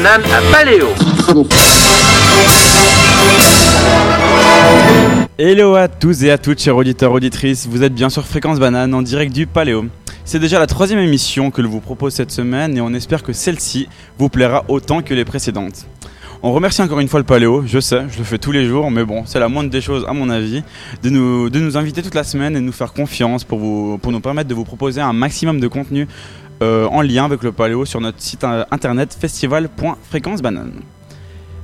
Banane à Paléo. Hello à tous et à toutes, chers auditeurs, auditrices. Vous êtes bien sur Fréquence Banane en direct du Paléo. C'est déjà la troisième émission que je vous propose cette semaine et on espère que celle-ci vous plaira autant que les précédentes. On remercie encore une fois le Paléo, je sais, je le fais tous les jours, mais bon, c'est la moindre des choses à mon avis, de nous inviter toute la semaine et de nous faire confiance pour nous permettre de vous proposer un maximum de contenu en lien avec le Paléo sur notre site internet festival.fréquencebanane.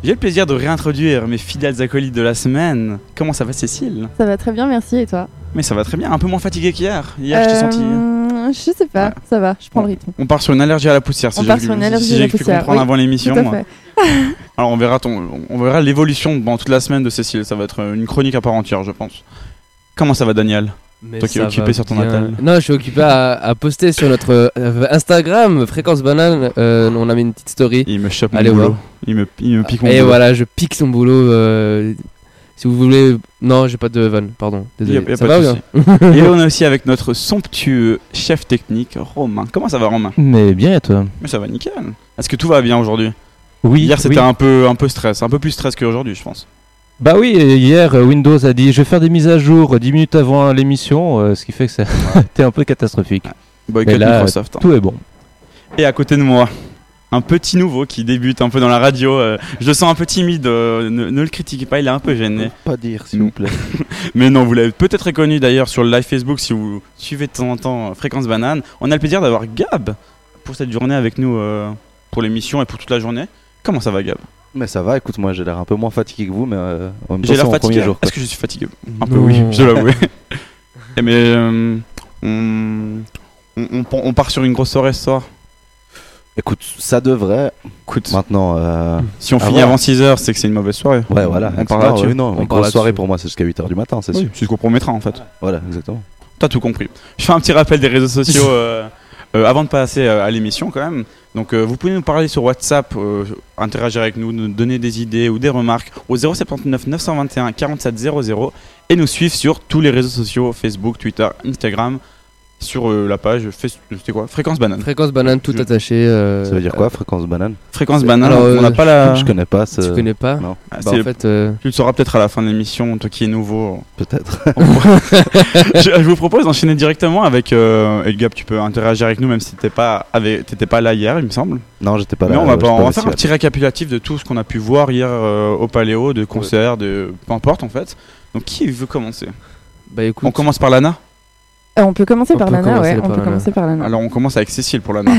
J'ai le plaisir de réintroduire mes fidèles acolytes de la semaine. Comment ça va, Cécile ? Ça va très bien, merci, et toi ? Mais ça va très bien, un peu moins fatiguée qu'hier. Hier, je t'ai senti... Je sais pas, ouais. Ça va, je prends le rythme. On part sur une allergie à la poussière, si j'ai pu comprendre avant l'émission. Alors on verra l'évolution dans toute la semaine de Cécile, ça va être une chronique à part entière, je pense. Comment ça va, Daniel ? Mais toi qui es occupé sur ton natal. Non, je suis occupé à poster sur notre Instagram, Fréquence Banane, on a mis une petite story. Il me chope mon boulot, il me pique mon boulot. Et voilà, je pique son boulot... Si vous voulez... Non, j'ai pas de van, pardon. Désolé. Y a ça va bien. Et on est aussi avec notre somptueux chef technique, Romain. Comment ça va, Romain ? Mais bien, et toi ? Mais ça va nickel. Est-ce que tout va bien aujourd'hui ? Oui. Hier, c'était un peu stress. Un peu plus stress qu'aujourd'hui, je pense. Bah oui, hier, Windows a dit « Je vais faire des mises à jour 10 minutes avant l'émission », ce qui fait que ça était un peu catastrophique. Boycott Microsoft. Tout est bon. Et à côté de moi... un petit nouveau qui débute un peu dans la radio. Je le sens un peu timide, ne le critiquez pas, il est un peu gêné. Pas dire, s'il vous plaît. Mais non, vous l'avez peut-être reconnu d'ailleurs sur le live Facebook si vous suivez de temps en temps Fréquence Banane. On a le plaisir d'avoir Gab pour cette journée avec nous, pour l'émission et pour toute la journée. Comment ça va, Gab ? Mais ça va, écoute, moi j'ai l'air un peu moins fatigué que vous, mais en même temps, c'est mon premier jour. Est-ce que je suis fatigué ? Un peu, oui, je l'avoue. Mais on part sur une grosse soirée ce soir. Écoute, ça devrait. Écoute, maintenant, si on finit avant 6h, c'est que c'est une mauvaise soirée. Ouais, voilà. On parle là-dessus. Une grosse soirée pour moi, c'est jusqu'à 8h du matin, c'est sûr. C'est ce qu'on promettra en fait. Voilà, exactement. T'as tout compris. Je fais un petit rappel des réseaux sociaux avant de passer à l'émission quand même. Donc, vous pouvez nous parler sur WhatsApp, interagir avec nous, nous donner des idées ou des remarques au 079 921 47 00 et nous suivre sur tous les réseaux sociaux Facebook, Twitter, Instagram. Sur la page, c'était quoi ? Fréquence Banane. Fréquence Banane, tout attaché. Ça veut dire quoi, Fréquence Banane ? Fréquence Banane, alors, on n'a pas la... Je connais pas. Tu connais pas ? Non. Tu le sauras peut-être à la fin de l'émission, toi qui es nouveau. Peut-être. Je vous propose d'enchaîner directement avec... Et Gab, tu peux interagir avec nous, même si t'étais pas là hier, il me semble. Non, j'étais pas là. Mais on va faire un petit récapitulatif de tout ce qu'on a pu voir hier au Paléo, de concerts, de... Peu importe, en fait. Donc, qui veut commencer ? Bah écoute... On commence par Lana ? On peut commencer par Lana, ouais. Alors on commence avec Cécile pour Lana.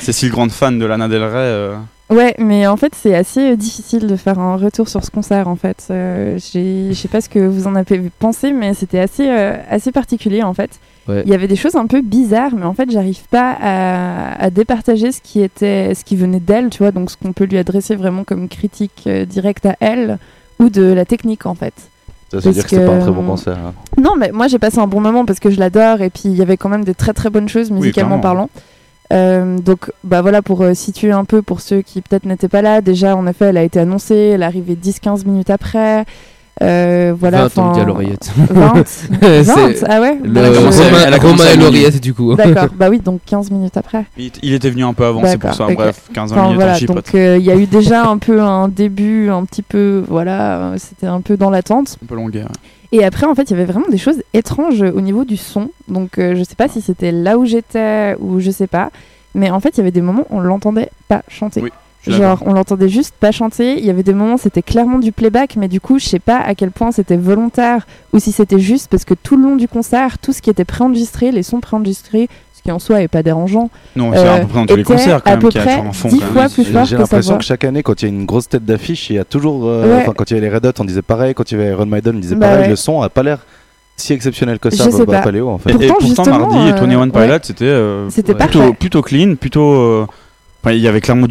Cécile, grande fan de Lana Del Rey. Ouais, mais en fait c'est assez difficile de faire un retour sur ce concert en fait. Je sais pas ce que vous en avez pensé, mais c'était assez particulier en fait. Ouais. Il y avait des choses un peu bizarres, mais en fait j'arrive pas à départager ce qui venait d'elle, tu vois, donc ce qu'on peut lui adresser vraiment comme critique directe à elle ou de la technique en fait. Ça veut dire que c'était pas un très bon concert. Hein. Non, mais moi j'ai passé un bon moment parce que je l'adore et puis il y avait quand même des très très bonnes choses musicalement parlant. Donc bah voilà, pour situer un peu pour ceux qui peut-être n'étaient pas là, déjà en effet elle a été annoncée, elle est arrivée 10-15 minutes après. Voilà, 20 ans à l'oreillette. 20 ah ouais elle a commencé à l'oreillette du coup. D'accord, bah oui, donc 15 minutes après. Il était venu un peu avant, c'est pour ça, okay. Bref, 15 minutes voilà, donc il y a eu déjà un peu un début, un petit peu, voilà, c'était un peu dans l'attente. Un peu longueur. Et après, en fait, il y avait vraiment des choses étranges au niveau du son, donc je sais pas si c'était là où j'étais ou je sais pas, mais en fait, il y avait des moments où on l'entendait pas chanter. Oui. Genre, on l'entendait juste pas chanter. Il y avait des moments, c'était clairement du playback, mais du coup, je sais pas à quel point c'était volontaire ou si c'était juste parce que tout le long du concert, tout ce qui était préenregistré, les sons préenregistrés, ce qui en soi est pas dérangeant. Non, c'est à peu près dans tous les concerts quand même qu'il y a en fond. J'ai l'impression que chaque année, quand il y a une grosse tête d'affiche, il y a toujours. Enfin, quand il y avait les Red Hot, on disait pareil. Quand il y avait Iron Maiden, on disait pareil. Ouais. Le son a pas l'air si exceptionnel que ça pour Paléo en fait. Et pourtant mardi, 21 Pilots, c'était plutôt clean, plutôt. Enfin, il y avait clairement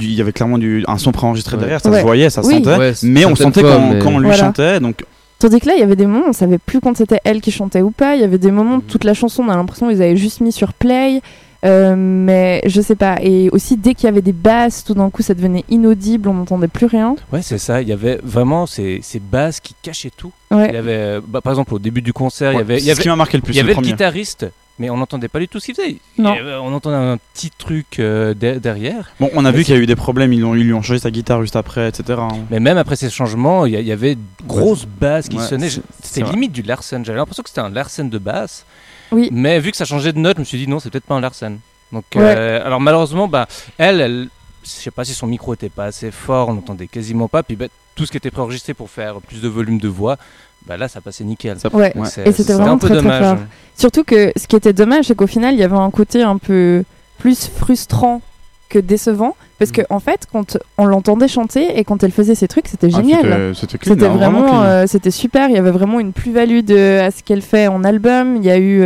un son préenregistré derrière, ça se voyait, ça sentait, mais on sentait quand on lui chantait. Donc... Tandis que là, il y avait des moments où on ne savait plus quand c'était elle qui chantait ou pas, il y avait des moments où toute la chanson, on a l'impression qu'ils avaient juste mis sur play, mais je sais pas. Et aussi, dès qu'il y avait des basses, tout d'un coup, ça devenait inaudible, on n'entendait plus rien. Ouais, c'est ça, il y avait vraiment ces basses qui cachaient tout. Ouais. Il y avait, par exemple, au début du concert, il y avait... Ce qui m'a marqué le plus, le guitariste... mais on n'entendait pas du tout ce qu'il faisait. Non. On entendait un petit truc derrière. Bon, on a vu qu'il y a eu des problèmes, ils lui ont changé sa guitare juste après, etc. Hein. Mais même après ces changements, il y avait grosse basse qui sonnait. C'était limite du Larsen. J'avais l'impression que c'était un Larsen de basse. Oui. Mais vu que ça changeait de note, je me suis dit non, c'est peut-être pas un Larsen. Donc, alors malheureusement, elle, je sais pas si son micro était pas assez fort, on n'entendait quasiment pas. Puis tout ce qui était préenregistré pour faire plus de volume de voix, là ça passait nickel. Ouais. Donc, et c'était vraiment un peu très, dommage. Très fort. Surtout que ce qui était dommage, c'est qu'au final il y avait un côté un peu plus frustrant que décevant, parce que en fait quand on l'entendait chanter et quand elle faisait ses trucs, c'était génial. C'était vraiment c'était super. Il y avait vraiment une plus-value à ce qu'elle fait en album. Il y a eu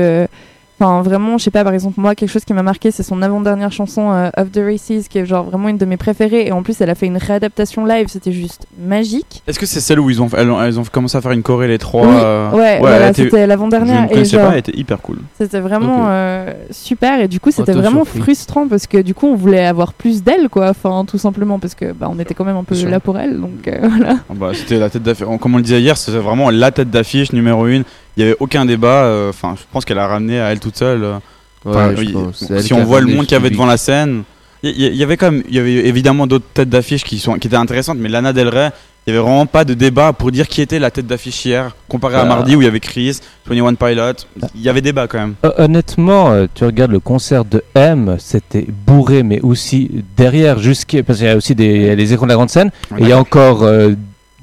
enfin, vraiment, je sais pas, par exemple, moi, quelque chose qui m'a marqué, c'est son avant-dernière chanson, Of the Races, qui est genre vraiment une de mes préférées. Et en plus, elle a fait une réadaptation live, c'était juste magique. Est-ce que c'est celle où elles ont commencé à faire une choré les trois? Ouais, voilà, c'était l'avant-dernière. Je ne sais pas, elle était hyper cool. C'était vraiment super. Et du coup, c'était vraiment frustrant parce que du coup, on voulait avoir plus d'elle, quoi. Enfin, tout simplement, parce que on était quand même un peu là pour elle. Donc voilà. C'était la tête d'affiche. Comme on le disait hier, c'était vraiment la tête d'affiche numéro 1. Il n'y avait aucun débat, je pense qu'elle a ramené à elle toute seule. Si on voit le monde qu'il y avait devant la scène, il y avait évidemment d'autres têtes d'affiche qui étaient intéressantes, mais Lana Del Rey, il n'y avait vraiment pas de débat pour dire qui était la tête d'affiche hier, comparé à mardi où il y avait Chris, 21 Pilots, il y avait débat quand même. Honnêtement, tu regardes le concert de M, c'était bourré, mais aussi derrière, parce qu'il y a aussi les écrans de la grande scène, et il y a encore...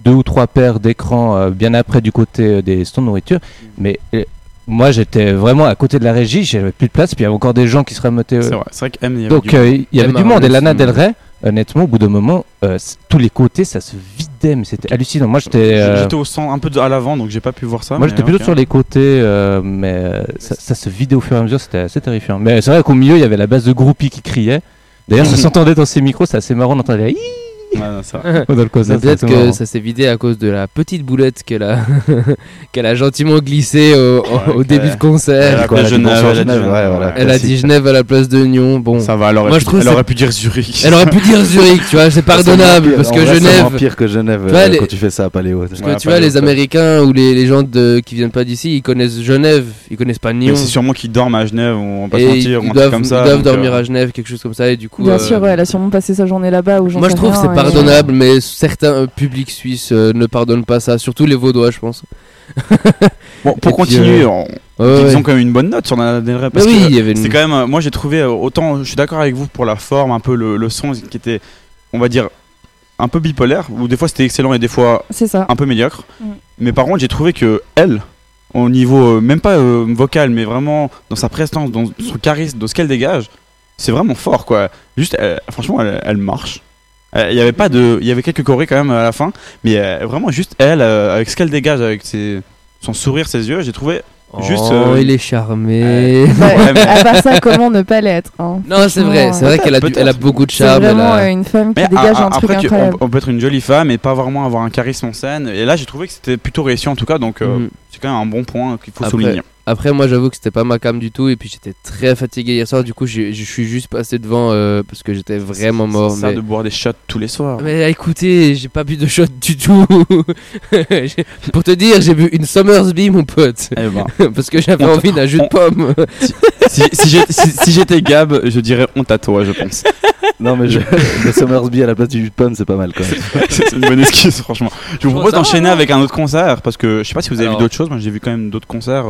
2 ou 3 paires d'écrans bien après du côté des stands de nourriture. Mais moi, j'étais vraiment à côté de la régie, j'avais plus de place, puis il y avait encore des gens qui se remettaient. C'est vrai qu'M, il y avait du monde. Donc, il y avait du monde. Et Lana Del Rey, honnêtement, au bout d'un moment, tous les côtés, ça se vidait, mais c'était hallucinant. Moi, j'étais au centre, un peu à l'avant, donc j'ai pas pu voir ça. Moi, j'étais plutôt sur les côtés, mais ça se vidait au fur et à mesure, c'était assez terrifiant. Mais c'est vrai qu'au milieu, il y avait la base de groupies qui criaient. D'ailleurs, ça s'entendait dans ces micros, c'est assez marrant d'entendre les... Peut-être que marrant. Ça s'est vidé à cause de la petite boulette qu'elle a gentiment glissée au début de concert. Elle a dit Genève à la place de Nyon. Bon, ça va. Elle aurait pu dire Zurich. Elle aurait pu dire Zurich. Tu vois, c'est pardonnable parce que Genève. C'est moins pire que Genève quand tu fais ça à Paléo. Parce que tu vois, les Américains ou les gens qui viennent pas d'ici, ils connaissent Genève, ils connaissent pas Nyon. C'est sûrement qu'ils dorment à Genève. On va pas se mentir. Ils doivent dormir à Genève, quelque chose comme ça. Et du coup, bien sûr, elle a sûrement passé sa journée là-bas. Moi, je trouve c'est pardonnable, mais certains publics suisses ne pardonnent pas ça, surtout les Vaudois, je pense. Bon, pour continuer, ils ont quand même une bonne note sur Lana Del Rey, parce que c'est quand même, moi j'ai trouvé, autant je suis d'accord avec vous pour la forme, un peu le son qui était, on va dire, un peu bipolaire, où des fois c'était excellent et des fois un peu médiocre. Mais par contre, j'ai trouvé que elle, au niveau même pas vocal, mais vraiment dans sa prestance, dans son charisme, dans ce qu'elle dégage, c'est vraiment fort, quoi. Juste, franchement, elle marche. Il y avait pas de, il y avait quelques chorés quand même à la fin, mais vraiment juste elle, avec ce qu'elle dégage, avec son sourire, ses yeux, j'ai trouvé juste. Oh, il est charmé. À part ça, comment ne pas l'être, hein. Non, c'est vrai, qu'elle a beaucoup de charme. C'est vraiment une femme qui dégage un truc incroyable. On peut être une jolie femme et pas vraiment avoir un charisme en scène. Et là, j'ai trouvé que c'était plutôt réussi en tout cas, donc c'est quand même un bon point qu'il faut souligner. Après, moi, j'avoue que c'était pas ma came du tout, et puis j'étais très fatigué hier soir. Du coup, je suis juste passé devant parce que j'étais vraiment mort. C'est ça de boire des shots tous les soirs. Mais écoutez, j'ai pas bu de shots du tout. Pour te dire, j'ai bu une Somersby, mon pote. Eh ben. Parce que j'avais envie d'un jus de pomme. Si j'étais Gab, je dirais honte à toi, je pense. Non, mais le Somersby à la place du jus de pomme, c'est pas mal quand même. C'est une bonne excuse, franchement. Je vous propose d'enchaîner avec un autre concert, parce que je sais pas si vous avez vu d'autres choses. Moi, j'ai vu quand même d'autres concerts.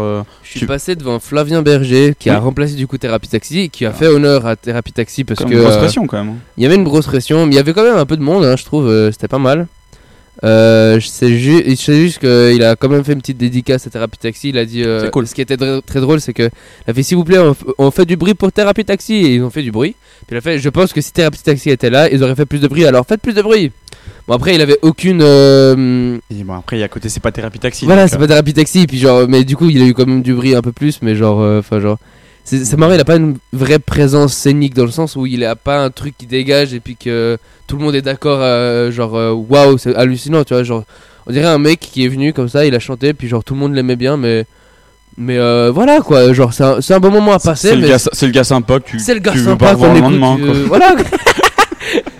Je suis passé devant Flavien Berger qui a remplacé du coup Thérapie Taxi, qui a fait honneur à Thérapie Taxi parce que une grosse pression quand même. Il y avait une grosse pression, mais il y avait quand même un peu de monde, hein, je trouve, c'était pas mal. Je sais juste qu'il a quand même fait une petite dédicace à Thérapie Taxi. Il a dit cool. Ce qui était très drôle, c'est que il a fait s'il vous plaît, on fait du bruit pour Thérapie Taxi, et ils ont fait du bruit. Puis il a fait je pense que si Thérapie Taxi était là, ils auraient fait plus de bruit. Alors faites plus de bruit. Bon, après, il avait aucune. Bon, après, il y a à côté, c'est pas Thérapie Taxi. Voilà, c'est pas Thérapie Taxi. Puis genre, mais du coup, il a eu quand même du bruit un peu plus. Mais genre, c'est marrant, il a pas une vraie présence scénique dans le sens où il a pas un truc qui dégage et puis que tout le monde est d'accord. Waouh, c'est hallucinant, tu vois. Genre, on dirait un mec qui est venu comme ça, il a chanté, puis genre, tout le monde l'aimait bien, mais voilà quoi, genre, c'est un bon moment à passer. C'est le gars sympa que tu veux pas voir le lendemain. Voilà quoi.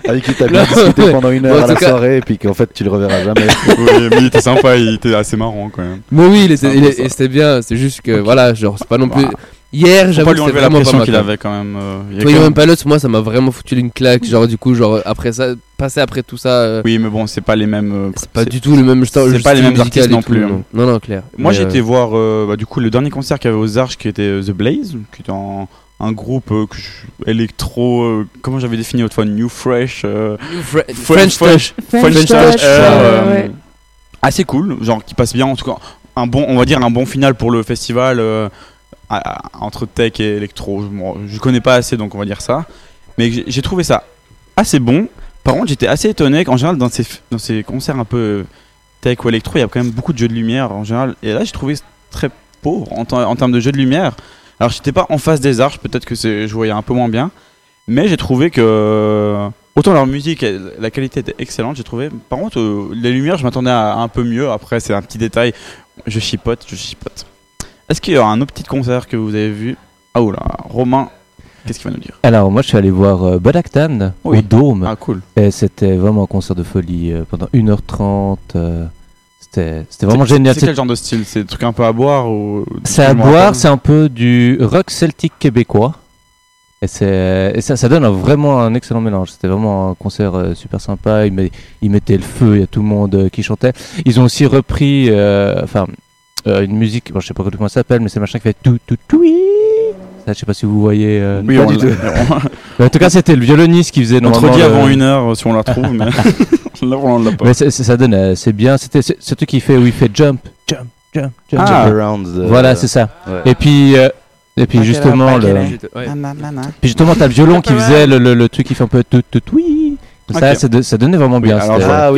Avec qui t'as bien discuté pendant une heure à la soirée et puis qu'en fait tu le reverras jamais. Oui, mais il était sympa, il était assez marrant quand même. Mais oui, il était bien, c'est juste que voilà, genre c'est pas non plus. Hier, j'avoue que c'était vraiment pas mal. Qu'il avait quand même. Twenty One Pilots, moi, ça m'a vraiment foutu une claque. Genre, du coup, genre après ça, passer après tout ça. Oui, mais bon, c'est pas les mêmes. C'est pas du tout le même. C'est pas les mêmes artistes non plus. Non, non, clair. Moi, j'ai été voir, du coup, le dernier concert qu'il y avait aux Arches, qui était The Blaze, qui était un groupe électro, comment j'avais défini autrefois, New Fresh, French Touch. Ouais. Assez cool, genre qui passe bien, en tout cas on va dire un bon final pour le festival, entre tech et électro. Je connais pas assez, donc on va dire ça, mais j'ai trouvé ça assez bon. Par contre, j'étais assez étonné qu'en général dans ces concerts un peu tech ou électro, il y a quand même beaucoup de jeux de lumière en général, et là j'ai trouvé très pauvre en termes de jeux de lumière. Alors j'étais pas en face des Arches, peut-être que je voyais un peu moins bien, mais j'ai trouvé que autant leur musique, la qualité était excellente, j'ai trouvé. Par contre, les lumières, je m'attendais à un peu mieux. Après, c'est un petit détail, je chipote. Est-ce qu'il y aura un autre petit concert que vous avez vu? Ah oula, Romain, qu'est-ce qu'il va nous dire? Alors moi je suis allé voir Badaktan, oui, au Doums. Ah cool. Et c'était vraiment un concert de folie, pendant 1h30. C'était vraiment génial. C'est quel genre de style? C'est des trucs un peu à boire ou... C'est à boire, c'est un peu du rock celtique québécois. Et ça donne vraiment un excellent mélange. C'était vraiment un concert super sympa. Ils mettaient le feu, il y a tout le monde qui chantait. Ils ont aussi repris une musique, bon, je sais pas comment ça s'appelle, mais c'est machin qui fait tout. Ça, je sais pas si vous voyez. Oui, pas du tout. En tout cas, c'était le violoniste qui faisait. On te redit avant 1h si on la retrouve, mais là on l'a pas. Mais ça donne, c'est bien. C'était ce truc qui fait où il fait jump. Jump around. Voilà, c'est ça. Ouais. Et puis justement le. Puis justement, t'as le violon qui faisait le truc qui fait un peu tout. Ça, okay. Ça donnait vraiment bien. Alors, d'accord,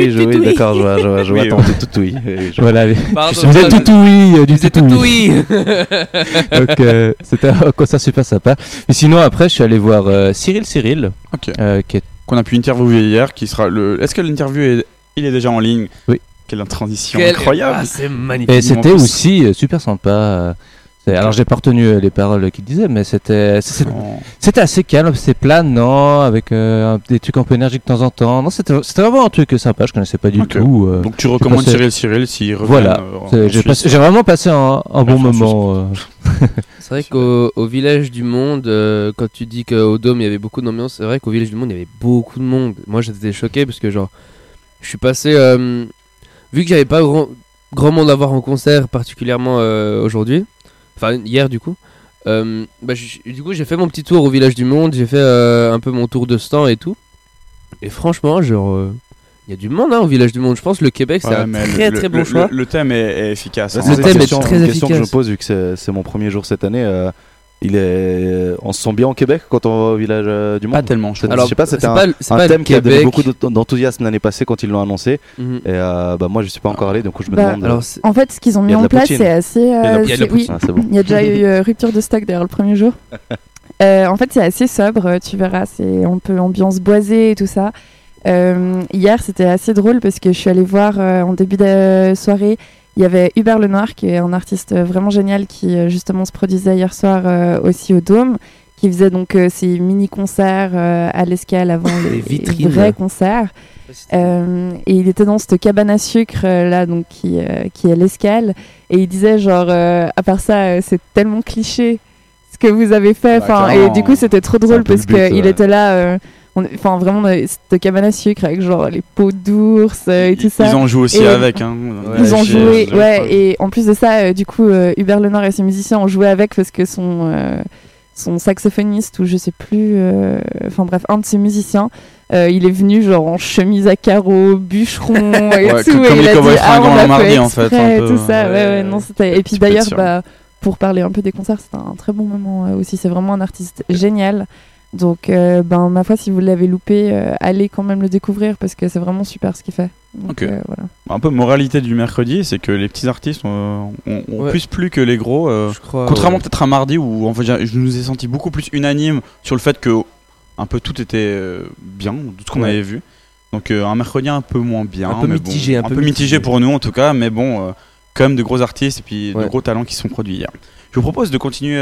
je vois ton toutoui. Voilà, je faisais toutoui du toutoui. Donc, c'était un concert super sympa. Mais sinon, après, je suis allé voir Cyril, okay. Qu'on a pu interviewer hier. Qui sera le... Est-ce que l'interview il est déjà en ligne? Oui. Quelle transition incroyable! Ah, c'est magnifique. Et c'était aussi super sympa. Alors j'ai pas retenu les paroles qu'il disait, mais c'était assez calme, c'est planant, avec des trucs un peu énergiques de temps en temps. Non, c'était vraiment un truc sympa, je connaissais pas du tout. Donc tu recommandes Cyril s'il revient. Voilà, j'ai vraiment passé un bon moment. C'est vrai qu'au Village du Monde, quand tu dis qu'au Dôme il y avait beaucoup d'ambiance, c'est vrai qu'au Village du Monde il y avait beaucoup de monde. Moi j'étais choqué parce que genre je suis passé, vu que j'avais pas grand monde à voir en concert particulièrement aujourd'hui. Enfin, hier du coup. Du coup, j'ai fait mon petit tour au Village du Monde, j'ai fait un peu mon tour de stand et tout. Et franchement, genre, il y a du monde au Village du Monde. Je pense que le Québec, c'est un très bon choix. Le thème est efficace. Le thème est très efficace. Une question que je pose, vu que c'est mon premier jour cette année, on se sent bien au Québec quand on va au Village du Monde? Pas tellement. Alors, je sais pas, c'était un thème qui a donné beaucoup d'enthousiasme l'année passée quand ils l'ont annoncé. Mm-hmm. Et moi je suis pas encore allé, donc je me demande. Alors, en fait, ce qu'ils ont mis en place, c'est assez. Il y a déjà eu rupture de stock d'ailleurs le premier jour. En fait, c'est assez sobre, tu verras. C'est un peu ambiance boisée et tout ça. Hier, c'était assez drôle parce que je suis allée voir en début de soirée. Il y avait Hubert Lenoir, qui est un artiste vraiment génial, qui justement se produisait hier soir aussi au Dôme, qui faisait donc ses mini-concerts à l'escale avant les vrais concerts. Et il était dans cette cabane à sucre là, donc qui est l'escale, et il disait genre à part ça, c'est tellement cliché ce que vous avez fait. Enfin, et du coup c'était trop drôle parce qu'il était là. Enfin vraiment cette cabane à sucre avec genre les peaux d'ours et tout ça. Ils en jouent aussi et avec ils ont joué et en plus de ça du coup Hubert Lenoir et ses musiciens ont joué avec parce que son saxophoniste ou je sais plus un de ses musiciens il est venu genre en chemise à carreaux, bûcheron et tout et il a dit on a fait exprès tout ça non c'était et puis d'ailleurs pour parler un peu des concerts, c'était un très bon moment aussi, c'est vraiment un artiste génial. Donc, ma foi, si vous l'avez loupé, allez quand même le découvrir parce que c'est vraiment super ce qu'il fait. Donc, voilà. Un peu moralité du mercredi, c'est que les petits artistes on plus que les gros. Je crois, contrairement peut-être à mardi où en fait, je nous ai senti beaucoup plus unanimes sur le fait que un peu tout était bien, tout ce qu'on avait vu. Donc un mercredi un peu moins bien, un peu mitigé, bon, un peu mitigé pour nous en tout cas, mais bon, quand même de gros artistes et puis de gros talents qui sont produits hier. Je vous propose de continuer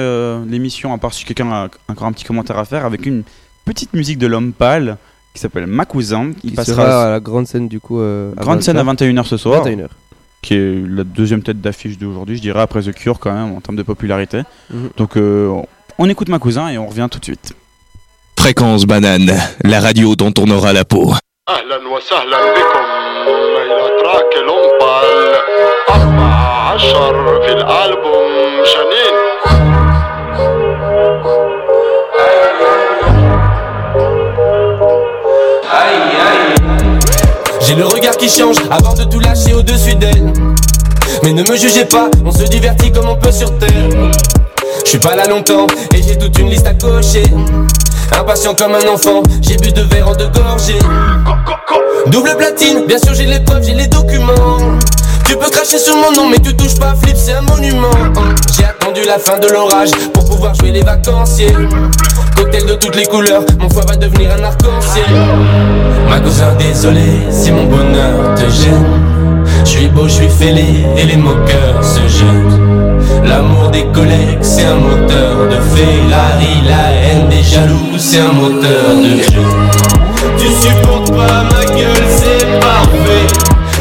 l'émission, à part si quelqu'un a encore un petit commentaire à faire, avec une petite musique de Lomepal qui s'appelle Ma Cousin. Il passera à la grande scène du coup. Grande scène à 21h ce soir. 21h. qui est la deuxième tête d'affiche d'aujourd'hui, je dirais, après The Cure quand même, en termes de popularité. Donc on écoute Ma Cousin et on revient tout de suite. Fréquence Banane, la radio dont on aura la peau. أهلا وسهلا بكم إلى تراك لومبال 14 في الألبوم جنين J'ai le regard qui change avant de tout lâcher au-dessus d'elle Mais ne me jugez pas, on se divertit comme on peut sur terre Je suis pas là longtemps et j'ai toute une liste à cocher Impatient comme un enfant, j'ai bu deux verres en deux gorgées Double platine, bien sûr j'ai les preuves, j'ai les documents Tu peux cracher sur mon nom mais tu touches pas Flip, c'est un monument J'ai attendu la fin de l'orage pour pouvoir jouer les vacanciers Cocktail de toutes les couleurs, mon foie va devenir un arc-en-ciel Ma cousin désolé si mon bonheur te gêne Je suis beau, je suis fêlé et les moqueurs se jettent L'amour des collègues c'est un moteur de fée La rie, la haine des jaloux c'est un moteur de jeu Tu supportes pas ma gueule c'est parfait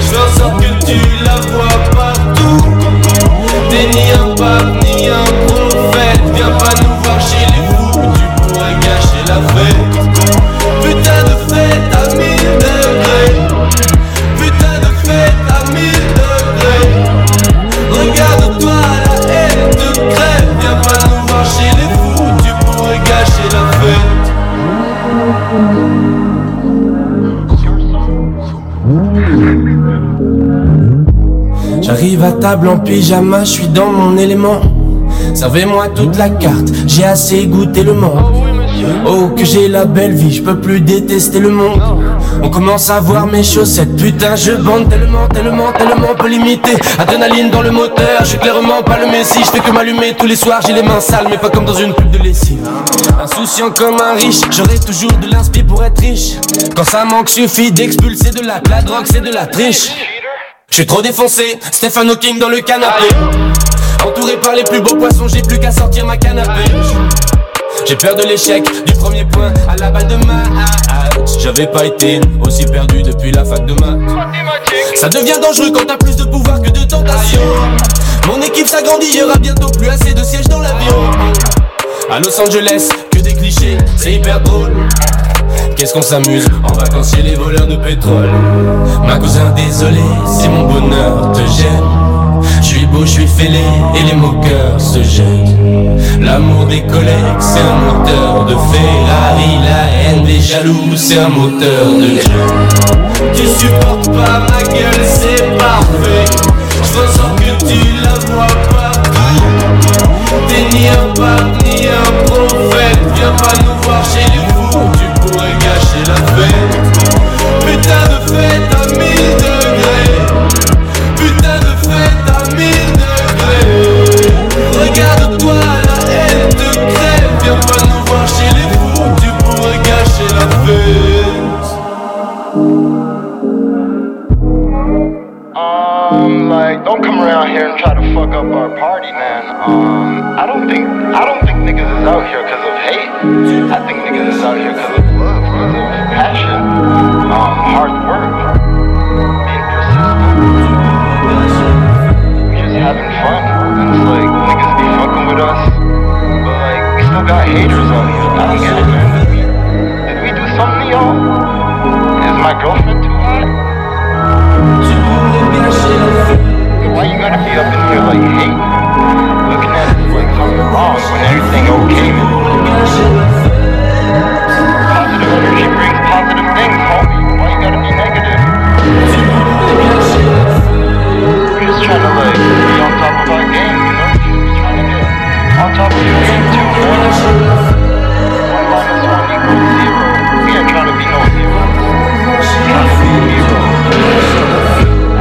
Je fais en sorte que tu la vois partout T'es ni un pape ni un prophète Viens pas nous voir chez les fous Tu pourrais gâcher la fête Putain de fête à 1000 degrés Putain de fête à 1000 degrés Regarde-toi Viens pas nous voir chez les fous Tu pourrais gâcher la fête J'arrive à table en pyjama Je suis dans mon élément Servez-moi toute la carte J'ai assez goûté le manque Oh que j'ai la belle vie Je peux plus détester le monde On commence à voir mes chaussettes Putain je bande tellement peu limité Adrénaline dans le moteur Je suis clairement pas le messie Je fais que m'allumer tous les soirs J'ai les mains sales mais pas comme dans une pub de lessive Insouciant comme un riche J'aurai toujours de l'inspi pour être riche Quand ça manque suffit d'expulser de la drogue c'est de la triche Je suis trop défoncé Stephen Hawking dans le canapé Entouré par les plus beaux poissons J'ai plus qu'à sortir ma canne à pêche J'ai peur de l'échec, du premier point à la balle de match J'avais pas été aussi perdu depuis la fac de maths Ça devient dangereux quand t'as plus de pouvoir que de tentation Mon équipe s'agrandit, il y aura bientôt plus assez de sièges dans l'avion À Los Angeles, que des clichés, c'est hyper drôle Qu'est-ce qu'on s'amuse en vacances chez les voleurs de pétrole Ma cousin désolé, si mon bonheur te gêne Je suis beau, je suis fêlé et les moqueurs se jettent L'amour des collègues c'est un moteur de Ferrari La haine des jaloux c'est un moteur de jeu Tu supportes pas ma gueule c'est parfait Je ressens que tu la vois partout T'es ni un pape ni un prophète Viens pas nous voir chez les fous Tu pourrais gâcher la fête Putain de fête à 1000 degrés Putain de fête à 1000 degrés Regarde-toi, la haine te crève Viens pas nous voir chez les fous Tu pourrais gâcher la fête Like, don't come around here and try to fuck up our party, man I don't think niggas is out here cause of hate I think niggas is out here cause of love, cause of passion Hard work having fun, and it's like, niggas be fucking with us, but like, we still got haters on here, I don't get it, man, did we do something to y'all? Is my girlfriend too hot? Why you gotta be up in here like, hate, looking at it like something wrong, when everything okay, man? Positive energy brings positive things, homie, why you gotta be negative? We're just trying to like, top of our game, you know, you should be trying to get on top of your game too, more than one minus one equals zero, we ain't trying to be no hero, we're trying to be a hero,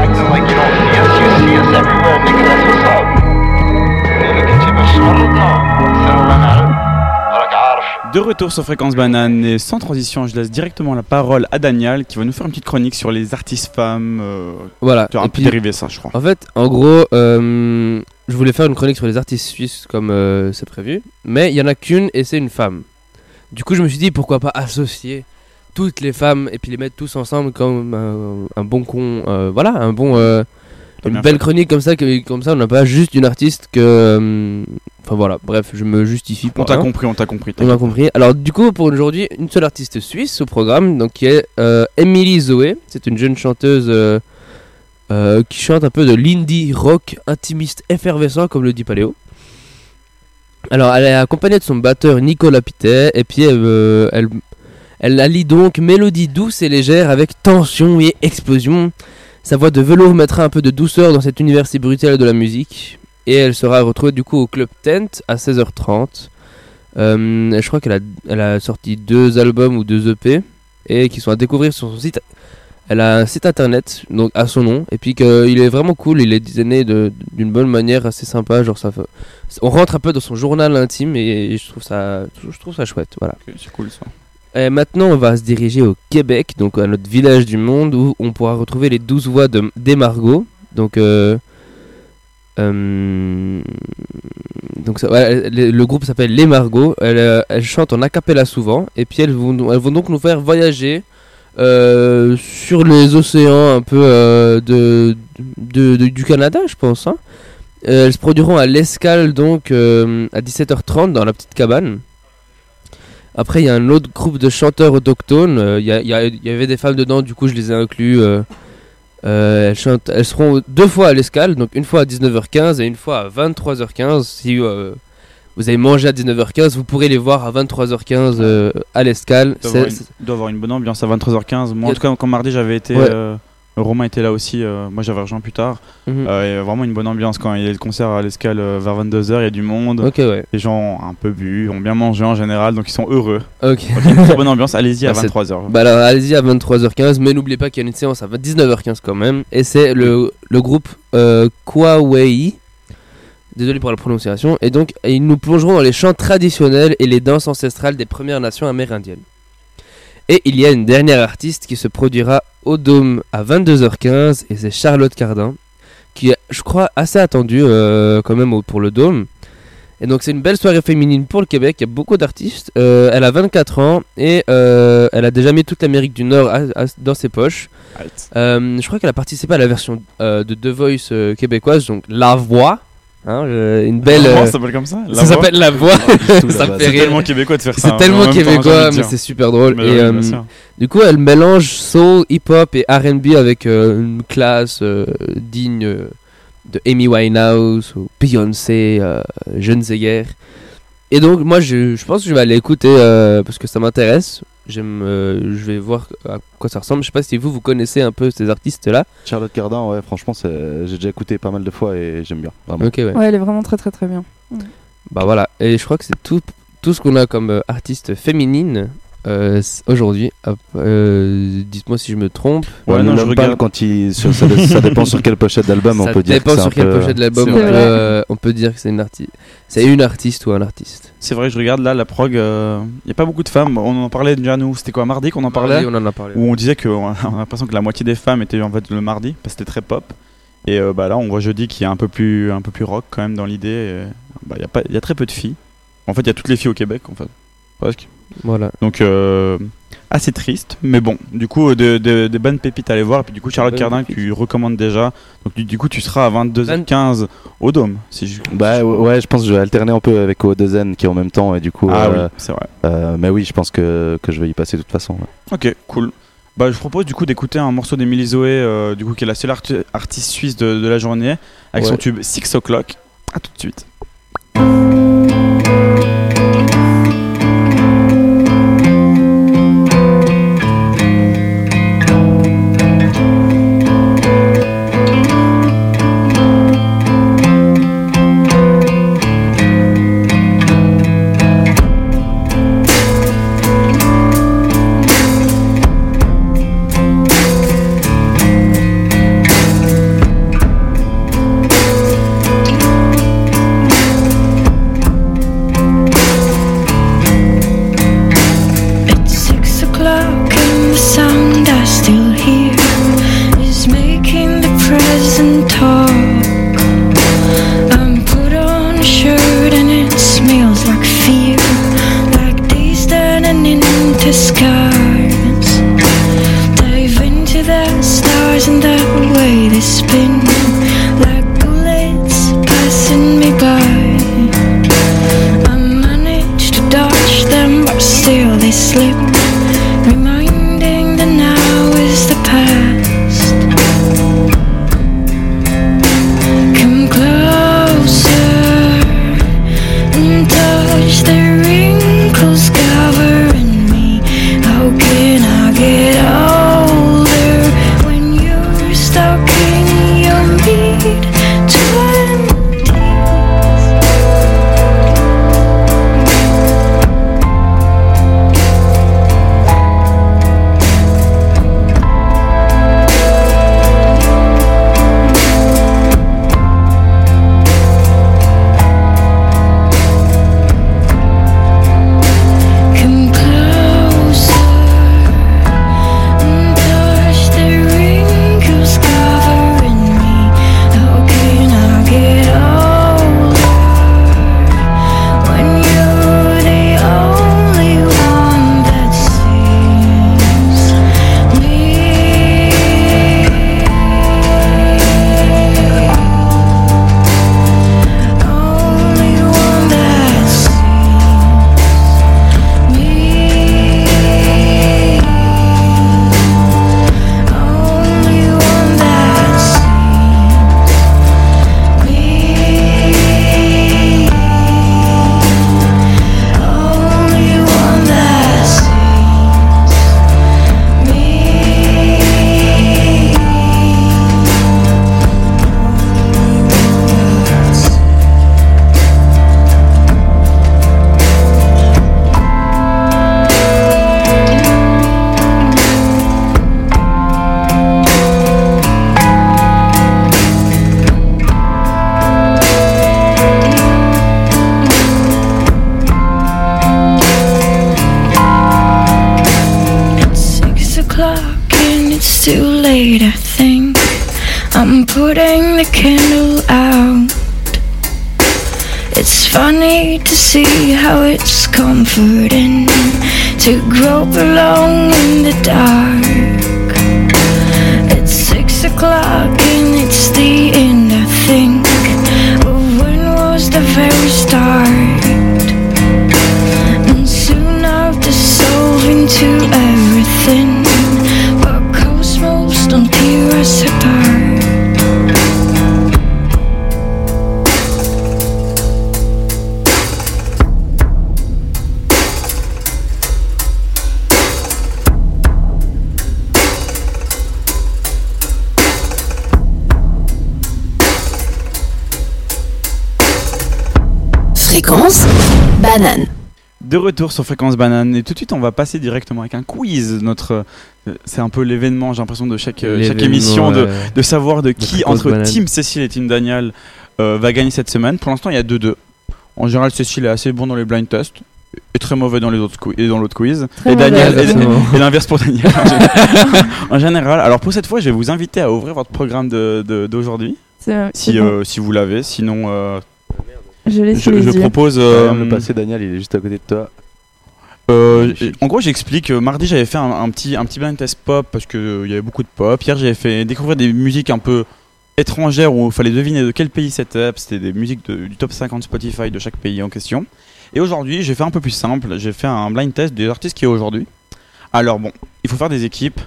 acting like you don't see us, you see us everywhere, nigga, that's what's up, nigga, continue to slow down, settle down, like a De retour sur Fréquence Banane, et sans transition, je laisse directement la parole à Daniel, qui va nous faire une petite chronique sur les artistes femmes. Voilà. Tu as un peu dérivé ça, je crois. En fait, en gros, je voulais faire une chronique sur les artistes suisses, comme c'est prévu, mais il n'y en a qu'une, et c'est une femme. Du coup, je me suis dit, pourquoi pas associer toutes les femmes, et puis les mettre tous ensemble comme un bon con, voilà, un bon une belle chronique comme ça, on n'a pas juste une artiste que... Enfin voilà, bref, je me justifie pas. On t'a compris. Alors du coup, pour aujourd'hui, une seule artiste suisse au programme, donc qui est Emily Zoé. C'est une jeune chanteuse qui chante un peu de l'indie rock intimiste effervescent, comme le dit Paléo. Alors elle est accompagnée de son batteur Nicolas Pittet, et puis elle allie donc mélodie douce et légère avec tension et explosion. Sa voix de velours mettra un peu de douceur dans cet univers si brutal de la musique. Et elle sera retrouvée du coup au Club Tent à 16h30. Je crois qu'elle a sorti 2 albums ou 2 EP et qui sont à découvrir sur son site. Elle a un site internet donc à son nom, et puis qu'il est vraiment cool, il est designé d'une bonne manière, assez sympa, genre ça fait... on rentre un peu dans son journal intime et je trouve ça chouette, voilà. Okay, c'est cool ça. Et maintenant, on va se diriger au Québec, donc à notre village du monde, où on pourra retrouver les 12 voix d'Emargo. Donc ça, ouais, le groupe s'appelle Les Margots. Elle chante en acapella souvent, et puis elles vont donc nous faire voyager sur les océans un peu du Canada, je pense. Hein. Elles se produiront à l'escale donc à 17h30 dans la petite cabane. Après, il y a un autre groupe de chanteurs autochtones. Il y avait des femmes dedans, du coup, je les ai inclus. Elles seront 2 fois à l'escale, donc une fois à 19h15 et une fois à 23h15. Si vous avez mangé à 19h15, vous pourrez les voir à 23h15 à l'escale. Il doit avoir une bonne ambiance à 23h15. Moi, en tout cas, quand mardi j'avais été, ouais. Romain était là aussi, moi j'avais rejoint plus tard. Mm-hmm. Il y a vraiment une bonne ambiance quand il y a le concert à l'escale vers 22h, il y a du monde. Okay, ouais. Les gens ont un peu bu, ont bien mangé en général, donc ils sont heureux. Okay. Donc, il y a une très bonne ambiance, allez-y à 23h. Bah alors, allez-y à 23h15, mais n'oubliez pas qu'il y a une séance à 19h15 quand même. Et c'est le groupe Kwawei. Désolé pour la prononciation. Et donc, ils nous plongeront dans les chants traditionnels et les danses ancestrales des Premières Nations amérindiennes. Et il y a une dernière artiste qui se produira au Doums à 22h15, et c'est Charlotte Cardin, qui est, je crois, assez attendue quand même pour le Doums. Et donc c'est une belle soirée féminine pour le Québec, il y a beaucoup d'artistes. Elle a 24 ans et elle a déjà mis toute l'Amérique du Nord dans ses poches. Je crois qu'elle a participé à la version de The Voice québécoise, donc La Voix. Hein, une belle. Comment ça s'appelle comme ça? Ça s'appelle La Voix. Ça me fait rire. C'est tellement québécois de faire ça. C'est tellement québécois, mais c'est super drôle. Et du coup, elle mélange soul, hip-hop et R&B avec une classe digne de Amy Winehouse ou Beyoncé, je ne sais guère. Et donc, moi, je pense que je vais aller écouter parce que ça m'intéresse. Je vais voir à quoi ça ressemble. Je sais pas si vous connaissez un peu ces artistes-là. Charlotte Cardin, ouais, franchement, j'ai déjà écouté pas mal de fois et j'aime bien. Vraiment. Okay, ouais. Ouais, elle est vraiment très très très bien. Bah voilà, et je crois que c'est tout ce qu'on a comme artiste féminine aujourd'hui. Dites-moi si je me trompe. Ouais, non, je regarde quand ça dépend sur quelle pochette d'album on peut dire. Ça dépend sur quelle pochette d'album on peut dire que c'est une artiste. C'est une artiste ou un artiste. C'est vrai, je regarde là la prog. Y a pas beaucoup de femmes. On en parlait déjà nous. C'était quoi, mardi qu'on en parlait? Oui, on en a parlé. Où on disait qu'on a l'impression que la moitié des femmes étaient en fait le mardi parce que c'était très pop. Et bah là, on voit jeudi qu'il y a un peu plus rock quand même dans l'idée. Bah y a très peu de filles. En fait, il y a toutes les filles au Québec en fait. Presque. Voilà. Donc assez triste, mais bon, du coup des bonnes pépites à aller voir. Et puis du coup Charlotte Cardin que tu recommandes déjà. Donc du coup tu seras à 22h15 au Domes. Ouais, je pense que je vais alterner un peu avec Odezenne qui est en même temps et du coup. Oui, c'est vrai. Mais oui, je pense que je vais y passer de toute façon. Ouais. Ok, cool. Bah je propose du coup d'écouter un morceau d'Emilie Zoé, du coup qui est la seule artiste suisse de la journée avec son tube 6 o'clock. À tout de suite. slip, reminding that now is the past. Come closer and touch the wrinkles covering me. How can I get older when you're stuck in your mid twenties? Putting the candle out. It's funny to see how it's comforting to grope along in the dark. It's 6 o'clock and it's the end, I think. But when was the very start? And soon I'll dissolve into everything, but cosmos don't tear us apart. Fréquence Banane. De retour sur Fréquence Banane et tout de suite on va passer directement avec un quiz. Notre, c'est un peu l'événement, j'ai l'impression, de chaque émission de savoir de qui entre Banane. Team Cécile et Team Daniel va gagner cette semaine. Pour l'instant il y a 2-2. En général Cécile est assez bon dans les blind tests et très mauvais dans les autres quiz. Très et Daniel et l'inverse pour Daniel. En général. Alors pour cette fois je vais vous inviter à ouvrir votre programme d'aujourd'hui. Si vous l'avez, sinon... Je propose le passé. Daniel, il est juste à côté de toi. En gros, j'explique. Mardi, j'avais fait un petit blind test pop parce que y avait beaucoup de pop. Hier, j'avais fait découvrir des musiques un peu étrangères où il fallait deviner de quel pays c'était. C'était des musiques du top 50 Spotify de chaque pays en question. Et aujourd'hui, j'ai fait un peu plus simple. J'ai fait un blind test des artistes qui est aujourd'hui. Alors bon, il faut faire des équipes.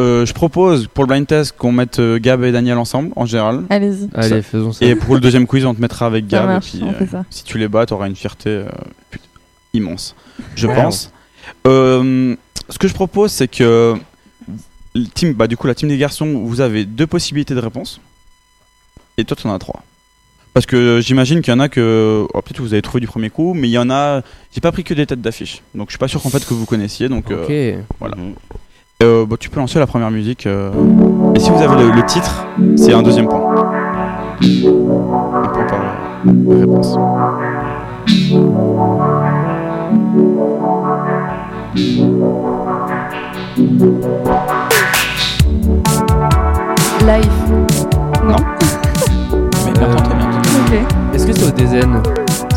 Je propose pour le blind test qu'on mette Gab et Daniel ensemble en général. Allez-y. Allez, faisons ça. Et pour le deuxième quiz, on te mettra avec Gab. Marche, et puis, si tu les bats, t'auras une fierté immense, je pense. Ce que je propose, c'est que la team des garçons, vous avez 2 possibilités de réponse. Et toi, t'en as 3. Parce que j'imagine qu'il y en a que peut-être vous avez trouvé du premier coup, mais il y en a. J'ai pas pris que des têtes d'affiche, donc je suis pas sûr qu'en fait que vous connaissiez. Donc voilà. Tu peux lancer la première musique. Et si vous avez le titre, c'est un deuxième point. Un point par réponse. Live. Non. Mais très bien. Okay. Est-ce que c'est Odezenne?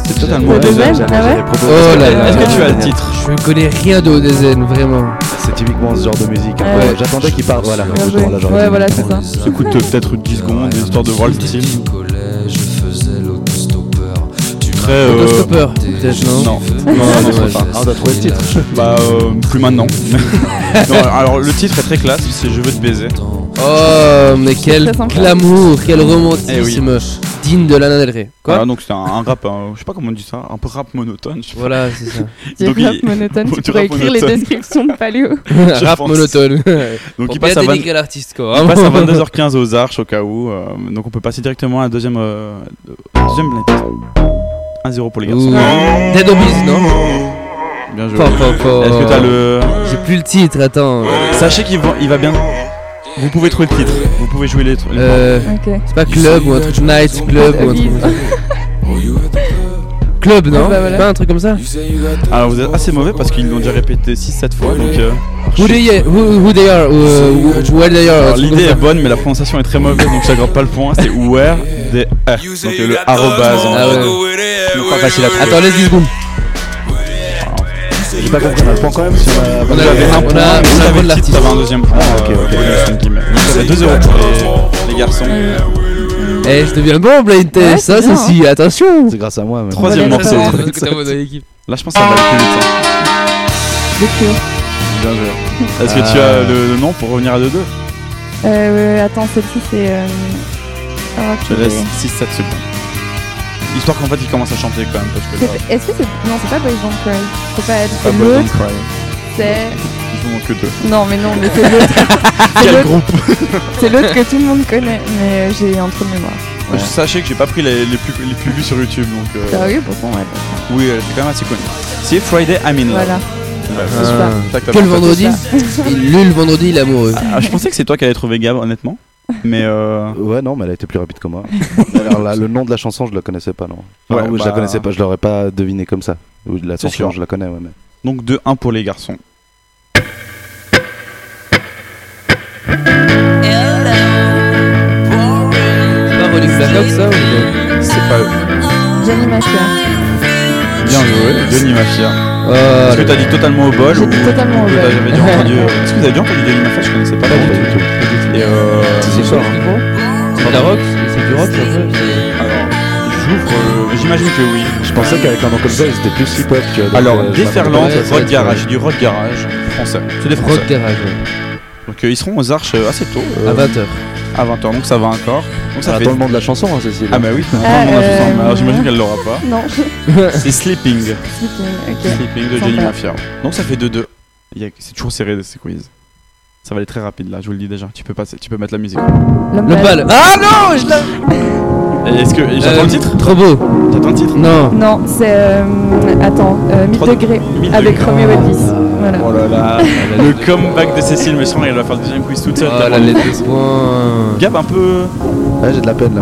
C'est totalement Odezenne. Oh là là. Est-ce que tu as le titre? Je ne connais rien d'Odezenne, vraiment. C'est typiquement ce genre de musique. Ouais. J'attendais qu'il parte. Voilà, voilà, c'est ça. Ça coûte peut-être 10 secondes, histoire de voir le style. très... Autostopper, peut-être, non? Non, on doit trouver le titre. Bah, plus maintenant. Non, alors, le titre est très classe, c'est « Je veux te baiser ». Oh, mais quel glamour, quel romantisme, digne de Lana Del Rey. Quoi? Ah, donc c'est un rap, je sais pas comment on dit ça, un peu rap monotone. Voilà, c'est ça. Du rap monotone, tu pourrais écrire les descriptions de Paléo. Rap monotone. Donc il passe à 22h15 aux Arches au cas où. Donc on peut passer directement à la deuxième. 1-0 pour les garçons. Dead Obis, non? Bien joué. Est-ce que t'as le... J'ai plus le titre, attends. Sachez qu'il va bien. Vous pouvez trouver le titre, vous pouvez jouer les trucs. Okay. C'est pas club ou un truc, night club ou un truc. Club, non? Bah voilà. Pas un truc comme ça? Alors vous êtes assez mauvais parce qu'ils l'ont déjà répété 6-7 fois donc. Who they are, where they are. Alors, l'idée est bonne mais la prononciation est très mauvaise donc j'accorde pas le point, c'est where they are. Donc le arrobase. Pas facile à trouver. Attends, laisse 10 secondes. J'ai pas compris, on a le point quand même. On avait un point, on avait le titre, on avait un deuxième point. Ah ok. Ça fait 2-0 pour les garçons. Eh, je deviens bon, Blind Test, ça c'est si, attention. C'est grâce à moi. Troisième morceau. Là je pense que ça va aller plus vite. The Cure. Bien joué. Est-ce que tu as le nom pour revenir à 2-2? Attends, celle-ci c'est... Je te laisse 6-7 secondes. Histoire qu'en fait il commence à chanter quand même parce que c'est... Est-ce que c'est... Non, c'est pas Boys Don't Cry. C'est pas être c'est l'autre. C'est... Ils en ont que deux. Non mais non, mais c'est l'autre. Quel groupe? C'est l'autre que tout le monde connaît. Mais j'ai un trou de mémoire. Ouais. Sachez que j'ai pas pris les plus vues sur YouTube donc... Sérieux? Pourtant ouais. Oui, c'est quand même assez connu. C'est Friday I'm In Love. Voilà. Que le vendredi. Lui le vendredi il est amoureux. Je pensais que c'est toi qui allais trouver Gab honnêtement. Mais ouais non mais elle a été plus rapide que moi. Alors là, le nom de la chanson je la connaissais pas non. Enfin, ouais, oui, bah... je la connaissais pas, je l'aurais pas deviné comme ça. Ou la chanson je la connais ouais mais. Donc 2-1 pour les garçons. C'est pas Rolling Black ça ou... C'est pas eux. Johnny Mafia. Bien joué, Johnny Mafia. Est-ce que t'as dit totalement au bol? J'ai dit totalement au bol. Est-ce que vous avez bien entendu Johnny Mafia? Je connaissais pas du tout. Et c'est quoi hein. C'est de la rock? C'est du rock un peu? Alors, j'ouvre, j'imagine que oui. Je pensais qu'avec un nom comme ça, ils étaient plus super. Alors, Déferlante, Rock Garage, du Rock Garage français. C'est des Français. Rock Garage, ouais. Donc ils seront aux Arches assez tôt. À 20h. À 20h, donc ça va encore. Donc, ça fait... Attends le nom de la chanson, hein, Cécile. Ah bah oui, attends le nom de la chanson. Alors j'imagine qu'elle l'aura pas. Non. C'est Sleeping. Okay. Sleeping de Johnny Mafia. Donc ça fait 2-2. C'est toujours serré de ces quiz. Ça va aller très rapide là, je vous le dis déjà. Tu peux passer, tu peux mettre la musique. Lomepal. Ah non, je l'ai. Est-ce que j'attends le titre? Trop beau. T'attends le titre? Non, c'est attends, 1000 degrés avec Roméo Elvis. Voilà. Oh là là, le comeback de Cécile me semble, elle va faire le deuxième quiz toute seule. Oh là les 12 points. Gab un peu. Ouais, j'ai de la peine là.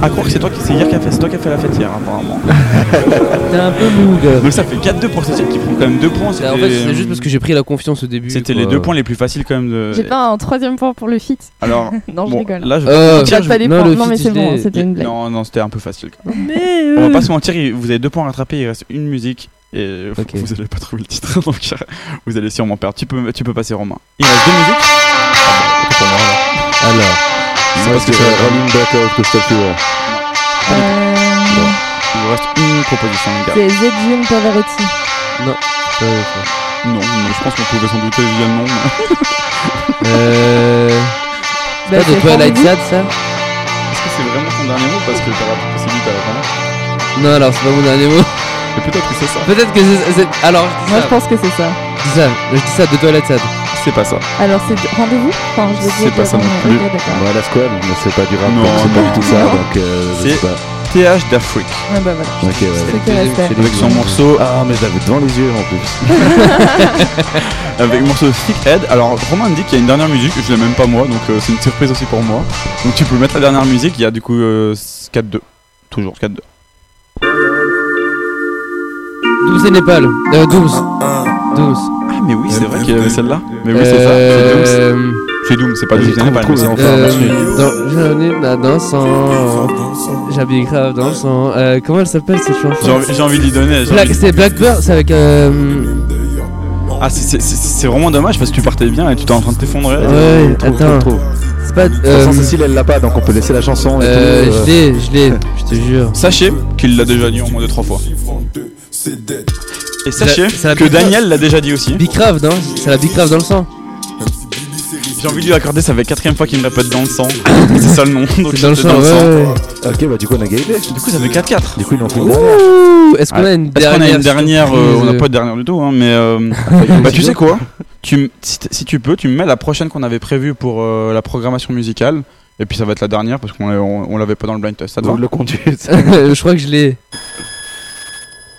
À croire que c'est toi qui a fait la fête hier apparemment. T'es un peu mou. Donc ça fait 4-2 pour Cécile qui prend quand même 2 points. En fait c'est juste parce que j'ai pris la confiance au début. C'était les 2 points les plus faciles quand même de... J'ai pas un troisième point pour le feat. Alors non je rigole. Là je pas des points. Non mais c'est bon, c'était une blague. Non c'était un peu facile quand même. On va pas se mentir, vous avez 2 points à rattraper, il reste une musique. Et okay. Vous allez pas trouver le titre donc vous allez sûrement perdre. Tu peux passer Romain. Il reste 2 musiques. Alors, c'est parce que c'est Rolling Back Out que je t'ai fait. Non. Il vous reste une proposition. C'est Zedjun Pavarotti. Non. Non, je pense qu'on pouvait sans doute via le nom. C'est pas de Twilight Sad ça. Est-ce que c'est vraiment ton dernier mot parce que t'as possibilité à la fin? Non alors c'est pas mon dernier mot. Peut-être que c'est ça. Peut-être que c'est... Alors, moi, je pense que c'est ça. C'est ça. Je dis ça de toilette, ça. C'est pas ça. Alors, c'est rendez-vous. Enfin, je c'est pas ça non plus. Moha La Squale, mais c'est pas du rap. Non, c'est pas du tout ça. Donc, je sais pas. TH d'Afrique. Ah bah voilà. Ok, ouais. C'est avec son morceau. Ah, mais je l'avais devant les yeux en plus. Avec le morceau Thickhead. Alors, Romain me dit qu'il y a une dernière musique. Je l'ai même pas moi, donc c'est une surprise aussi pour moi. Donc, tu peux mettre la dernière musique. Il y a du coup 4-2. Toujours 4-2. Doums et Népal. Doums. Ah mais oui c'est vrai qu'il y avait celle-là. Mais oui c'est ça. C'est Doums. C'est Doums, c'est pas Doums et Népal. J'habille grave dans le sang. Comment elle s'appelle cette chanson? J'ai envie de lui donner. C'est Blackbird, c'est avec Ah c'est vraiment dommage parce que tu partais bien et tu t'es en train de t'effondrer. Ouais, attends. C'est pas. Cécile, elle l'a pas, donc on peut laisser la chanson. Je l'ai, je te jure. Sachez qu'il l'a déjà dit au moins 2-3 fois. Et sachez que Daniel l'a déjà dit aussi. Bicraft, non ? C'est la Bicraft dans le sang. J'ai envie de lui accorder, ça fait la 4ème fois qu'il me l'a pas dans le sang. C'est ça le nom. Donc c'est dans le sang. Dans le sang. Ouais. Ok, bah du coup on a gagné. Du coup ça fait 4-4. Du coup ils l'ont fait. Est-ce qu'on a une dernière ? On a une dernière. On n'a pas de dernière du tout, hein, mais. Bah tu sais quoi ? Si tu peux, tu me mets la prochaine qu'on avait prévue pour la programmation musicale. Et puis ça va être la dernière parce qu'on l'avait pas dans le blind test. Ça te va ? Le conduit. Je crois que je l'ai.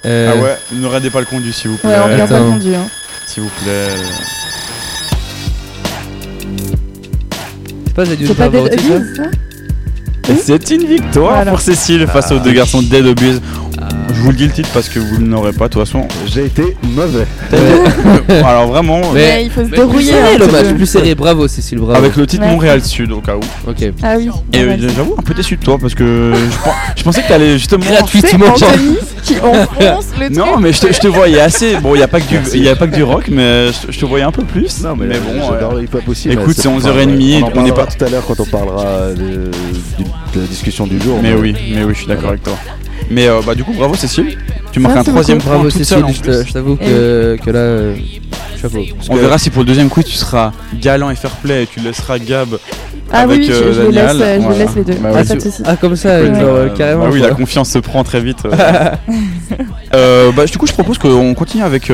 Ah ouais, ne regardez pas le conduit s'il vous plaît. Ouais, on regarde pas le conduit. Hein. S'il vous plaît. C'est pas Dead Obuse, ça ? Et c'est une victoire pour Cécile face aux deux garçons Dead Obuse. Je vous le dis le titre parce que vous n'aurez pas, de toute façon. J'ai été mauvais. Alors vraiment. Mais il faut se dérouiller. C'est plus serré, bravo Cécile, bravo. Avec le titre Montréal Sud, au cas où. Ok. Ah oui. Et j'avoue, un peu déçu de toi parce que je pensais que t'allais justement. Gratuitement. Qui enfonce le truc. Non, mais je te voyais assez. Bon, il n'y a pas que du rock, mais je te voyais un peu plus. Non, mais bon. J'adore le hip-hop aussi. Écoute, c'est 11h30. On n'est pas tout à l'heure quand on parlera de la discussion du jour. Mais oui, je suis d'accord avec toi. Mais bah du coup bravo Cécile, tu marques un troisième point toute seule en plus. Je t'avoue que là, chapeau. On verra si pour le deuxième coup tu seras galant et fair play et tu laisseras Gab avec Daniel. Je laisse les deux, bah, comme ça, carrément. Bah oui, la confiance se prend très vite. Bah du coup je propose qu'on continue avec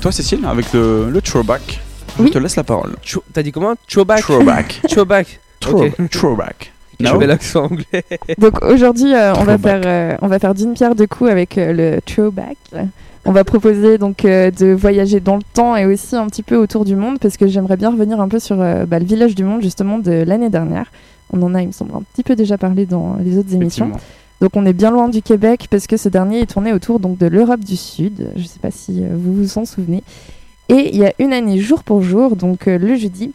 toi Cécile, avec le throwback. Je te laisse la parole. T'as dit comment ? Throwback. No. L'accent anglais. Donc aujourd'hui, on va faire d'une pierre deux coups avec le throwback. On va proposer donc de voyager dans le temps et aussi un petit peu autour du monde parce que j'aimerais bien revenir un peu sur le village du monde justement de l'année dernière. On en a, il me semble, un petit peu déjà parlé dans les autres émissions. Donc on est bien loin du Québec parce que ce dernier est tourné autour donc de l'Europe du Sud. Je ne sais pas si vous vous en souvenez. Et il y a une année jour pour jour, donc le jeudi,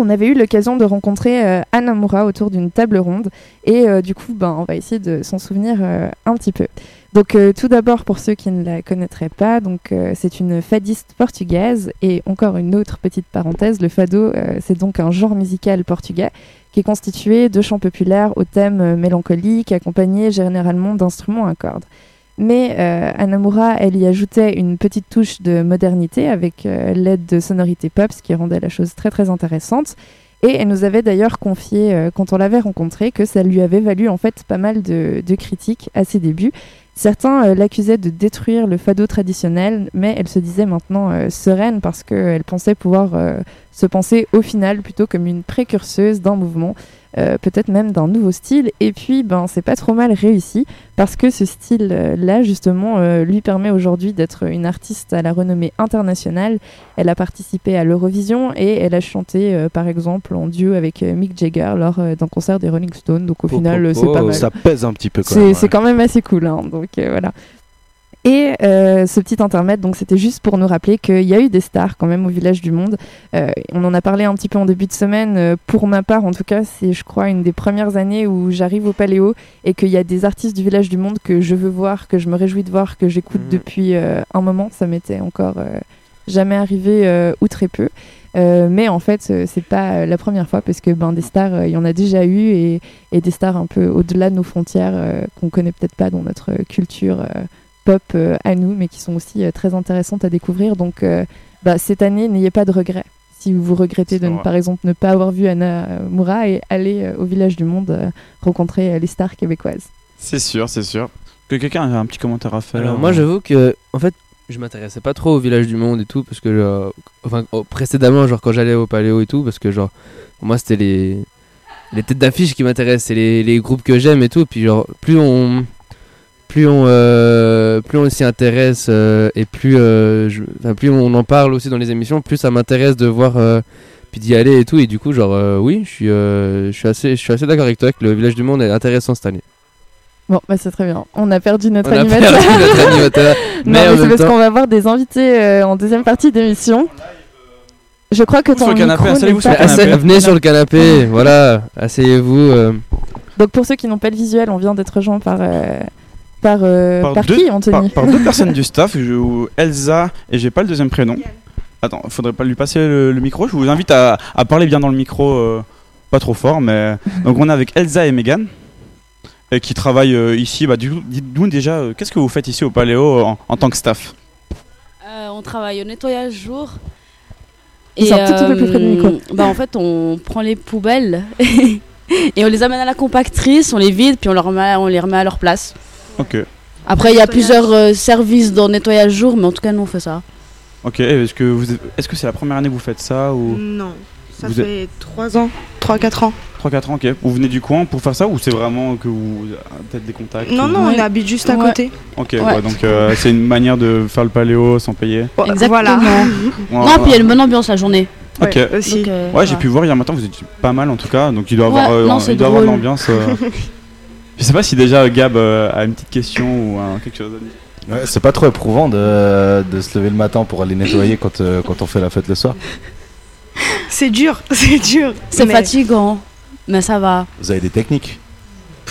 on avait eu l'occasion de rencontrer Ana Moura autour d'une table ronde et du coup on va essayer de s'en souvenir un petit peu. Donc tout d'abord pour ceux qui ne la connaîtraient pas, donc c'est une fadiste portugaise et encore une autre petite parenthèse, le fado c'est donc un genre musical portugais qui est constitué de chants populaires aux thèmes mélancoliques accompagnés généralement d'instruments à cordes. Mais Ana Moura, elle y ajoutait une petite touche de modernité avec l'aide de sonorités pop, ce qui rendait la chose très très intéressante. Et elle nous avait d'ailleurs confié, quand on l'avait rencontrée, que ça lui avait valu en fait pas mal de critiques à ses débuts. Certains l'accusaient de détruire le fado traditionnel, mais elle se disait maintenant sereine parce qu'elle pensait pouvoir se penser au final plutôt comme une précurseuse d'un mouvement. Peut-être même d'un nouveau style, et puis c'est pas trop mal réussi parce que ce style là justement lui permet aujourd'hui d'être une artiste à la renommée internationale. Elle a participé à l'Eurovision et elle a chanté par exemple en duo avec Mick Jagger lors d'un concert des Rolling Stones, donc au final c'est pas mal, ça pèse un petit peu quand même, c'est quand même assez cool, hein, donc voilà. Et ce petit intermède, donc c'était juste pour nous rappeler qu'il y a eu des stars quand même au village du monde. On en a parlé un petit peu en début de semaine. Pour ma part, en tout cas, c'est je crois une des premières années où j'arrive au Paléo et qu'il y a des artistes du village du monde que je veux voir, que je me réjouis de voir, que j'écoute depuis un moment. Ça m'était encore jamais arrivé ou très peu. Mais en fait, c'est pas la première fois parce que des stars, il y en a déjà eu et des stars un peu au-delà de nos frontières qu'on connaît peut-être pas dans notre culture pop à nous, mais qui sont aussi très intéressantes à découvrir. Donc cette année, n'ayez pas de regrets. Si vous regrettez par exemple ne pas avoir vu Ana Moura, et allez au village du monde rencontrer les stars québécoises. C'est sûr. Que quelqu'un a un petit commentaire à faire. Alors moi j'avoue que en fait je m'intéressais pas trop au village du monde et tout parce que précédemment, quand j'allais au Paléo et tout, parce que moi c'était les têtes d'affiche qui m'intéressent, les groupes que j'aime et tout. Puis plus on s'y intéresse et plus on en parle aussi dans les émissions, plus ça m'intéresse de voir puis d'y aller et tout, et du coup oui, je suis assez d'accord avec toi que le village du monde est intéressant cette année. Bon, c'est très bien. On a perdu notre animateur. mais c'est parce qu'on va avoir des invités en deuxième partie d'émission. Je crois que ton micro n'est pas... Venez sur le canapé, voilà, asseyez-vous. Donc pour ceux qui n'ont pas le visuel, on vient d'être rejoints par qui, Anthony ? Par deux personnes du staff, Elsa, et j'ai pas le deuxième prénom. Attends, faudrait pas lui passer le micro. Je vous invite à parler bien dans le micro pas trop fort, mais donc on est avec Elsa et Megan et qui travaillent ici. Bah, dites-nous déjà, qu'est-ce que vous faites ici au Paléo en tant que staff? On travaille au nettoyage jour. Et un petit peu plus près du micro. Bah, en fait, on prend les poubelles et on les amène à la compactrice, on les vide, puis on les remet à leur place. Ok. Après, il y a plusieurs services dans nettoyage jour, mais en tout cas, nous, on fait ça. Ok, est-ce que c'est la première année que vous faites ça ou... Non, ça fait 3-4 ans. 3-4 ans, ok. Vous venez du coin pour faire ça ou c'est vraiment que vous avez peut-être des contacts? Non, on habite juste à côté. Ok, ouais, donc c'est une manière de faire le Paléo sans payer. Exactement. Voilà. Non, puis il y a une bonne ambiance la journée. Ok. Aussi. Donc, ouais, j'ai pu voir hier matin, vous étiez pas mal en tout cas, donc il doit y avoir de l'ambiance. Je sais pas si déjà Gab a une petite question ou quelque chose à dire. Ouais, c'est pas trop éprouvant de se lever le matin pour aller nettoyer quand on fait la fête le soir. C'est dur. C'est fatigant, mais ça va. Vous avez des techniques?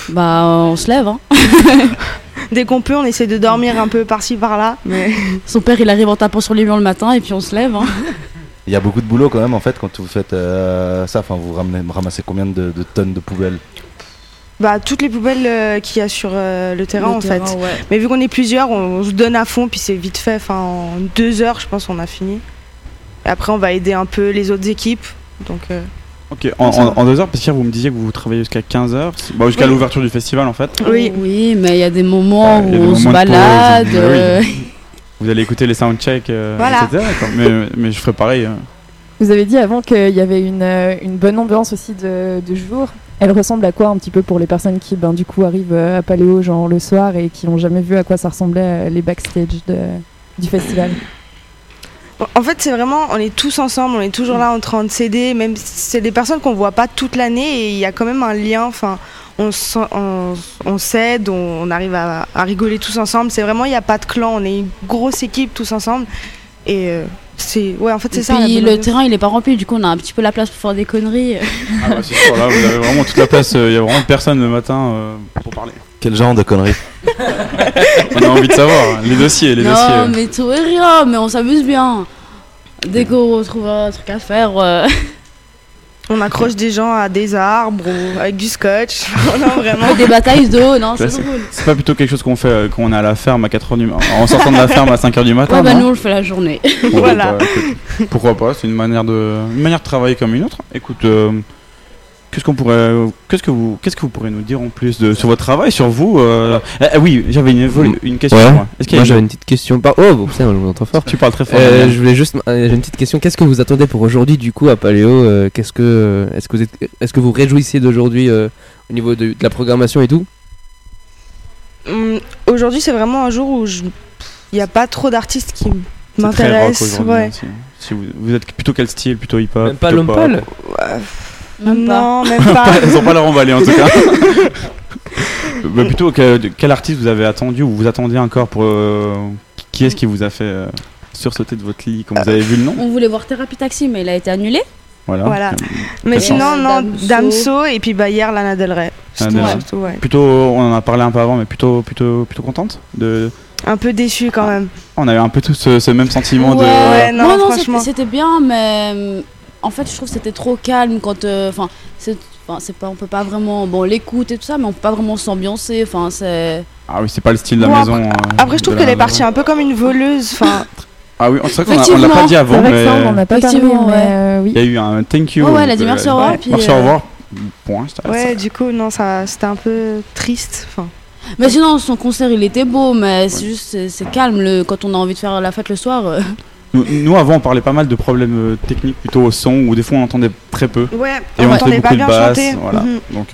Bah, on se lève, hein. Dès qu'on peut, on essaie de dormir un peu par-ci, par-là. Mais... Son père, il arrive en tapant sur les murs le matin et puis on se lève, hein. Il y a beaucoup de boulot quand même, en fait, quand vous faites ça. Enfin, vous ramassez combien de tonnes de poubelles? Bah, toutes les poubelles qu'il y a sur le terrain, en fait. Ouais. Mais vu qu'on est plusieurs, on se donne à fond, puis c'est vite fait. Enfin, en 2 heures, je pense, on a fini. Et après, on va aider un peu les autres équipes. Donc, ok, en 2 heures, parce que vous me disiez que vous travaillez jusqu'à 15 heures, jusqu'à l'ouverture du festival, en fait. Oui, mais il y a des moments où on se balade. Vous allez écouter les soundchecks, etc. Mais je ferai pareil. Vous avez dit avant qu'il y avait une bonne ambiance aussi de jour. Elle ressemble à quoi un petit peu pour les personnes qui du coup arrivent à Paléo genre le soir et qui n'ont jamais vu à quoi ça ressemblait les backstage du festival? En fait, c'est vraiment, on est tous ensemble, on est toujours là en train de s'aider, même c'est des personnes qu'on voit pas toute l'année et il y a quand même un lien, enfin on s'aide, on arrive à rigoler tous ensemble, c'est vraiment, il n'y a pas de clan, on est une grosse équipe tous ensemble et... Puis le terrain il est pas rempli, du coup on a un petit peu la place pour faire des conneries. Ah bah c'est sûr, là vous avez vraiment toute la place, il y a vraiment personne le matin pour parler. Quel genre de conneries? On a envie de savoir, les dossiers. Non mais tout est rien, mais on s'amuse bien. Dès qu'on trouve un truc à faire, on accroche des gens à des arbres ou avec du scotch. Non, vraiment. Des batailles d'eau, non, c'est cool. C'est pas plutôt quelque chose qu'on fait quand on est à la ferme à 4h du matin, en sortant de la ferme à 5h du matin? Ouais, bah nous on le fait la journée. Bon, voilà. Bah, écoute, pourquoi pas, c'est une manière de travailler comme une autre. Écoute, qu'est-ce que vous pourrez nous dire en plus sur votre travail, sur vous oui, j'avais une question. Ouais. Moi j'avais une petite question. Oh, bon, ça, je vous entends fort. Tu parles très fort. J'ai une petite question. Qu'est-ce que vous attendez pour aujourd'hui du coup à Paléo? Est-ce que vous réjouissez d'aujourd'hui au niveau de la programmation et tout? Aujourd'hui, c'est vraiment un jour où il n'y a pas trop d'artistes qui m'intéressent. Ouais. Si vous êtes plutôt quel style? Plutôt hip-hop? Même pas Lomepal. Même pas. Ils ont pas leur emballé en tout cas. Mais plutôt, quel artiste vous avez attendu ou vous attendiez encore pour qui est-ce qui vous a fait sursauter de votre lit quand vous avez vu le nom? On voulait voir Thérapie Taxi, mais il a été annulé. Voilà. Mais sinon, Damso et puis hier Lana Del Rey. Surtout. Plutôt, on en a parlé un peu avant, mais plutôt contente de. Un peu déçu quand même. On avait un peu tous ce même sentiment de. Ouais, non, franchement, c'était bien, mais. En fait, je trouve que c'était trop calme quand. On peut pas vraiment. Bon, l'écoute et tout ça, mais on peut pas vraiment s'ambiancer. Ah oui, c'est pas le style de la maison. Après, je trouve qu'elle est partie un peu comme une voleuse. Ah oui, c'est vrai qu'on l'a pas dit avant. Mais... Ça, on en a pas parlé, oui. Il y a eu un thank you. Elle a dit merci au revoir. Merci au revoir. Point. Du coup, non, c'était un peu triste. Mais sinon, son concert, il était beau, mais c'est juste. C'est calme quand on a envie de faire la fête le soir. Nous avant on parlait pas mal de problèmes techniques plutôt au son où des fois on entendait très peu et on entendait beaucoup de basse, voilà. Donc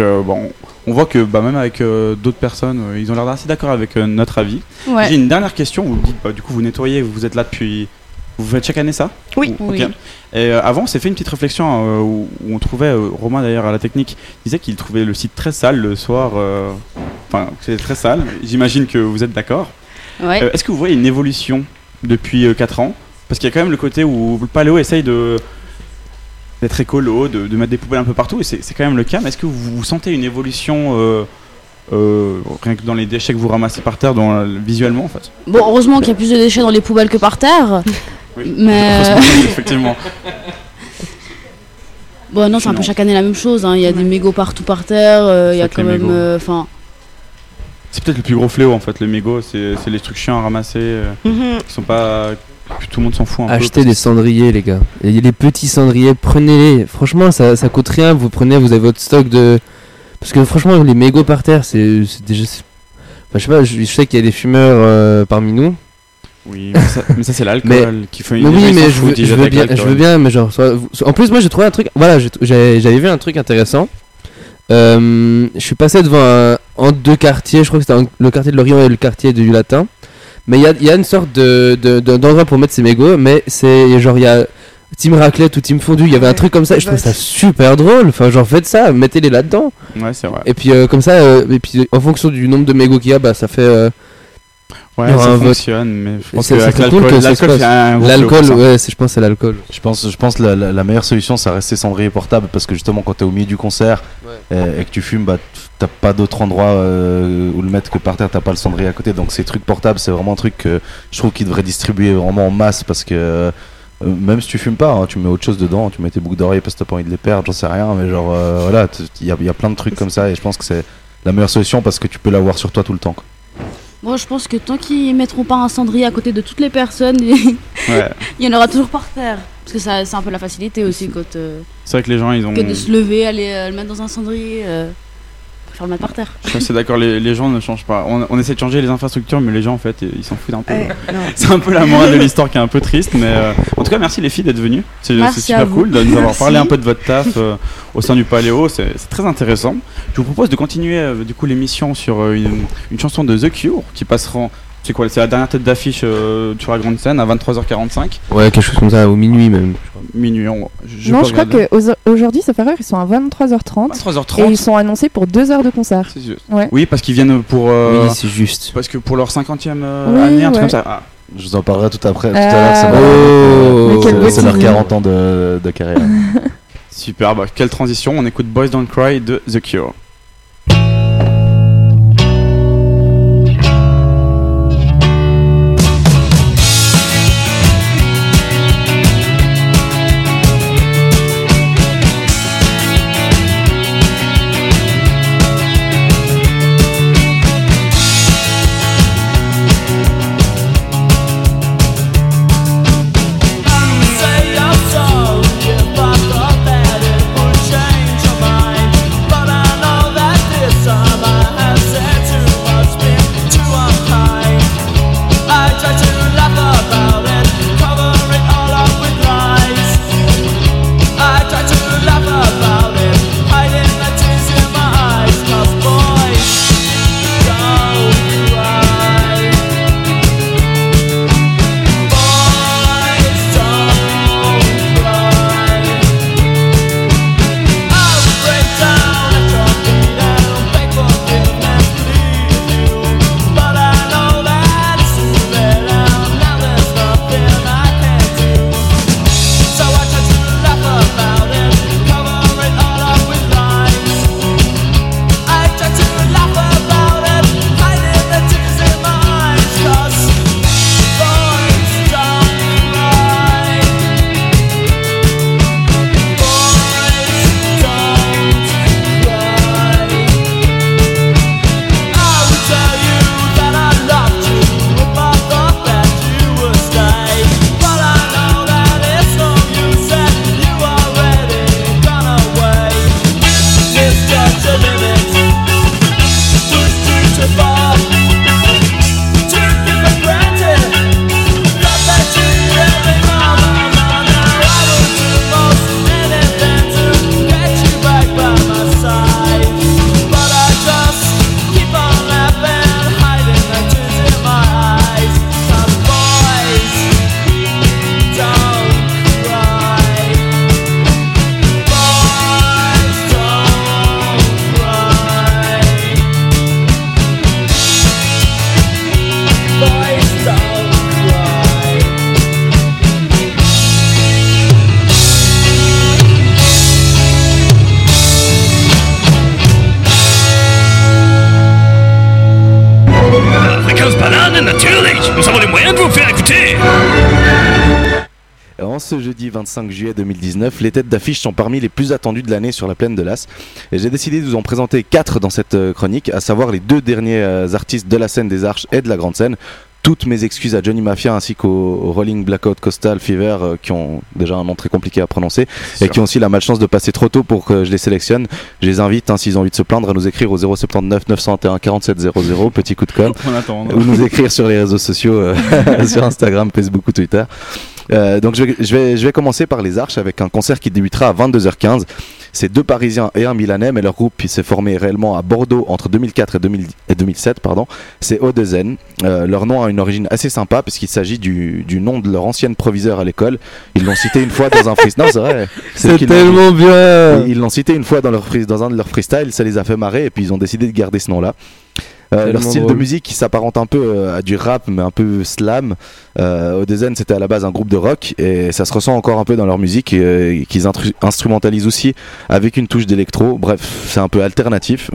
on voit que même avec d'autres personnes ils ont l'air assez d'accord avec notre avis. J'ai une dernière question, vous dites du coup vous nettoyez, vous êtes là depuis, vous faites chaque année ça? Oui. Et avant on s'est fait une petite réflexion où on trouvait, Romain d'ailleurs à la technique disait qu'il trouvait le site très sale le soir, c'est très sale, j'imagine que vous êtes d'accord. Est-ce que vous voyez une évolution depuis 4 ans? Parce qu'il y a quand même le côté où le Paléo essaye d'être écolo, de mettre des poubelles un peu partout, et c'est quand même le cas. Mais est-ce que vous sentez une évolution rien que dans les déchets que vous ramassez par terre, visuellement en fait? Bon, heureusement qu'il y a plus de déchets dans les poubelles que par terre. Oui, mais... effectivement. Bon, non, c'est un peu chaque année la même chose. Hein. Il y a des mégots partout par terre. Il y a quand même. C'est peut-être le plus gros fléau en fait, les mégots. C'est les trucs chiants à ramasser. Qui sont pas. Tout le monde s'en fout un peu. Achetez des cendriers, les gars. Et les petits cendriers, prenez-les. Franchement, ça coûte rien. Vous prenez, vous avez votre stock de. Parce que franchement, les mégots par terre, c'est déjà. Enfin, je sais pas, je sais qu'il y a des fumeurs parmi nous. Oui, mais ça c'est l'alcool qui fait une. Oui, mais je veux bien, mais genre. En plus, moi j'ai trouvé un truc. Voilà, j'avais vu un truc intéressant. Je suis passé devant entre deux quartiers, je crois que c'était le quartier de l'Orient et le quartier du Latin. Mais il y a une sorte d'endroit pour mettre ses mégots, mais c'est genre il y a team raclette ou team fondue, il y avait un truc comme ça, et je trouve ça super drôle. Enfin, genre faites ça, mettez-les là-dedans. Ouais, c'est vrai. Et puis comme ça, et puis en fonction du nombre de mégots qu'il y a, bah ça fait. Ouais, ça fonctionne, mais je pense que l'alcool, je pense que c'est l'alcool. Je pense que la meilleure solution, ça reste les cendriers portables, parce que justement, quand t'es au milieu du concert et que tu fumes, bah, t'as pas d'autre endroit où le mettre que par terre, t'as pas le cendrier à côté. Donc ces trucs portables, c'est vraiment un truc que je trouve qu'ils devraient distribuer vraiment en masse, parce que même si tu fumes pas, hein, tu mets autre chose dedans, tu mets tes boucles d'oreilles parce que t'as pas envie de les perdre, j'en sais rien, mais genre voilà, il y a plein de trucs comme ça, et je pense que c'est la meilleure solution parce que tu peux l'avoir sur toi tout le temps, quoi. Moi, je pense que tant qu'ils mettront pas un cendrier à côté de toutes les personnes, il y en aura toujours par terre. Parce que ça, c'est un peu la facilité aussi quand. C'est vrai que les gens, ils ont. Que de se lever, aller le mettre dans un cendrier, faire le mettre par terre. Je suis assez d'accord, les gens ne changent pas. On essaie de changer les infrastructures, mais les gens, en fait, ils s'en foutent un peu. C'est un peu la morale de l'histoire qui est un peu triste, mais en tout cas, merci les filles d'être venues. C'est super cool de nous avoir parlé un peu de votre taf au sein du Paléo. C'est très intéressant. Je vous propose de continuer du coup l'émission sur une chanson de The Cure qui passera. C'est la dernière tête d'affiche sur la grande scène à 23h45. Ouais, quelque chose comme ça, au minuit même. Minuit, je crois qu'aujourd'hui, ça fait rare, ils sont à 23h30. 23h30. Et ils sont annoncés pour 2 heures de concert. C'est juste. Ouais. Oui, parce qu'ils viennent pour. Oui, c'est juste. Parce que pour leur 50e année, un truc comme ça. Ah. Je vous en parlerai tout à l'heure, c'est c'est leur 40 ans de carrière. Super, bah, quelle transition, on écoute Boys Don't Cry de The Cure. En ce jeudi 25 juillet 2019, les têtes d'affiche sont parmi les plus attendues de l'année sur la plaine de Las. Et j'ai décidé de vous en présenter 4 dans cette chronique, à savoir les 2 derniers artistes de la scène des Arches et de la Grande Scène. Toutes mes excuses à Johnny Mafia ainsi qu'au Rolling Blackout Coastal Fever qui ont déjà un nom très compliqué à prononcer et qui ont aussi la malchance de passer trop tôt pour que je les sélectionne. Je les invite, s'ils ont envie de se plaindre, à nous écrire au 079 901 47 00, petit coup de conne, ou nous écrire sur les réseaux sociaux, sur Instagram, Facebook ou Twitter. Donc je vais commencer par les Arches avec un concert qui débutera à 22h15. C'est 2 Parisiens et un Milanais, mais leur groupe s'est formé réellement à Bordeaux entre 2004 et 2007. C'est Odezenne. Leur nom a une origine assez sympa puisqu'il s'agit du nom de leur ancienne proviseur à l'école. Ils l'ont cité une fois dans un freestyle. Non, c'est vrai. C'est tellement bien. Ils l'ont cité une fois dans un de leurs freestyles. Ça les a fait marrer et puis ils ont décidé de garder ce nom-là. Leur style de musique qui s'apparente un peu à du rap mais un peu slam. Odezenne c'était à la base un groupe de rock et ça se ressent encore un peu dans leur musique qu'ils instrumentalisent aussi avec une touche d'électro. Bref, c'est un peu alternatif,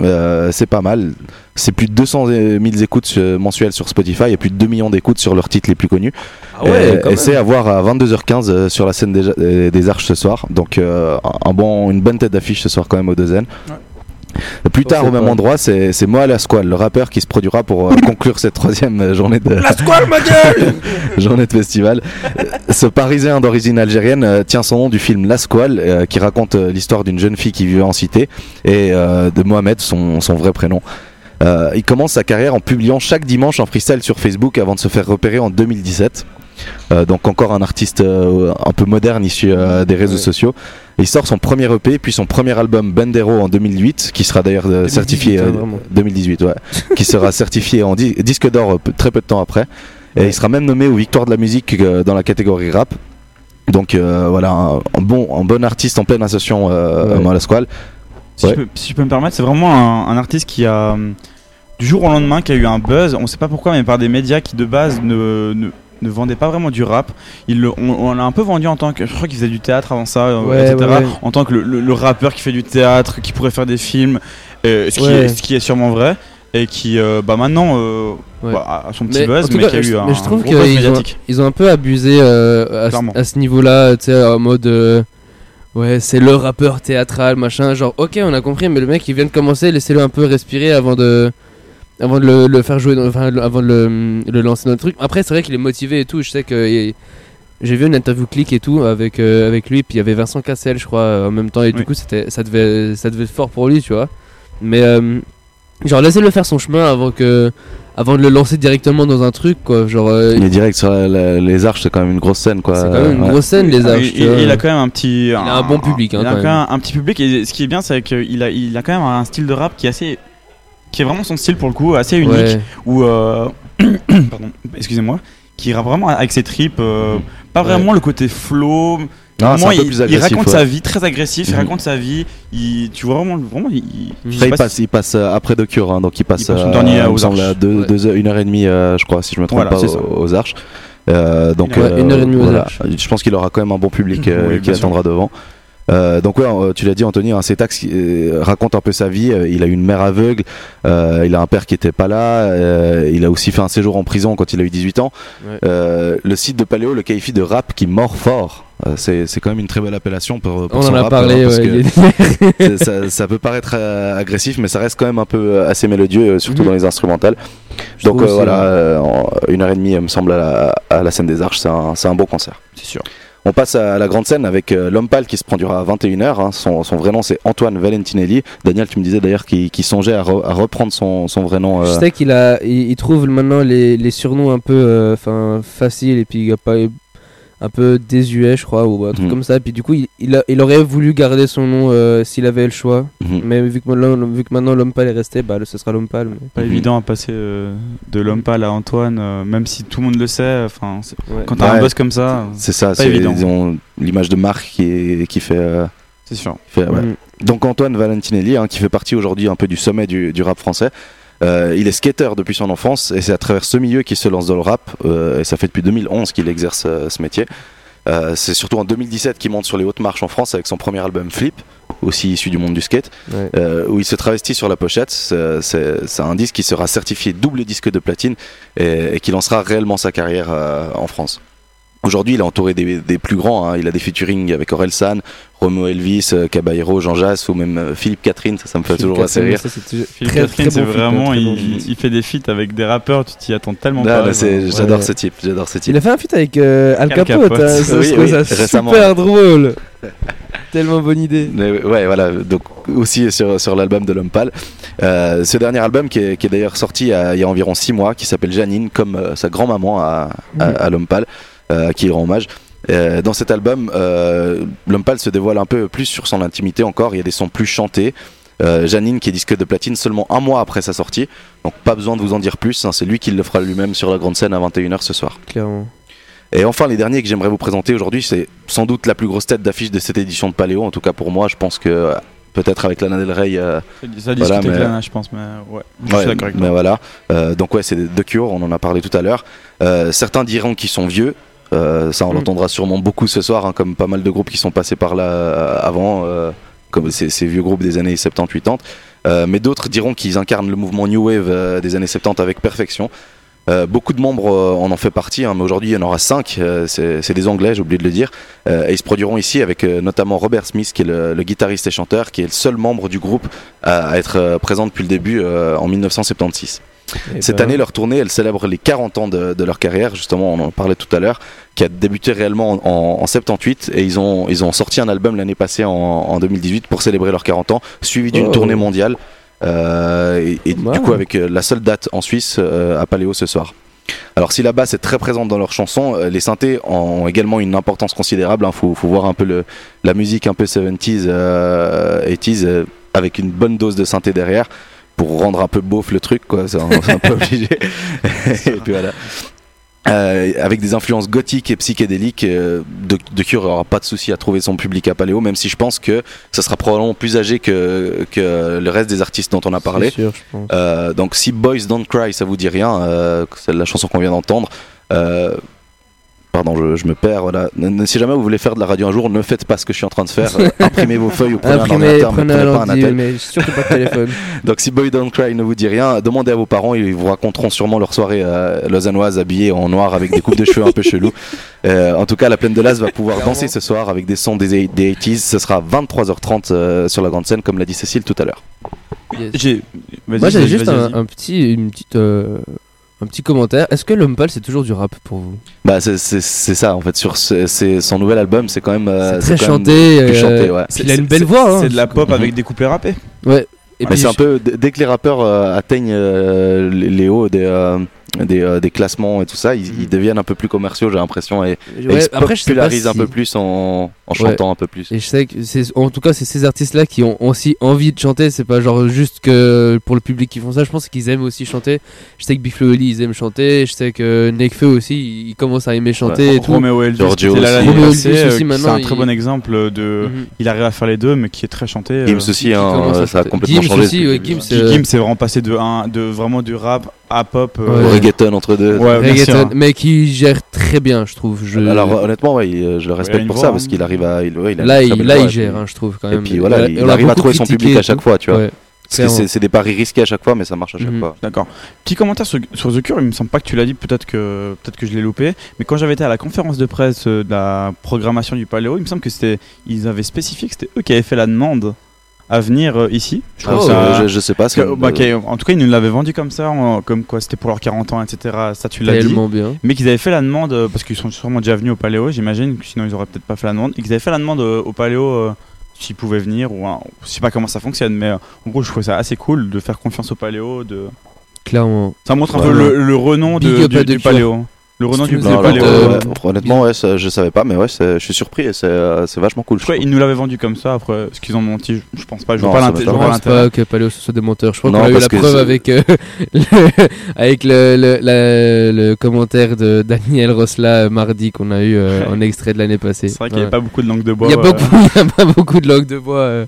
c'est pas mal. C'est plus de 200 000 écoutes mensuelles sur Spotify et plus de 2 millions d'écoutes sur leurs titres les plus connus. Ah ouais, et c'est à voir à 22h15 sur la scène des Arches ce soir. Donc une bonne tête d'affiche ce soir quand même Odezenne. Ouais. Plus tard au même endroit, c'est Moha La Squale, le rappeur qui se produira pour conclure cette 3e journée de La Squale, ma gueule journée de festival. Ce Parisien d'origine algérienne tient son nom du film La Squale qui raconte l'histoire d'une jeune fille qui vivait en cité et de Mohamed, son vrai prénom. Il commence sa carrière en publiant chaque dimanche un freestyle sur Facebook avant de se faire repérer en 2017. Donc encore un artiste un peu moderne issu des réseaux sociaux. Il sort son premier EP puis son premier album Bendero en 2008 qui sera d'ailleurs certifié 2018 ouais, qui sera certifié en disque d'or très peu de temps après et il sera même nommé aux Victoires de la musique dans la catégorie rap. Donc voilà un bon artiste en pleine ascension Moha La Squale. Si je peux me permettre, c'est vraiment un artiste qui a du jour au lendemain qui a eu un buzz, on sait pas pourquoi mais par des médias qui de base ne vendait pas vraiment du rap. On l'a un peu vendu en tant que, je crois qu'il faisait du théâtre avant ça, etc. Ouais. En tant que le rappeur qui fait du théâtre, qui pourrait faire des films, ce qui est sûrement vrai, et qui maintenant a son petit buzz, mais qui a eu un gros buzz médiatique. Ils ont un peu abusé à ce niveau-là, tu sais, en mode... c'est le rappeur théâtral, machin, genre ok on a compris, mais le mec il vient de commencer, laissez-le un peu respirer avant de le faire jouer, avant de le lancer dans le truc. Après c'est vrai qu'il est motivé et tout, je sais que j'ai vu une interview clic et tout avec lui, puis il y avait Vincent Cassel je crois en même temps et du coup ça devait être fort pour lui tu vois, mais genre laissez-le faire son chemin avant de le lancer directement dans un truc quoi, genre il est direct sur les Arches, c'est quand même une grosse scène quoi. C'est quand même une grosse scène les Arches. Il a quand même un bon public hein, il a quand même un petit public et ce qui est bien c'est qu'il a quand même un style de rap qui est vraiment son style pour le coup, assez unique, où pardon, excusez-moi, qui ira vraiment avec ses tripes, pas vraiment le côté flow. Non, moi, il raconte sa vie très agressif, il raconte sa vie, tu vois vraiment il passe après The Cure hein, donc il passe son dernier aux Arches. 1h30 je crois si je me trompe pas aux Arches. Donc 1h30 aux Arches. Je pense qu'il aura quand même un bon public qui attendra devant. Donc tu l'as dit Anthony, hein, Tax raconte un peu sa vie. Il a eu une mère aveugle, il a un père qui était pas là, il a aussi fait un séjour en prison quand il a eu 18 ans. Le site de Paléo le qualifie de rap qui mord fort. C'est quand même une très belle appellation pour son rap. On en a parlé, parce que ça peut paraître agressif, mais ça reste quand même un peu assez mélodieux, surtout dans les instrumentales. Donc en 1h30 me semble à la scène des Arches, c'est un beau concert. C'est sûr. On passe à la grande scène avec Lomepal qui se produira à 21h. Hein. Son vrai nom c'est Antoine Valentinelli. Daniel, tu me disais d'ailleurs qu'il songeait à reprendre son vrai nom. Je sais qu'il trouve maintenant les surnoms un peu faciles et puis un peu désuets, je crois, ou un truc comme ça. Puis du coup, il aurait voulu garder son nom s'il avait le choix. Mais vu que maintenant Lomepal est resté, ce sera Lomepal. Mais... Pas évident à passer de Lomepal à Antoine, même si tout le monde le sait. Quand t'as un boss comme ça, c'est pas évident. Disons, l'image de marque qui fait. C'est sûr. Donc Antoine Valentinelli, hein, qui fait partie aujourd'hui un peu du sommet du rap français. Il est skater depuis son enfance et c'est à travers ce milieu qu'il se lance dans le rap et ça fait depuis 2011 qu'il exerce ce métier. C'est surtout en 2017 qu'il monte sur les hautes marches en France avec son premier album Flip, aussi issu du monde du skate, où il se travestit sur la pochette. C'est un disque qui sera certifié double disque de platine et qui lancera réellement sa carrière en France. Aujourd'hui, il est entouré des plus grands, hein. Il a des featuring avec Orelsan, Roméo Elvis, Caballero, Jean Jass ou même Philippe Catherine, ça me fait Philippe toujours assez rire. Philippe Catherine, c'est vraiment, il fait des feats avec des rappeurs, tu t'y attends tellement pas. J'adore ce type, Il a fait un feat avec Al Capote, super drôle. Tellement bonne idée. Mais ouais, voilà, donc aussi sur l'album de Lomepal. Ce dernier album qui est d'ailleurs sorti il y a environ 6 mois, qui s'appelle Janine, comme sa grand-maman à Lomepal, à qui il rend hommage. Dans cet album, Lomepal se dévoile un peu plus sur son intimité encore, il y a des sons plus chantés. Janine qui est disque de platine seulement un mois après sa sortie, donc pas besoin de vous en dire plus, hein, c'est lui qui le fera lui-même sur la grande scène à 21h ce soir. Clairement. Et enfin, les derniers que j'aimerais vous présenter aujourd'hui, c'est sans doute la plus grosse tête d'affiche de cette édition de Paléo, en tout cas pour moi. Je pense que peut-être avec Lana Del Rey. Ça discute voilà, avec Lana, je pense, mais ouais, je suis d'accord avec toi. Mais voilà, donc ouais, c'est The Cure, on en a parlé tout à l'heure. Certains diront qu'ils sont vieux, ça on l'entendra sûrement beaucoup ce soir, hein, comme pas mal de groupes qui sont passés par là avant, comme ces vieux groupes des années 70-80. Mais d'autres diront qu'ils incarnent le mouvement New Wave des années 70 avec perfection. Beaucoup de membres en fait partie, hein, mais aujourd'hui il y en aura 5, c'est des Anglais, j'ai oublié de le dire, et ils se produiront ici avec notamment Robert Smith qui est le guitariste et chanteur, qui est le seul membre du groupe à être présent depuis le début en 1976. Et cette année, leur tournée, elle célèbre les 40 ans de leur carrière, justement on en parlait tout à l'heure, qui a débuté réellement en 78, et ils ont sorti un album l'année passée en 2018 pour célébrer leurs 40 ans, suivi d'une tournée mondiale. Du coup avec la seule date en Suisse à Paléo ce soir. Alors si la basse est très présente dans leurs chansons, les synthés ont également une importance considérable, hein. Faut voir un peu la musique un peu 70s, 80s avec une bonne dose de synthé derrière pour rendre un peu beauf le truc quoi, c'est un peu obligé. Et puis voilà. Avec des influences gothiques et psychédéliques, The Cure n'aura pas de souci à trouver son public à Paléo, même si je pense que ça sera probablement plus âgé que le reste des artistes dont on a parlé. C'est sûr, je pense. Donc si Boys Don't Cry ça vous dit rien, c'est la chanson qu'on vient d'entendre, pardon, je me perds. Voilà. Si jamais vous voulez faire de la radio un jour, ne faites pas ce que je suis en train de faire. Imprimez vos feuilles ou prenez un ordinateur, mais prenez pas un attel. Mais surtout pas de téléphone. Donc si Boy Don't Cry ne vous dit rien, demandez à vos parents, ils vous raconteront sûrement leur soirée lausannoise habillée en noir avec des coupes de cheveux un peu chelou. En tout cas, la Plaine de Laz va pouvoir danser ce soir avec des sons des 80s. Ce sera 23h30 sur la grande scène, comme l'a dit Cécile tout à l'heure. Yes. Moi j'avais juste un petit commentaire. Est-ce que Lomepal c'est toujours du rap pour vous ? Bah c'est ça en fait. Sur son nouvel album, c'est quand même c'est quand chanté. Même chanté ouais. Il a une belle voix. Hein, c'est de la pop avec des couplets rappés. Ouais. Et puis c'est un peu dès que les rappeurs atteignent les hauts des classements et tout ça, ils deviennent un peu plus commerciaux, j'ai l'impression, et ils se popularisent un peu plus en chantant un peu plus. Et je sais que en tout cas, c'est ces artistes-là qui ont aussi envie de chanter, c'est pas genre juste que pour le public qui font ça, je pense qu'ils aiment aussi chanter. Je sais que Big Flo et Oli, ils aiment chanter, je sais que Nekfeu aussi, ils commencent à aimer chanter et tout. Roméo Elvis, c'est un très bon exemple de... Il arrive à faire les deux, mais qui est très chanté. Gims aussi, ça a complètement changé. Gims, c'est vraiment passé de vraiment du rap à pop... Reggaeton entre deux, reggaeton, mais qui gère très bien, je trouve. Alors honnêtement, je le respecte pour ça parce qu'il arrive à. Il gère, je trouve quand même. Et puis voilà, il arrive à trouver son public à chaque fois, tu vois. Parce que c'est des paris risqués à chaque fois, mais ça marche à chaque fois. D'accord. Petit commentaire sur The Cure, il me semble pas que tu l'as dit, peut-être que je l'ai loupé, mais quand j'avais été à la conférence de presse de la programmation du Paléo, il me semble que ils avaient spécifié que c'était eux qui avaient fait la demande à venir ici. Je sais pas. En tout cas, ils nous l'avaient vendu comme ça, comme quoi c'était pour leurs 40 ans, etc. Ça, tu l'as dit. Bien. Mais qu'ils avaient fait la demande, parce qu'ils sont sûrement déjà venus au Paléo, j'imagine, que sinon ils auraient peut-être pas fait la demande, et qu'ils avaient fait la demande au Paléo s'ils pouvaient venir, ou je sais pas comment ça fonctionne, mais en gros, je trouve ça assez cool de faire confiance au Paléo. Clairement. Ça montre un peu le renom du Paléo. Le renom du Paléo. Honnêtement, je savais pas, mais je suis surpris et c'est vachement cool. Ouais, ils nous l'avaient vendu comme ça. Après, ce qu'ils ont menti, je pense pas. Je pense pas que Paléo ce soit des menteurs. Je crois qu'on a eu la preuve avec le commentaire de Daniel Rosla mardi qu'on a eu en extrait de l'année passée. C'est vrai qu'il n'y avait pas beaucoup de langue de bois. Il n'y a pas beaucoup de langue de bois.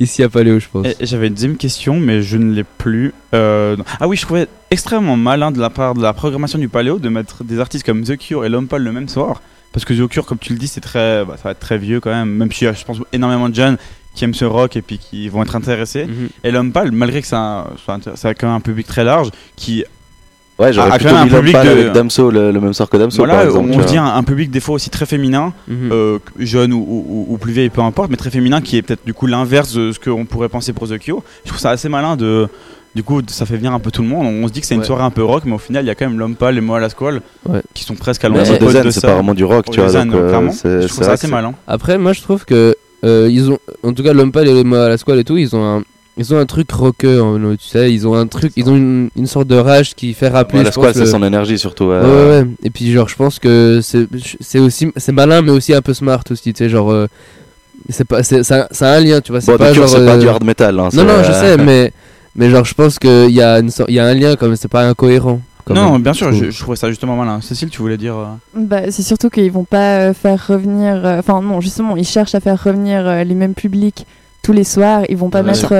Ici à Paléo, je pense. Et j'avais une deuxième question, mais je ne l'ai plus. Ah oui, je trouvais extrêmement malin de la part de la programmation du Paléo de mettre des artistes comme The Cure et Lomepal le même soir. Parce que The Cure, comme tu le dis, ça va être très vieux quand même. Même si je pense énormément de jeunes qui aiment ce rock et puis qui vont être intéressés. Mm-hmm. Et Lomepal, malgré que ça a quand même un public très large, qui Ouais, j'aurais plutôt mis Lomepal avec Damso, le même sort que Damso. Voilà, par exemple, on se dit un public des fois aussi très féminin, jeune ou plus vieille, peu importe, mais très féminin, qui est peut-être du coup l'inverse de ce qu'on pourrait penser pour The Cure. Je trouve ça assez malin de... Du coup, ça fait venir un peu tout le monde. On se dit que c'est une soirée un peu rock, mais au final, il y a quand même Lomepal et Moha La Squale qui sont presque à l'antipodes de ça. C'est pas vraiment du rock, tu vois. Donc, clairement, je trouve ça assez malin. Après, moi, je trouve que ils ont, en tout cas, Lomepal et Moha La Squale et tout, ils ont un truc rocker, tu sais. Ils ont un truc, ils ont une sorte de rage qui fait rappeler. La Squale, c'est son énergie surtout. Ouais. Et puis, genre, je pense que c'est aussi, c'est malin, mais aussi un peu smart aussi, tu sais, genre. C'est un lien, tu vois. C'est pas genre. C'est pas du hard metal. Non, je sais, mais. Mais genre je pense qu'il y a un lien, comme c'est pas incohérent. Non, bien sûr, je trouvais ça justement malin. Cécile, tu voulais dire c'est surtout qu'ils vont pas faire revenir... Enfin non, justement, ils cherchent à faire revenir les mêmes publics tous les soirs. Ils vont pas mettre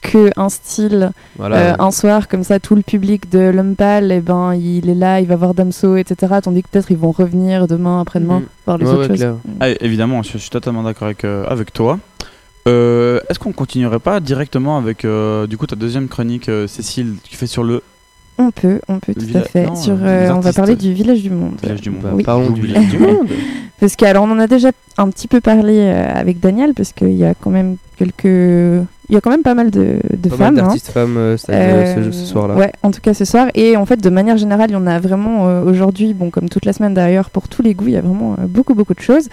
qu'un style un soir, comme ça tout le public de Lomepal, il est là, il va voir Damso, etc. Tandis que peut-être ils vont revenir demain, après-demain, voir les autres choses. Évidemment, je suis totalement d'accord avec toi. Est-ce qu'on continuerait pas directement avec du coup ta deuxième chronique, Cécile, qui fait sur le... On peut tout à fait. On va parler du Village du Monde. Parlons du Village du Monde. Parce qu'alors on en a déjà un petit peu parlé avec Daniel, parce qu'il y a quand même il y a quand même pas mal de femmes. Pas mal d'artistes femmes ce soir-là. Ouais, en tout cas ce soir. Et en fait, de manière générale, il y en a vraiment aujourd'hui, comme toute la semaine d'ailleurs, pour tous les goûts, il y a vraiment beaucoup, beaucoup de choses.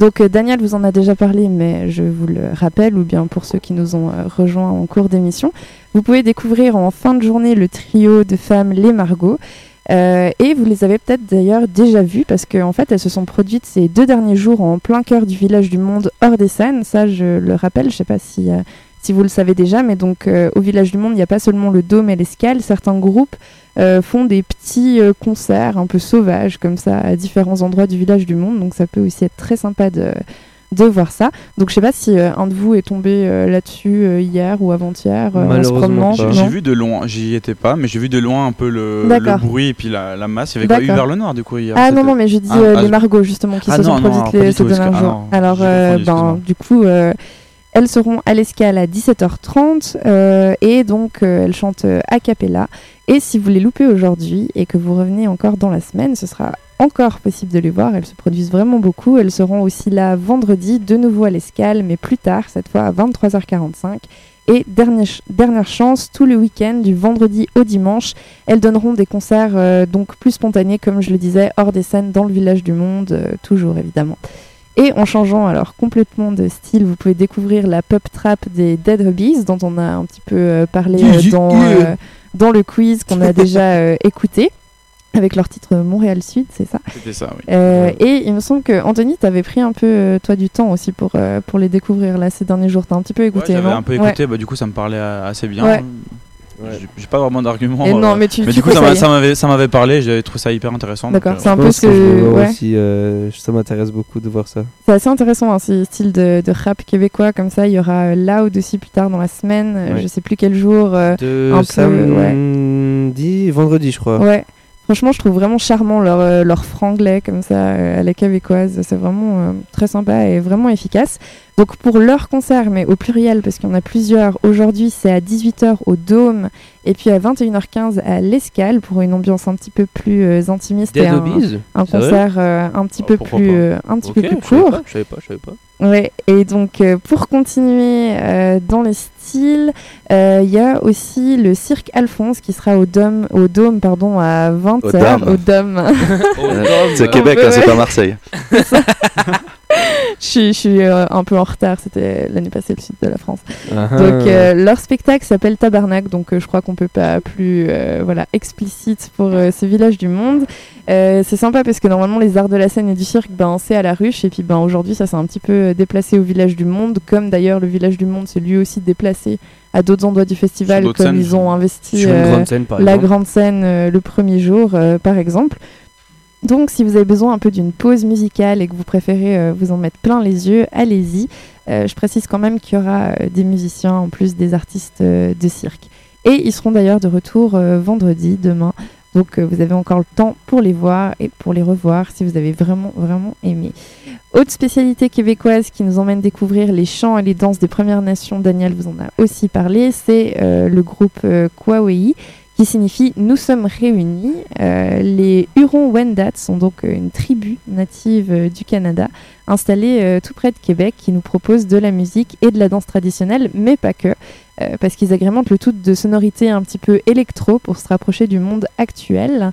Donc Daniel vous en a déjà parlé, mais je vous le rappelle, ou bien pour ceux qui nous ont rejoints en cours d'émission, vous pouvez découvrir en fin de journée le trio de femmes Les Margots, et vous les avez peut-être d'ailleurs déjà vues, parce qu'en fait elles se sont produites ces 2 derniers jours en plein cœur du Village du Monde, hors des scènes, ça je le rappelle, je sais pas si vous le savez déjà, mais donc au Village du Monde il n'y a pas seulement le Dôme et l'Escale, certains groupes font des petits concerts un peu sauvages comme ça à différents endroits du Village du Monde, donc ça peut aussi être très sympa de voir ça. Donc je sais pas si un de vous est tombé là-dessus hier ou avant-hier. Malheureusement pas. J'ai vu de loin, j'y étais pas, mais j'ai vu de loin un peu le bruit et puis la masse. Il y avait quoi, Hubert Lenoir du coup hier. Ah non mais je dis les Margots justement qui se sont produites ces derniers jours. Alors du coup elles seront à l'Escale à 17h30 et donc elles chantent a cappella. Et si vous les loupez aujourd'hui et que vous revenez encore dans la semaine, ce sera encore possible de les voir. Elles se produisent vraiment beaucoup. Elles seront aussi là vendredi, de nouveau à l'Escale, mais plus tard, cette fois à 23h45. Et dernière chance, tout le week-end, du vendredi au dimanche, elles donneront des concerts donc plus spontanés, comme je le disais, hors des scènes, dans le Village du Monde, toujours évidemment. Et en changeant alors complètement de style, vous pouvez découvrir la pop trap des Dead Hobbies, dont on a un petit peu parlé dans le quiz qu'on a déjà écouté, avec leur titre Montréal Sud, c'est ça ? C'était ça, oui. Et il me semble que Anthony, t'avais pris un peu toi du temps aussi pour les découvrir là ces derniers jours. T'as un petit peu écouté. Ouais, j'avais un peu écouté. Ouais. Bah du coup ça me parlait assez bien. Ouais. J'ai pas vraiment d'argument. Non, mais du coup ça m'avait parlé, j'avais trouvé ça hyper intéressant. D'accord, c'est un peu ce que aussi, ça m'intéresse beaucoup de voir ça. C'est assez intéressant hein, ce style de rap québécois comme ça. Il y aura Loud aussi plus tard dans la semaine, je sais plus quel jour, vendredi je crois. Ouais. Franchement, je trouve vraiment charmant leur franglais comme ça à la québécoise. C'est vraiment très sympa et vraiment efficace. Donc pour leur concert, mais au pluriel parce qu'il y en a plusieurs, aujourd'hui c'est à 18h au Dôme et puis à 21h15 à l'Escale pour une ambiance un petit peu plus intimiste et un concert un petit peu plus court. Je savais pas. Ouais, et donc pour continuer dans les styles, il y a aussi le Cirque Alphonse qui sera au Dôme, à 20h. Au Dôme. C'est Québec, c'est pas Marseille. Je suis un peu en retard, c'était l'année passée le sud de la France. Donc leur spectacle s'appelle Tabarnak, donc je crois qu'on peut pas plus explicite pour ce Village du Monde. C'est sympa parce que normalement les arts de la scène et du cirque c'est à la ruche et puis aujourd'hui ça s'est un petit peu déplacé au Village du Monde, comme d'ailleurs le Village du Monde s'est lui aussi déplacé à d'autres endroits du festival, comme scènes, ils ont investi grande scène le premier jour par exemple. Donc si vous avez besoin un peu d'une pause musicale et que vous préférez vous en mettre plein les yeux, allez-y. Je précise quand même qu'il y aura des musiciens en plus des artistes de cirque. Et ils seront d'ailleurs de retour vendredi, demain. Donc vous avez encore le temps pour les voir et pour les revoir si vous avez vraiment, vraiment aimé. Autre spécialité québécoise qui nous emmène découvrir les chants et les danses des Premières Nations, Daniel vous en a aussi parlé, c'est le groupe Kwawehi, qui signifie « Nous sommes réunis ». Les Hurons-Wendat sont donc une tribu native du Canada, installée tout près de Québec, qui nous propose de la musique et de la danse traditionnelle, mais pas que, parce qu'ils agrémentent le tout de sonorités un petit peu électro pour se rapprocher du monde actuel.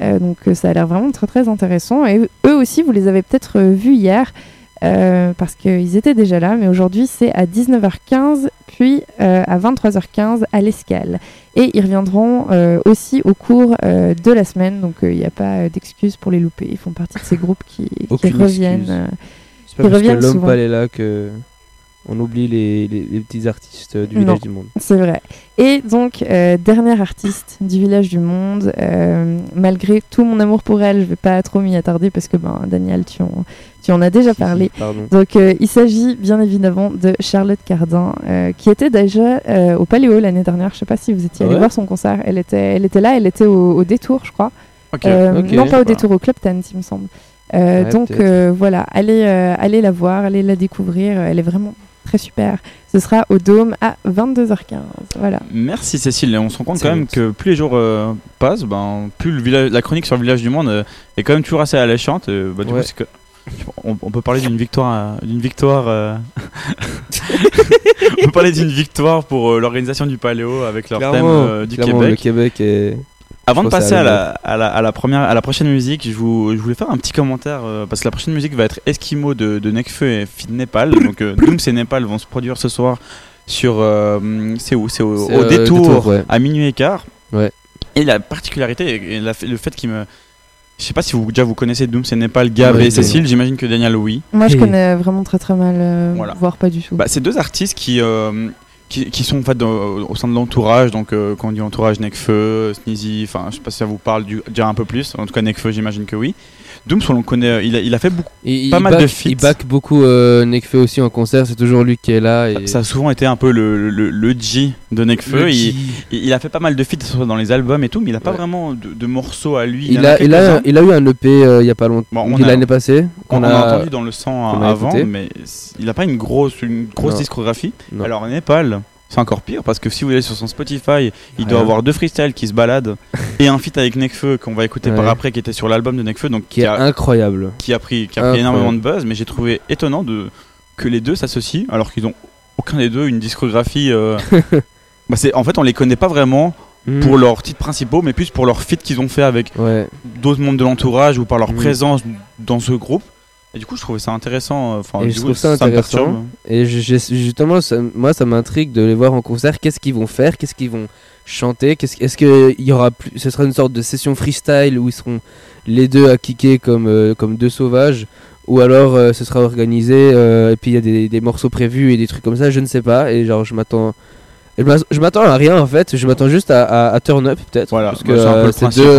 Donc ça a l'air vraiment très très intéressant. Et eux aussi, vous les avez peut-être vus hier, parce qu'ils étaient déjà là, mais aujourd'hui c'est à 19h15 puis à 23h15 à l'Escale, et ils reviendront aussi au cours de la semaine, donc il n'y a pas d'excuses pour les louper. Ils font partie de ces groupes qui reviennent. C'est pas parce que Lomepal est là que on oublie les petits artistes du Village du Monde. C'est vrai. Et donc, dernière artiste du Village du Monde, malgré tout mon amour pour elle, je ne vais pas trop m'y attarder parce que, Daniel, tu en as déjà parlé. Donc, il s'agit bien évidemment de Charlotte Cardin, qui était déjà au Paléo l'année dernière. Je ne sais pas si vous étiez allé voir son concert. Elle était là, elle était au détour, je crois. Okay, non, pas au détour, au Club Tanz, il me semble. Donc, voilà, allez la voir, allez la découvrir. Elle est vraiment très super. Ce sera au Doums à 22h15. Voilà. Merci Cécile. On se rend compte quand même que plus les jours passent, plus la chronique sur le Village du Monde est quand même toujours assez alléchante. Du coup, c'est que on peut parler d'une victoire, on peut parler d'une victoire pour l'organisation du Paléo avec leur thème du Québec. Le Québec est... Avant de passer à la prochaine musique, je voulais faire un petit commentaire parce que la prochaine musique va être Eskimo de Nekfeu et Fit Népal. Donc Doums et Népal vont se produire ce soir sur au détour à 00h15. Ouais. Et la particularité et le fait qui me... Je sais pas si vous connaissez Doums et Népal, Gab et Cécile, j'imagine que Daniel oui. Moi je connais vraiment très très mal, voire pas du tout. C'est deux artistes qui sont en fait au sein de l'entourage, donc quand on dit entourage, Nekfeu, Sneezy, enfin je sais pas si ça vous parle déjà un peu plus, en tout cas Nekfeu j'imagine que oui. Doums on le connaît, il a fait beaucoup, pas mal de feats. Il back beaucoup Nekfeu aussi en concert, c'est toujours lui qui est là. Et... Ça a souvent été un peu le G de Nekfeu, il a fait pas mal de feats dans les albums et tout, mais il a pas vraiment de morceaux à lui. Il a eu un EP il y a pas longtemps, l'année passée. On a entendu dans le sang avant, mais il a pas une grosse discographie. Non. Alors Népal... C'est encore pire parce que si vous allez sur son Spotify, il doit avoir 2 freestyles qui se baladent et un feat avec Nekfeu qu'on va écouter par après, qui était sur l'album de Nekfeu, donc qui est incroyable, qui a pris énormément de buzz. Mais j'ai trouvé étonnant que les deux s'associent alors qu'ils n'ont aucun des deux une discographie. En fait, on les connaît pas vraiment pour leurs titres principaux, mais plus pour leurs feats qu'ils ont fait avec d'autres membres de l'entourage ou par leur présence dans ce groupe. Et du coup, je trouvais ça intéressant. Et justement, moi, ça m'intrigue de les voir en concert. Qu'est-ce qu'ils vont faire ? Qu'est-ce qu'ils vont chanter ? Est-ce qu'il y aura plus ? Ce sera une sorte de session freestyle où ils seront les deux à kicker comme deux sauvages, ou alors ce sera organisé et puis il y a des morceaux prévus et des trucs comme ça. Je ne sais pas. Et genre, je m'attends à rien en fait. Je m'attends juste à turn up peut-être. Voilà. Parce que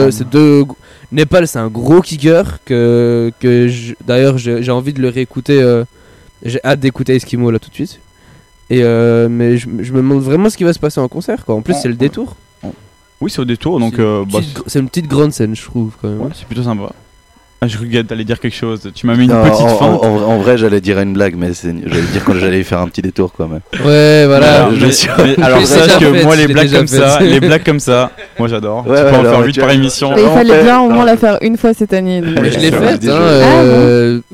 c'est deux. Népal, c'est un gros kicker que j'ai envie de le réécouter. J'ai hâte d'écouter Eskimo là tout de suite. Et mais je me demande vraiment ce qui va se passer en concert. En plus, c'est le détour. Oui, c'est au détour. Donc c'est une petite grande scène, je trouve. Quand même. Ouais, c'est plutôt sympa. Je regrette d'aller dire quelque chose. Tu m'as mis une petite feinte. En vrai, j'allais dire une blague, mais j'allais dire quand j'allais faire un petit détour, quoi. Mais... Ouais, voilà. Sache que moi, les blagues comme ça, moi j'adore. Ouais, tu peux en faire 8 par émission. Il fallait bien au moins la faire une fois cette année. Mais je l'ai faite.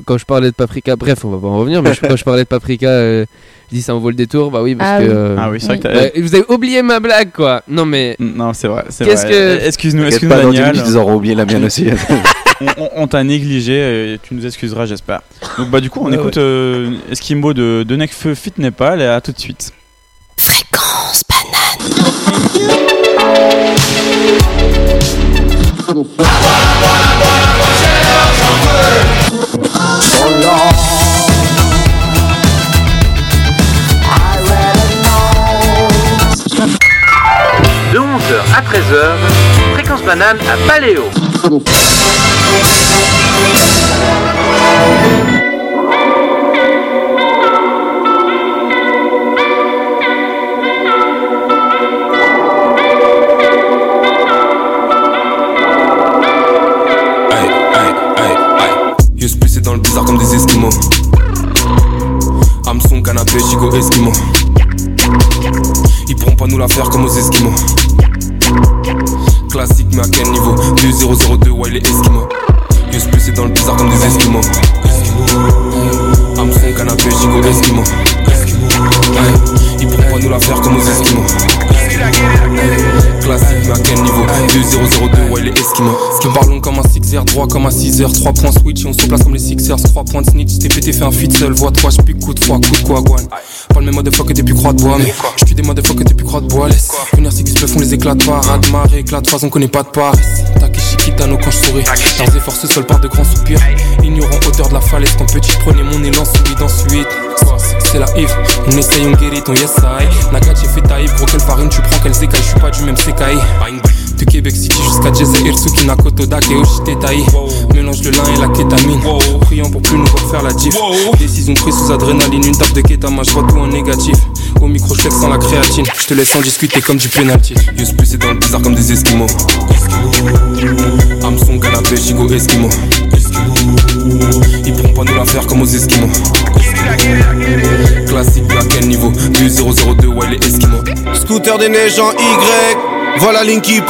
Quand je parlais de Paprika, bref, on va pas en revenir, mais quand je parlais de Paprika, je dis ça en vaut le détour. Bah oui, parce que. Ah oui, c'est vrai que vous avez oublié ma blague, quoi. Non, mais. Non, c'est vrai. Excuse-nous, Daniel. Ils auront oublié la mienne aussi. On t'a négligé et tu nous excuseras, j'espère. Donc du coup on écoute Eskimo de Nekfeu Fit Népal et à tout de suite. Fréquence banane. De 11h à 13h, Fréquence banane à Paléo. Yo split c'est dans le bizarre comme des esquimaux. Hameçon, canapé, chico, esquimaux. Ils pourront pas nous la faire comme aux esquimaux. Classique mais à quel niveau? 2002, ouais il est Eskimo. Yo spé c'est dans le bizarre comme des Eskimos. Hameçon, canapé, gigot, Eskimo. Ils pourront pas nous la faire comme aux Eskimos. Classique mais à quel niveau? 2002, ouais il est Eskimo. Parlons comme un 6R, droit comme un 6R. 3 points switch et on se place comme les Sixers. 3 points de snitch, t'es pété, fais un feat seul. Voix 3, j'pique coup de froid, coup de coaguane. Pas le même motherfucker que t'es plus croix de bois, mais j'suis des motherfuckers que t'es plus croix de bois. Laisse venir si qu'ils se font les éclats de parade. Marée, éclats de façon qu'on connaît pas de part. Takeshi Kitano quand j'souris. Dans efforts, ce sol part de grands soupirs. Ignorant hauteur de la falaise, ton petit prenez mon élan, souris d'ensuite. C'est la if, on essaye, on guérit, on yes I. Nakatch fait taille, gros quelle farine tu prends, quelles écailles, j'suis pas du même sécaille. De Québec City jusqu'à Jezeel, Tsukina, Kotoda, Keoshi, Tétaï. Mélange le lin et la kétamine. Priant pour plus nous refaire la diff. Décision prise sous adrénaline, une table de kétama, j'vois tout en négatif. Au micro, j'flex sans la créatine. J'te laisse en discuter comme du penalty. Yous plus dans le bizarre comme des Esquimaux. Hameçon, canapé, gigot, Esquimaux. Ils pourront pas nous la faire comme aux Esquimaux. Classique, à quel niveau? 2002, ouais les Esquimaux. Scooter des neiges en Y. Voilà l'inquiétude,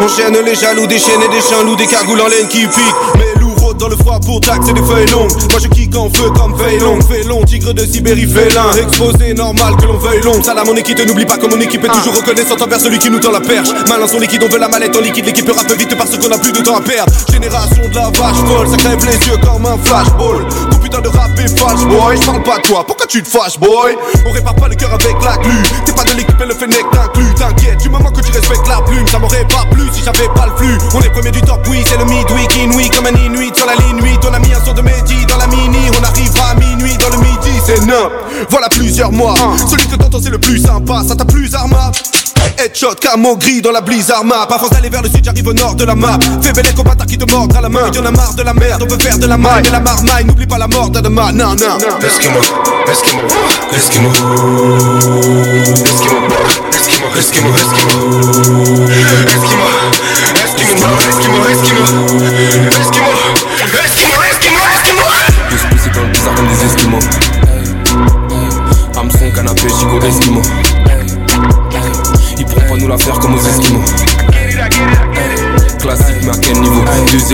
on chaîne les jaloux, des chaînes et des chalous, des cagoules en laine qui piquent. Mais lourd dans le froid pour taxer des feuilles longues. Moi je kick en feu comme feuille longue. Félon, tigre de Sibérie, félin. Exposé, normal que l'on veuille long. Salam, mon équipe, n'oublie pas que mon équipe est toujours reconnaissante envers celui qui nous tend la perche. Malin son liquide, on veut la mallette en liquide. L'équipe rappe vite parce qu'on a plus de temps à perdre. Génération de la vache folle, ça crève les yeux comme un flashball. Tout putain de rap est false, boy. J'parle pas de toi, pourquoi tu te fâches, boy? On répare pas le cœur avec la glu. T'es pas de l'équipe et le fennec t'inclus. T'inquiète, du moment que tu respectes la plume, ça m'aurait pas plu si j'avais pas le flux. On est premier du top, oui, c'est le midweek, inouï comme un inuit sur la ligne 8. On a mis un son de Mehdi dans la mini, on arrivera à minuit dans le midi, c'est neuf. Voilà plusieurs mois, celui que t'entends c'est le plus sympa, ça t'a plus arma. Headshot, camo gris dans la blizzard map. À force d'aller vers le sud, j'arrive au nord de la map. Fais belle et bâtard qui te mordent à la main. Y'en a marre de la merde, on veut faire de la maille. De la marmaille, n'oublie pas la mort d'Adama. Non, non. Eskimo, Eskimo, Eskimo, Eskimo, Eskimo, Eskimo, Eskimo, Eskimo, Eskimo, Eskimo, Eskimo, Eskimo, Eskimo, Eskimo. Yous poussé dans le bizarre comme des Eskimos. Hameçon, canapé, gigot, Eskimo. Ils pourront pas nous la faire comme aux Esquimaux. Classique mais à quel niveau?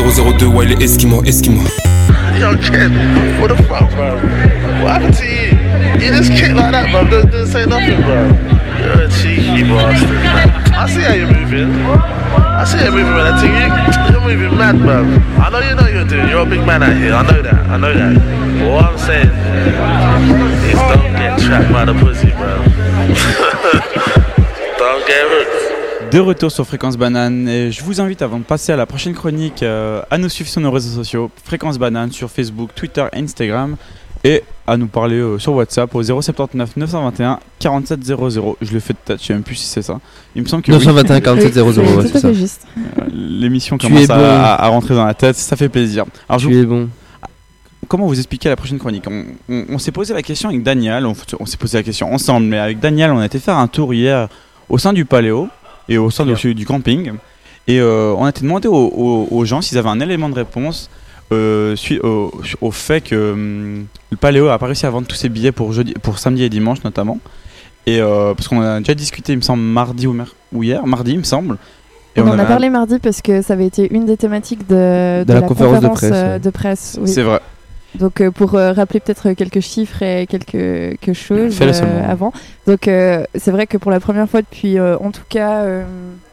2002, ouais les Esquimaux, Esquimaux. Yo kid, what the fuck bro? What happened to you? You just kicked like that bro, didn't say nothing bro. You're a cheeky bastard bro. I see how you're moving. I see how you're moving with that thing. You're moving mad bro. I know you know what you're doing, you're a big man out here, I know that, I know that. But what I'm saying is don't get trapped by the pussy bro. De retour sur Fréquence Banane, et je vous invite avant de passer à la prochaine chronique à nous suivre sur nos réseaux sociaux Fréquence Banane sur Facebook, Twitter, Instagram et à nous parler sur WhatsApp au 079 921 4700. Je le fais de tête, je sais même plus si c'est ça. Il me semble que 921 4700, ouais, c'est ça. Juste. L'émission tu commence à rentrer dans la tête, ça fait plaisir. Alors, tu es bon. Comment vous expliquer la prochaine chronique? On s'est posé la question avec Daniel, on s'est posé la question ensemble, mais avec Daniel, on a été faire un tour hier au sein du Paléo et au sein du camping. Et on a été demandé aux gens s'ils avaient un élément de réponse au fait que le Paléo a pas réussi à vendre tous ses billets pour samedi et dimanche notamment. Et parce qu'on a déjà discuté, il me semble, mardi ou hier. Mardi, il me semble. Et on en a parlé mardi parce que ça avait été une des thématiques de la conférence de presse. De presse oui. C'est vrai. Donc pour rappeler peut-être quelques chiffres et quelque chose avant. Donc c'est vrai que pour la première fois depuis en tout cas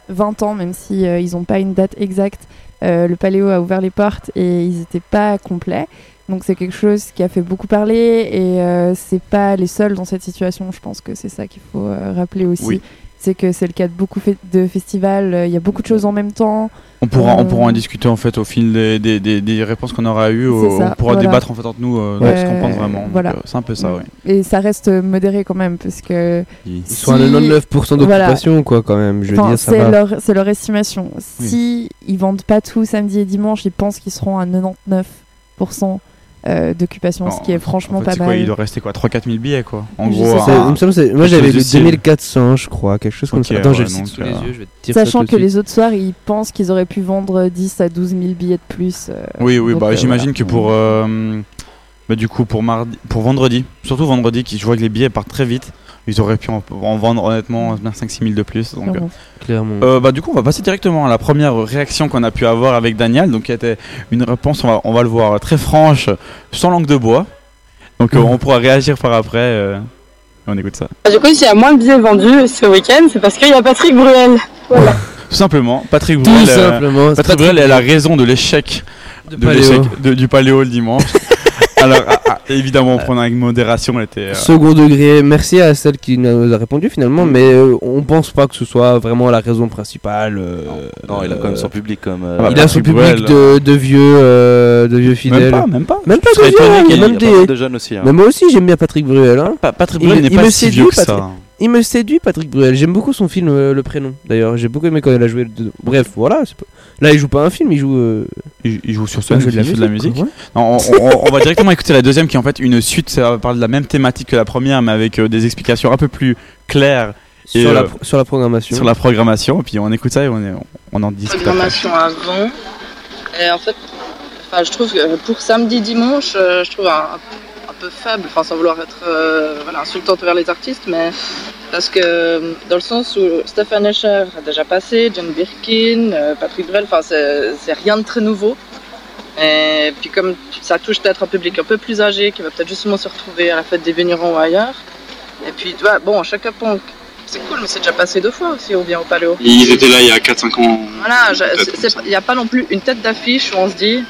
20 ans, même si ils n'ont pas une date exacte, le Paléo a ouvert les portes et ils n'étaient pas complets. Donc c'est quelque chose qui a fait beaucoup parler et c'est pas les seuls dans cette situation. Je pense que c'est ça qu'il faut rappeler aussi. Oui. C'est que c'est le cas de beaucoup de festivals, il y a beaucoup de choses en même temps. On pourra en discuter en fait au fil des réponses qu'on aura eues, on pourra débattre en fait entre nous de ce qu'on pense vraiment. Voilà. Donc, c'est un peu ça, oui. Et ça reste modéré quand même, parce que... Ils sont à 99% d'occupation quoi quand même, je veux dire, ça va. C'est leur estimation. Oui. Si ils vendent pas tout samedi et dimanche, ils pensent qu'ils seront à 99%. D'occupation, ce qui est franchement en fait, pas mal. Quoi, il doit rester 3-4 000 billets quoi. En gros, moi j'avais 2400 je crois, quelque chose comme ça. Attends, je le cite sous les yeux, je vais te dire ça. Sachant que les autres soirs, ils pensent qu'ils auraient pu vendre 10 à 12 000 billets de plus. Oui, bah j'imagine que pour Bah, du coup, pour vendredi, surtout vendredi, je vois que les billets partent très vite. Ils auraient pu en vendre honnêtement 5-6 000 de plus. Donc, clairement. Du coup, on va passer directement à la première réaction qu'on a pu avoir avec Daniel. Donc, qui était une réponse, on va le voir, très franche, sans langue de bois. Donc, on pourra réagir par après. On écoute ça. Du coup, s'il y a moins de billets vendus ce week-end, c'est parce qu'il y a Patrick Bruel. Voilà. Tout simplement. Patrick Bruel, elle a raison de l'échec du Paléo le dimanche. Alors, évidemment, on prenait avec modération. Elle était second degré. Merci à celle qui nous a répondu finalement, mais on pense pas que ce soit vraiment la raison principale. Non, il a quand même son public comme. Il a son public de vieux fidèles. Même pas de vieux. Même des jeunes aussi. Hein. Mais moi aussi, j'aime bien Patrick Bruel. Hein. Patrick Bruel n'est pas si vieux que ça. Il me séduit, Patrick Bruel. J'aime beaucoup son film, Le Prénom. D'ailleurs, j'ai beaucoup aimé quand il a joué. Bref, voilà. C'est pas... Là, il joue pas un film, il joue. Il joue sur scène, il joue de la musique. Ouais. Non, on va directement écouter la deuxième, qui est en fait une suite. Ça parle de la même thématique que la première, mais avec des explications un peu plus claires et, sur la programmation. Sur la programmation. Et puis on écoute ça et on en discute. Programmation avant. Et en fait, je trouve que pour samedi, dimanche, je trouve un peu faible, sans vouloir être insultante envers les artistes, mais parce que dans le sens où Stéphane Escher a déjà passé, John Birkin, Patrick Bruel, c'est rien de très nouveau. Et puis comme ça touche peut-être un public un peu plus âgé, qui va peut-être justement se retrouver à la fête des Vénérants ou ailleurs. Et puis Chaka Ponk, c'est cool, mais c'est déjà passé 2 fois aussi, on vient au Paléo. Ils étaient là il y a 4-5 ans. Voilà, il n'y a pas non plus une tête d'affiche où on se dit...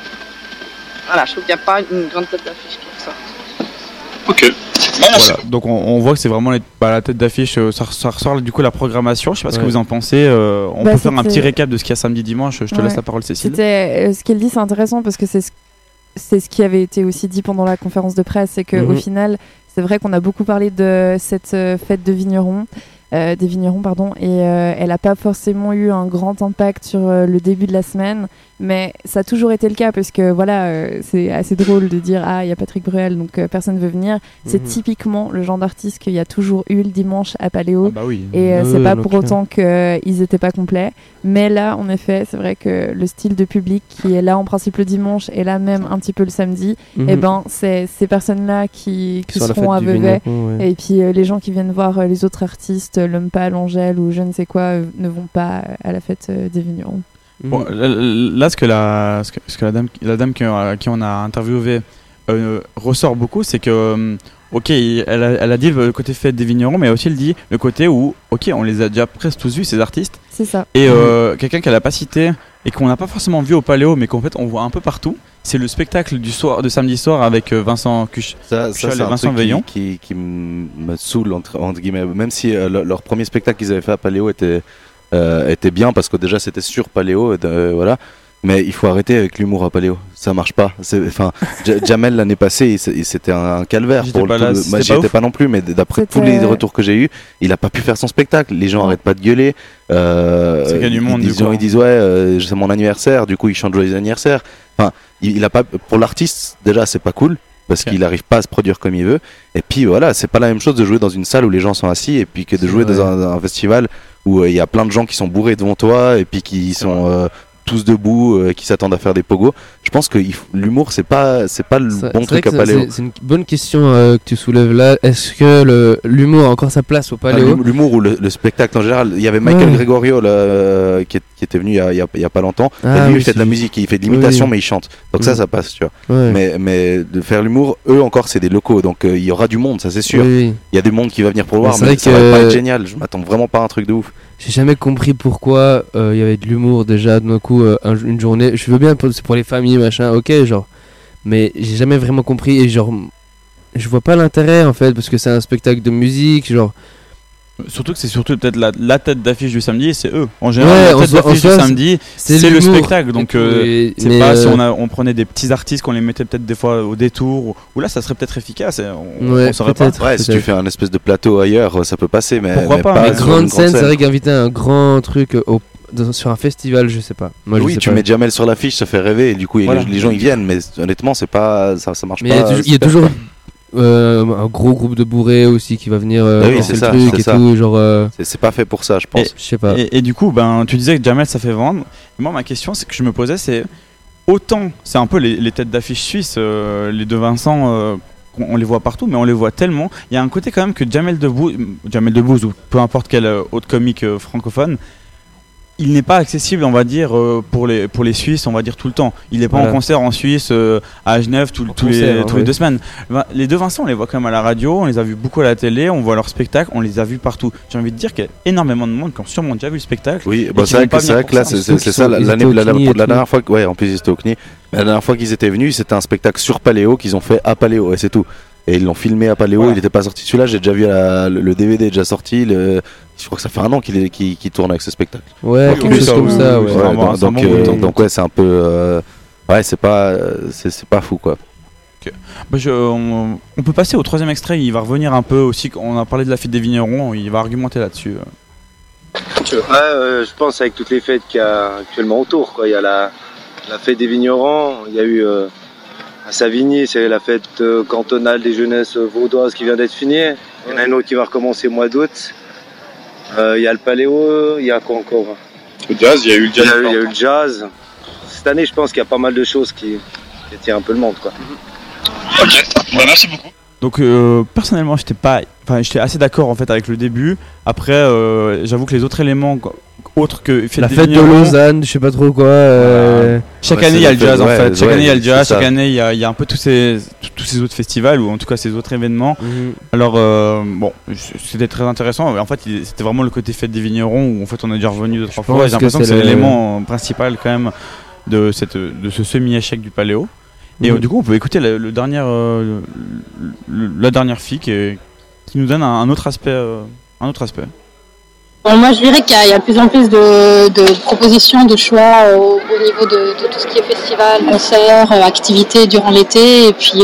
Voilà, je trouve qu'il n'y a pas une grande tête d'affiche pour ça. Ok. Voilà. Donc on voit que c'est vraiment la tête d'affiche, ça ressort du coup la programmation. Je sais pas ce que vous en pensez. On peut faire un petit récap de ce qu'il y a samedi dimanche. Je te laisse la parole, Cécile. Ce qu'elle dit, c'est intéressant parce que c'est ce qui avait été aussi dit pendant la conférence de presse, c'est que au final, c'est vrai qu'on a beaucoup parlé de cette fête de vignerons. Des vignerons, pardon, et elle n'a pas forcément eu un grand impact sur le début de la semaine, mais ça a toujours été le cas parce que c'est assez drôle de dire il y a Patrick Bruel donc personne veut venir. C'est typiquement le genre d'artiste qu'il y a toujours eu le dimanche à Paléo et c'est pas pour autant qu'ils n'étaient pas complets, mais là en effet c'est vrai que le style de public qui est là en principe le dimanche et là même un petit peu le samedi, et ben c'est ces personnes là qui seront à Vevey et puis les gens qui viennent voir les autres artistes Lomepal, Angèle ou je ne sais quoi ne vont pas à la fête des vignerons. Bon, là, ce que la dame qui on a interviewé ressort beaucoup, c'est que elle a dit le côté fête des vignerons, mais aussi elle dit le côté où on les a déjà presque tous vus ces artistes. C'est ça. Et quelqu'un qu'elle a pas cité et qu'on n'a pas forcément vu au Paléo, mais qu'en fait on voit un peu partout. C'est le spectacle de samedi soir avec Vincent Cuchel et Vincent Veillon. Qui me saoule, entre guillemets. Même si leur premier spectacle qu'ils avaient fait à Paléo était bien, parce que déjà c'était sur Paléo, voilà. Mais il faut arrêter avec l'humour à Paléo, ça marche pas. Jamel l'année passée, c'était un calvaire. J'étais pas non plus, mais d'après tous les retours que j'ai eu, il a pas pu faire son spectacle. Les gens arrêtent pas de gueuler. C'est qu'il y a du monde. Ils disent c'est mon anniversaire, du coup ils chantent joyeux anniversaire. Enfin, il a pas. Pour l'artiste, déjà c'est pas cool. Parce qu'il n'arrive pas à se produire comme il veut. Et puis voilà, c'est pas la même chose de jouer dans une salle où les gens sont assis et puis que de jouer dans un festival où il y a plein de gens qui sont bourrés devant toi et puis qui sont tous debout, qui s'attendent à faire des pogos. Je pense que l'humour, c'est pas le bon truc à Paléo. C'est une bonne question que tu soulèves là. Est-ce que l'humour a encore sa place au Paléo ? L'humour ou le spectacle en général. Il y avait Michael Gregorio là, qui était venu il y a pas longtemps. Il fait de la musique, il fait de l'imitation, mais il chante. Donc ça passe, tu vois. Ouais. Mais de faire l'humour, eux encore, c'est des locaux. Donc il y aura du monde, ça c'est sûr. Oui. Il y a du monde qui va venir pour voir, mais ça va pas être génial. Je m'attends vraiment pas à un truc de ouf. J'ai jamais compris pourquoi il y avait de l'humour déjà d'un coup une journée. Je veux bien c'est pour les familles machin, ok genre. Mais j'ai jamais vraiment compris et genre je vois pas l'intérêt en fait parce que c'est un spectacle de musique genre. Surtout que c'est surtout peut-être la tête d'affiche du samedi, c'est eux. En général, la tête d'affiche du samedi, c'est le spectacle. Donc, c'est pas si on prenait des petits artistes, qu'on les mettait peut-être des fois au détour, ou là, ça serait peut-être efficace. On saurait pas. Ouais, si tu fais un espèce de plateau ailleurs, ça peut passer. Mais pourquoi pas une grande scène, c'est vrai qu'inviter un grand truc sur un festival, je sais pas. Moi, oui, tu mets Jamel sur l'affiche, ça fait rêver. Et du coup, les gens ils viennent, mais honnêtement, c'est pas ça marche pas. Il y a toujours. Un gros groupe de bourrés aussi qui va venir tout genre c'est pas fait pour ça je pense et du coup tu disais que Jamel ça fait vendre et moi ma question c'est que je me posais c'est autant c'est un peu les têtes d'affiche suisses, les deux Vincent, on les voit partout, mais on les voit tellement. Il y a un côté quand même que Jamel Debbouze ou peu importe quel autre comique francophone, il n'est pas accessible, on va dire, pour les Suisses, on va dire, tout le temps. Il n'est pas en concert en Suisse, à Genève, tous les 2 semaines. Les deux Vincent, on les voit quand même à la radio, on les a vus beaucoup à la télé, on voit leurs spectacles, on les a vus partout. J'ai envie de dire qu'il y a énormément de monde qui ont sûrement déjà vu le spectacle. Oui, bah c'est vrai que là, c'est ça. La dernière fois qu'ils étaient venus, c'était un spectacle sur Paléo qu'ils ont fait à Paléo, et c'est tout. Et ils l'ont filmé à Paléo, il n'était pas sorti. Celui-là, j'ai déjà vu le DVD est déjà sorti. Je crois que ça fait 1 an qu'il tourne avec ce spectacle. Ouais, quelque chose comme ça. Donc ouais, c'est un peu, c'est pas fou quoi. Okay. Bah on peut passer au 3e extrait. Il va revenir un peu aussi. On a parlé de la fête des vignerons. Il va argumenter là-dessus. Je pense avec toutes les fêtes qu'il y a actuellement autour, quoi. Il y a la fête des vignerons. Il y a eu à Savigny, c'est la fête cantonale des jeunesses vaudoises qui vient d'être finie. Il y en a une autre qui va recommencer au mois d'août. Il y a le Paléo, il y a quoi encore ? Il y a eu le jazz. Cette année, je pense qu'il y a pas mal de choses qui attirent un peu le monde, quoi. Ok, bah, merci beaucoup. Donc personnellement, j'étais assez d'accord en fait avec le début. Après, j'avoue que les autres éléments, autres que la fête de Lausanne, je sais pas trop quoi. Chaque année, il y a le jazz en fait. Chaque année, il y a le jazz. Chaque année, il y a un peu tous ces autres festivals ou en tout cas ces autres événements. Mm-hmm. Alors c'était très intéressant. En fait, c'était vraiment le côté fête des vignerons où en fait on est déjà revenu 2-3 fois. J'ai l'impression que c'est l'élément principal quand même de ce semi-échec du Paléo. Et du coup, on peut écouter la dernière fille qui nous donne un autre aspect. Bon, moi, je dirais qu'il y a de plus en plus de propositions, de choix au niveau de tout ce qui est festival, concerts, activités durant l'été. Et puis,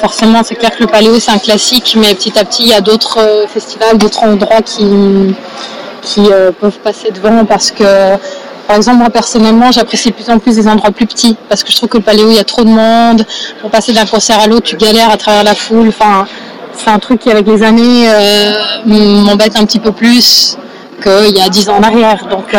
forcément, c'est clair que le Paléo, c'est un classique, mais petit à petit, il y a d'autres festivals, d'autres endroits qui peuvent passer devant parce que... Par exemple, moi, personnellement, j'apprécie de plus en plus des endroits plus petits parce que je trouve que le Paléo, il y a trop de monde. Pour passer d'un concert à l'autre, tu galères à travers la foule. Enfin, c'est un truc qui, avec les années, m'embête un petit peu plus qu'il y a 10 ans en arrière. Donc,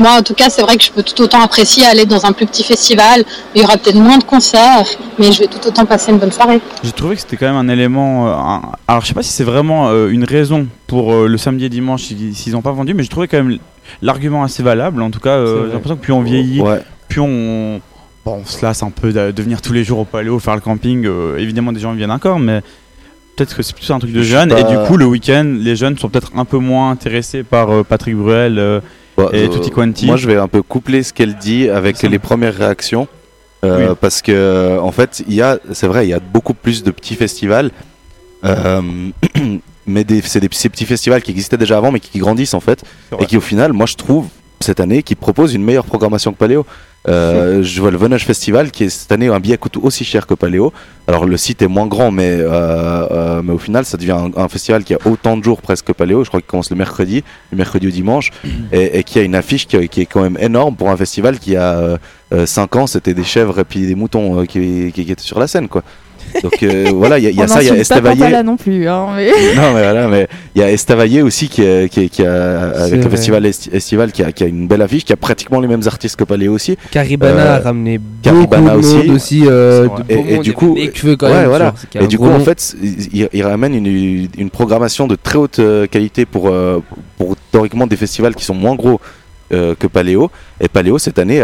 moi, en tout cas, c'est vrai que je peux tout autant apprécier aller dans un plus petit festival. Il y aura peut-être moins de concerts, mais je vais tout autant passer une bonne soirée. J'ai trouvé que c'était quand même un élément... Alors, je sais pas si c'est vraiment une raison pour le samedi et dimanche s'ils ont pas vendu, mais j'ai trouvé quand même... l'argument assez valable, en tout cas j'ai l'impression que plus on vieillit, plus on se lasse un peu de venir tous les jours au Paléo, faire le camping, évidemment des gens viennent encore, mais peut-être que c'est plus un truc de jeunes, et du coup le week-end les jeunes sont peut-être un peu moins intéressés par Patrick Bruel et Tutti Quanti. Moi je vais un peu coupler ce qu'elle dit avec les premières réactions parce que en fait il y a beaucoup plus de petits festivals mais ces petits festivals qui existaient déjà avant mais qui grandissent en fait et qui au final moi je trouve cette année qui proposent une meilleure programmation que Paléo. Je vois le Venage Festival qui est cette année un billet coûte aussi cher que Paléo, alors le site est moins grand mais au final ça devient un festival qui a autant de jours presque que Paléo, je crois qu'il commence le mercredi au dimanche et qui a une affiche qui est quand même énorme pour un festival qui a 5 ans c'était des chèvres et puis des moutons qui étaient sur la scène quoi. Donc voilà, il y a ça, il y a Estavayer. Là non plus, hein, mais... Non mais voilà, mais il y a Estavayer aussi qui a avec le festival estival qui a une belle affiche, qui a pratiquement les mêmes artistes que Paléo aussi. Caribana a ramené beaucoup de monde aussi. Et du coup, et du coup en fait, il ramène une programmation de très haute qualité pour théoriquement des festivals qui sont moins gros. Que Paléo, et Paléo cette année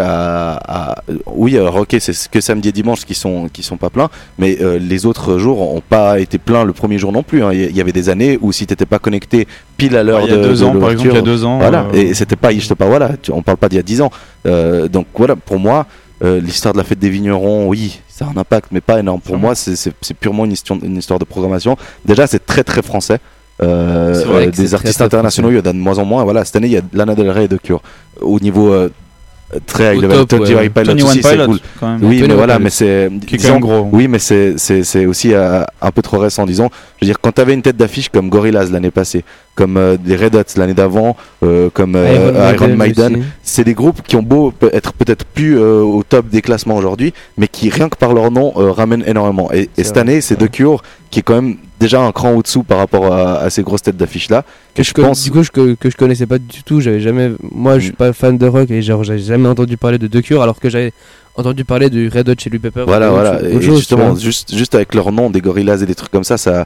c'est que samedi et dimanche qui sont pas pleins, mais les autres jours ont pas été pleins le premier jour non plus, hein. Il y avait des années où si t'étais pas connecté pile à l'heure il y a 2 ans voilà, et c'était pas, on parle pas d'il y a 10 ans, donc voilà pour moi l'histoire de la fête des vignerons, oui ça a un impact mais pas énorme pour moi, c'est purement une histoire de programmation, déjà c'est très très français. Des artistes très internationaux, il y en a de moins en moins. Voilà, cette année, il y a Lana Del Rey et The Cure. Au niveau très high level, Twenty One Pilots aussi, c'est cool. Oui, mais voilà, mais c'est gros. Oui, mais c'est aussi un peu trop récent, disons. Je veux dire, quand t'avais une tête d'affiche comme Gorillaz l'année passée, comme des Red Hot l'année d'avant, comme Iron Maiden, c'est des groupes qui ont beau être peut-être plus au top des classements aujourd'hui, mais qui rien que par leur nom ramènent énormément. Et cette année, c'est The Cure qui est quand même déjà un cran au-dessous par rapport à ces grosses têtes d'affiche-là. Que je connaissais pas du tout. J'avais jamais... Moi, je suis pas fan de rock et genre, j'avais jamais entendu parler de The Cure, alors que j'avais entendu parler du Red Hot Chili Peppers. Voilà. Et chose, justement, juste avec leur nom, des Gorillaz et des trucs comme ça, ça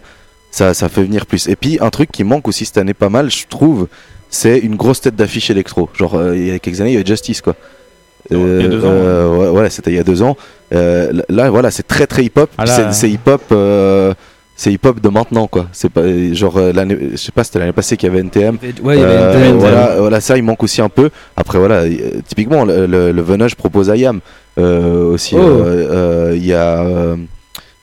fait venir plus. Et puis, un truc qui manque aussi cette année pas mal, je trouve, c'est une grosse tête d'affiche électro. Genre, il y a quelques années, il y avait Justice, quoi. Il y a 2 ans. Ouais, c'était il y a 2 ans. Là, voilà, c'est très très hip-hop. Ah là... c'est hip-hop. C'est hip-hop de maintenant, quoi. C'est pas genre l'année, je sais pas, c'était l'année passée qu'il y avait NTM. Ouais, il y avait NTM. Voilà, ça il manque aussi un peu. Après voilà, typiquement le Venage propose IAM aussi.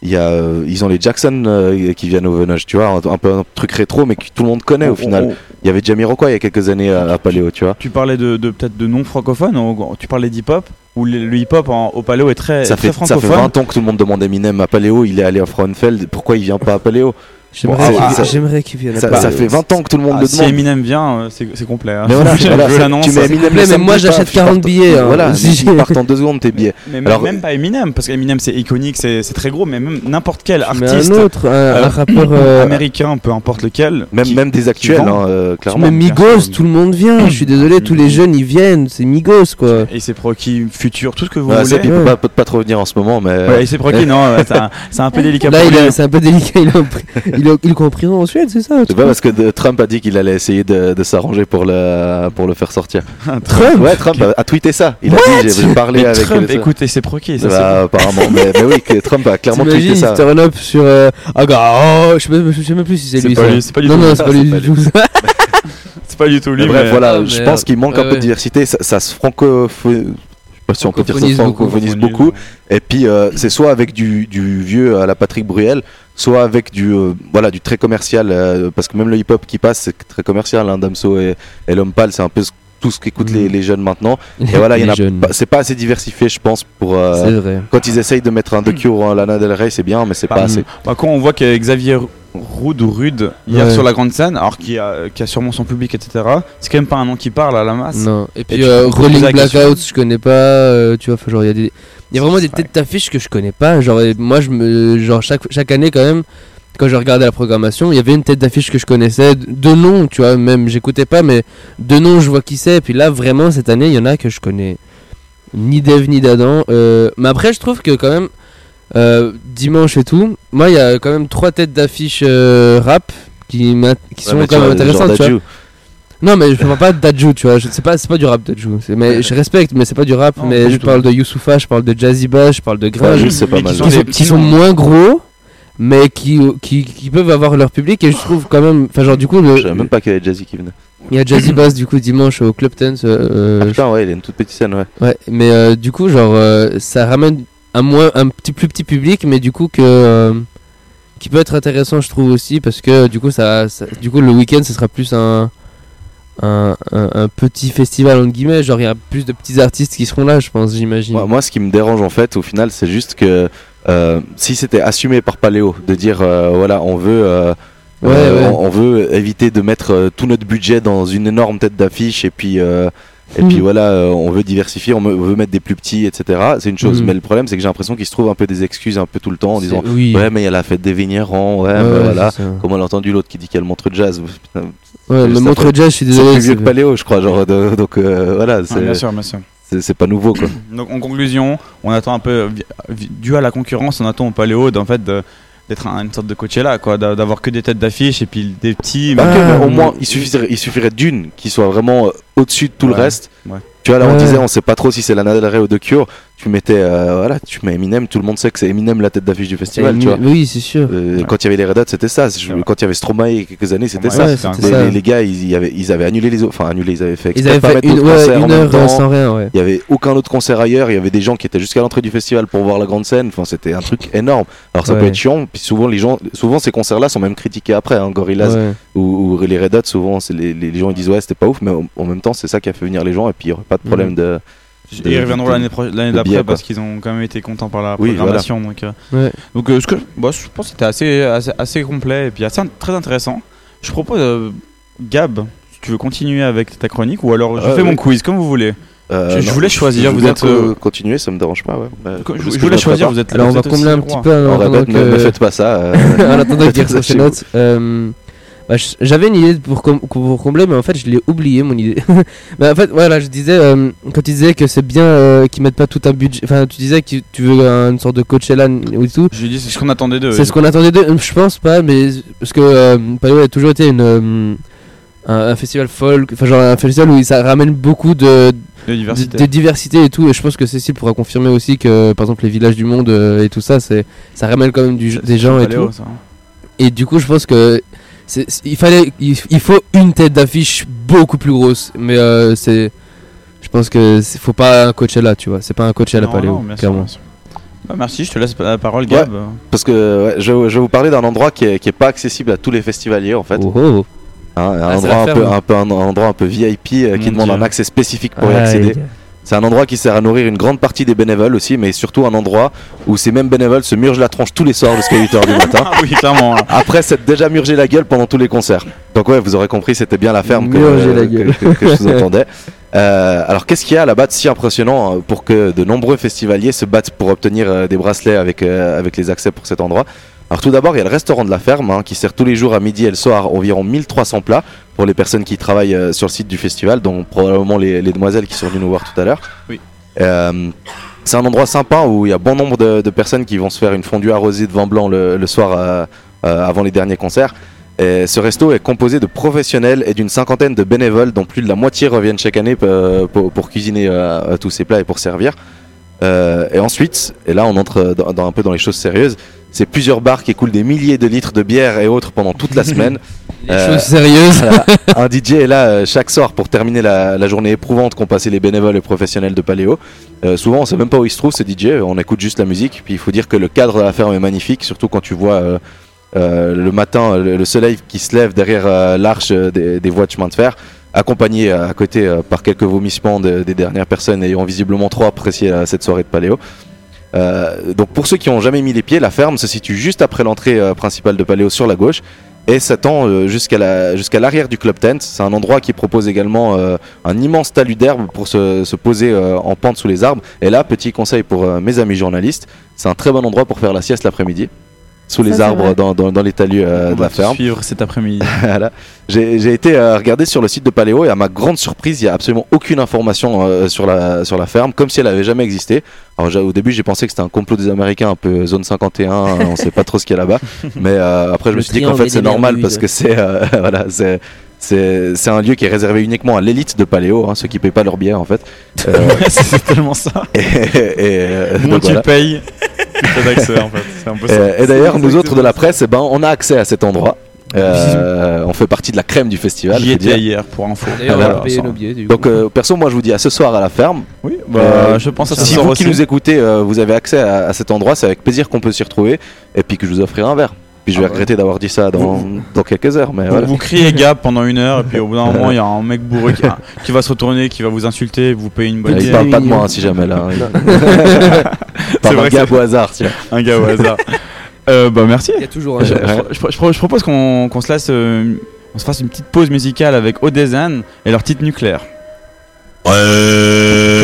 Ils ont les Jackson qui viennent au Venage, tu vois, un peu un truc rétro mais que tout le monde connaît au final. Il y avait Jamiroquai il y a quelques années à Paléo, tu vois. Tu parlais de peut-être de non francophones, tu parlais d'hip-hop. Où le hip-hop au Paléo est très francophone. Ça fait 20 ans que tout le monde demande Eminem à Paléo, il est allé à Frauenfeld, pourquoi il vient pas à Paléo? J'aimerais qu'il vienne à Paléo. Ça fait 20 ans que tout le monde le demande. Si Eminem vient, c'est complet. Hein. Mais voilà, je l'annonce. Mais moi j'achète 40 billets. Voilà, ils partent en 2 secondes tes billets. Mais même pas Eminem, parce qu'Eminem c'est iconique, c'est très gros, mais même n'importe quel artiste. Mais un autre, un rappeur américain, peu importe lequel. Même des actuels, clairement. Même Migos, tout le monde vient, je suis désolé, tous les jeunes ils viennent, c'est Migos quoi. Et c'est pro qui futur, tout ce que vous voulez. Il peut pas trop venir en ce moment, mais. Ouais, il s'est proqué, non, c'est un peu délicat. Là, c'est un peu délicat. Il est en prison en Suède, c'est ça? C'est pas parce que Trump a dit qu'il allait essayer de s'arranger pour le faire sortir. Trump? Ouais, Trump a tweeté ça. Il a dit, j'ai parlé avec Trump. Écoutez, c'est proqué, ça. Bah, apparemment, mais oui, que Trump a clairement tweeté ça. Turn up sur. Ah, gars, je sais même plus si c'est lui. C'est pas lui. Non, c'est pas lui du tout. C'est pas du tout lui. Bref, voilà, je pense qu'il manque un peu de diversité. Ça se francophonise. Si on peut dire ça, francophonise beaucoup. Et puis c'est soit avec du vieux à la Patrick Bruel, soit avec du très commercial, parce que même le hip-hop qui passe c'est très commercial, hein, Damso et Lomepal, c'est un peu tout ce qu'écoutent les jeunes maintenant. Et voilà, il y en a c'est pas assez diversifié, je pense, pour quand ils essayent de mettre un The Cure ou un Lana Del Rey, c'est bien, mais c'est pas assez. Quand on voit que Xavier Rude hier sur la grande scène, alors qui a sûrement son public, etc. C'est quand même pas un nom qui parle à la masse. Non. Et puis Rolling Blackout, je connais pas. Tu vois, genre il y a vraiment des têtes d'affiche que je connais pas. Genre moi, chaque année quand même, quand je regardais la programmation, il y avait une tête d'affiche que je connaissais, deux noms, tu vois, même j'écoutais pas, mais deux noms, je vois qui c'est. Et puis là, vraiment cette année, il y en a que je connais ni d'Eve ni d'Adam. Mais après, je trouve que quand même. Dimanche et tout, moi il y a quand même 3 têtes d'affiche rap qui sont quand même intéressantes, tu vois. Non mais je parle pas d'Adju, tu vois, c'est pas du rap d'Adju, mais je respecte, mais c'est pas du rap, non, mais je parle de Youssoufa, je parle de Jazziba, je parle de Gringe, c'est pas mal. Qui sont moins gros, mais qui peuvent avoir leur public, et je trouve quand même, enfin genre du coup, je savais même pas qu'il y avait Jazzy qui venait. Il y a Jazzy Bass du coup dimanche au Club Tense. Il y a une toute petite scène, ouais. Ouais, mais du coup genre ça ramène un petit plus petit public, mais du coup qui peut être intéressant, je trouve aussi, parce que du coup le week-end ça sera plus un petit festival entre guillemets, genre il y a plus de petits artistes qui seront là, je pense, j'imagine. Moi ce qui me dérange en fait au final, c'est juste que si c'était assumé par Paléo de dire voilà, on veut on veut éviter de mettre tout notre budget dans une énorme tête d'affiche, et puis on veut diversifier, on veut mettre des plus petits, etc. C'est une chose, mais le problème c'est que j'ai l'impression qu'ils se trouvent un peu des excuses un peu tout le temps, en disant ouais mais il y a la fête des vignerons, voilà, comme on l'a entendu l'autre qui dit qu'elle montre jazz. Ouais, le montre jazz, je suis désolé, c'est plus vieux que Paléo, je crois, genre donc voilà, c'est bien sûr. C'est pas nouveau quoi. Donc en conclusion, on attend un peu, dû à la concurrence, on attend au Paléo en fait d'être une sorte de Coachella, quoi, d'avoir que des têtes d'affiche et puis des petits. Au moins, il suffirait d'une qui soit vraiment au-dessus de tout le reste. Ouais. Tu vois, là on disait, on sait pas trop si c'est Lana Del Rey ou The Cure. Tu mettais, tu mets Eminem, tout le monde sait que c'est Eminem la tête d'affiche du festival. Tu vois. Oui, c'est sûr. Quand il y avait les Red Hot, c'était ça. Quand il y avait Stromae il y a quelques années, c'était ça. C'était ça. Les gars, ils avaient annulé les autres. Enfin, annulé, ils avaient fait exprès de pas mettre d'autres concerts en même temps. Sans rien, il y avait aucun autre concert ailleurs. Il y avait des gens qui étaient jusqu'à l'entrée du festival pour voir la grande scène. Enfin, c'était un truc énorme. Alors ça peut être chiant. Puis souvent, souvent ces concert-là sont même critiqués après. Hein, Gorillaz ou les Red Hot, souvent les gens ils disent ouais, c'était pas ouf, mais en même temps, c'est ça qui a fait venir les gens. Et puis pas de problème de. Ils reviendront l'année d'après billet, parce qu'ils ont quand même été contents par la programmation. Voilà. Donc je pense que c'était assez complet et puis très intéressant. Je propose, Gab, si tu veux continuer avec ta chronique, ou alors je fais mon quiz, comme vous voulez. Je voulais choisir, vous êtes... Continuez, ça me dérange pas, ouais. Je voulais choisir, vous êtes... Alors on va combler un petit peu... Ne faites pas ça. En attendant de dire ça chez Notes. J'avais une idée pour combler, mais en fait je l'ai oublié mon idée. Mais en fait voilà, je disais quand tu disais que c'est bien qu'ils mettent pas tout un budget, enfin tu disais que tu veux une sorte de Coachella ou tout. J'ai dit c'est ce qu'on attendait d'eux. C'est ce qu'on attendait d'eux, je pense pas, mais parce que Paléo a toujours été un festival folk, enfin genre un festival où ça ramène beaucoup de diversité et tout, et je pense que Cécile pourra confirmer aussi que par exemple les villages du monde et tout ça, c'est ça ramène quand même des gens et Paléo, tout. Ça. Et du coup je pense que il faut une tête d'affiche beaucoup plus grosse, mais je pense que faut pas un Coachella, tu vois, c'est pas un Coachella Paléo, clairement. Bah, merci, je te laisse la parole, Gab. Ouais, parce que ouais, je vais vous parler d'un endroit qui est pas accessible à tous les festivaliers en fait. Oh. Un endroit un peu VIP qui demande un accès spécifique pour y accéder. C'est un endroit qui sert à nourrir une grande partie des bénévoles aussi, mais surtout un endroit où ces mêmes bénévoles se murgent la tronche tous les soirs jusqu'à 8h du matin. Ah oui, clairement. Après s'être déjà murgé la gueule pendant tous les concerts. Donc ouais, vous aurez compris, c'était bien la ferme que je sous-entendais. Alors qu'est-ce qu'il y a là-bas de si impressionnant pour que de nombreux festivaliers se battent pour obtenir des bracelets avec les accès pour cet endroit? Alors tout d'abord, il y a le restaurant de la ferme qui sert tous les jours à midi et le soir environ 1300 plats. Pour les personnes qui travaillent sur le site du festival, dont probablement les demoiselles qui sont venues nous voir tout à l'heure. Oui. C'est un endroit sympa où il y a bon nombre de personnes qui vont se faire une fondue arrosée de vin blanc le soir avant les derniers concerts. Et ce resto est composé de professionnels et d'une 50aine de bénévoles, dont plus de la moitié reviennent chaque année pour cuisiner tous ces plats et pour servir. Et ensuite, et là on entre un peu dans les choses sérieuses, c'est plusieurs bars qui coulent des milliers de litres de bière et autres pendant toute la semaine. Les choses sérieuses. Un DJ est là chaque soir pour terminer la journée éprouvante qu'ont passé les bénévoles et professionnels de Paléo. Souvent on sait même pas où il se trouve ce DJ, on écoute juste la musique. Puis il faut dire que le cadre de la ferme est magnifique, surtout quand tu vois le matin le soleil qui se lève derrière l'arche des voies de chemin de fer, accompagné à côté par quelques vomissements des dernières personnes ayant visiblement trop apprécié cette soirée de Paléo. Donc pour ceux qui n'ont jamais mis les pieds, la ferme se situe juste après l'entrée principale de Paléo sur la gauche et s'attend jusqu'à l'arrière du club tent. C'est un endroit qui propose également un immense talus d'herbe pour se poser en pente sous les arbres. Et là, petit conseil pour mes amis journalistes, c'est un très bon endroit pour faire la sieste l'après-midi. Sous les arbres, dans les talus de la ferme. On va suivre cet après-midi. Voilà. J'ai été regarder sur le site de Paléo et à ma grande surprise, il n'y a absolument aucune information sur la ferme, comme si elle n'avait jamais existé. Alors, au début, j'ai pensé que c'était un complot des Américains, un peu zone 51, on ne sait pas trop ce qu'il y a là-bas. Mais après, je me suis dit qu'en fait, c'est normal parce que c'est un lieu qui est réservé uniquement à l'élite de Paléo, ceux qui ne payent pas leur bière en fait. C'est tellement ça. Moi qui paye. Accès, en fait. C'est un peu ça. Et d'ailleurs, nous autres de la presse, on a accès à cet endroit. On fait partie de la crème du festival. J'y étais hier pour info. Donc, perso, moi je vous dis à ce soir à la ferme. Oui, je pense à ce soir. Si vous aussi qui nous écoutez, vous avez accès à cet endroit, c'est avec plaisir qu'on peut s'y retrouver et puis que je vous offrirai un verre. Puis je vais regretter d'avoir dit ça dans quelques heures. Mais voilà. Vous criez Gab pendant une heure, et puis au bout d'un moment, il y a un mec bourré qui va se retourner, qui va vous insulter, vous payer une bonne idée. Il parle pas de moi si jamais là. C'est vrai, un Gab au hasard. Un Gab au hasard. Merci. Il y a toujours un je propose qu'on se laisse, on se fasse une petite pause musicale avec Odezenne et leur titre Nucléaire. Never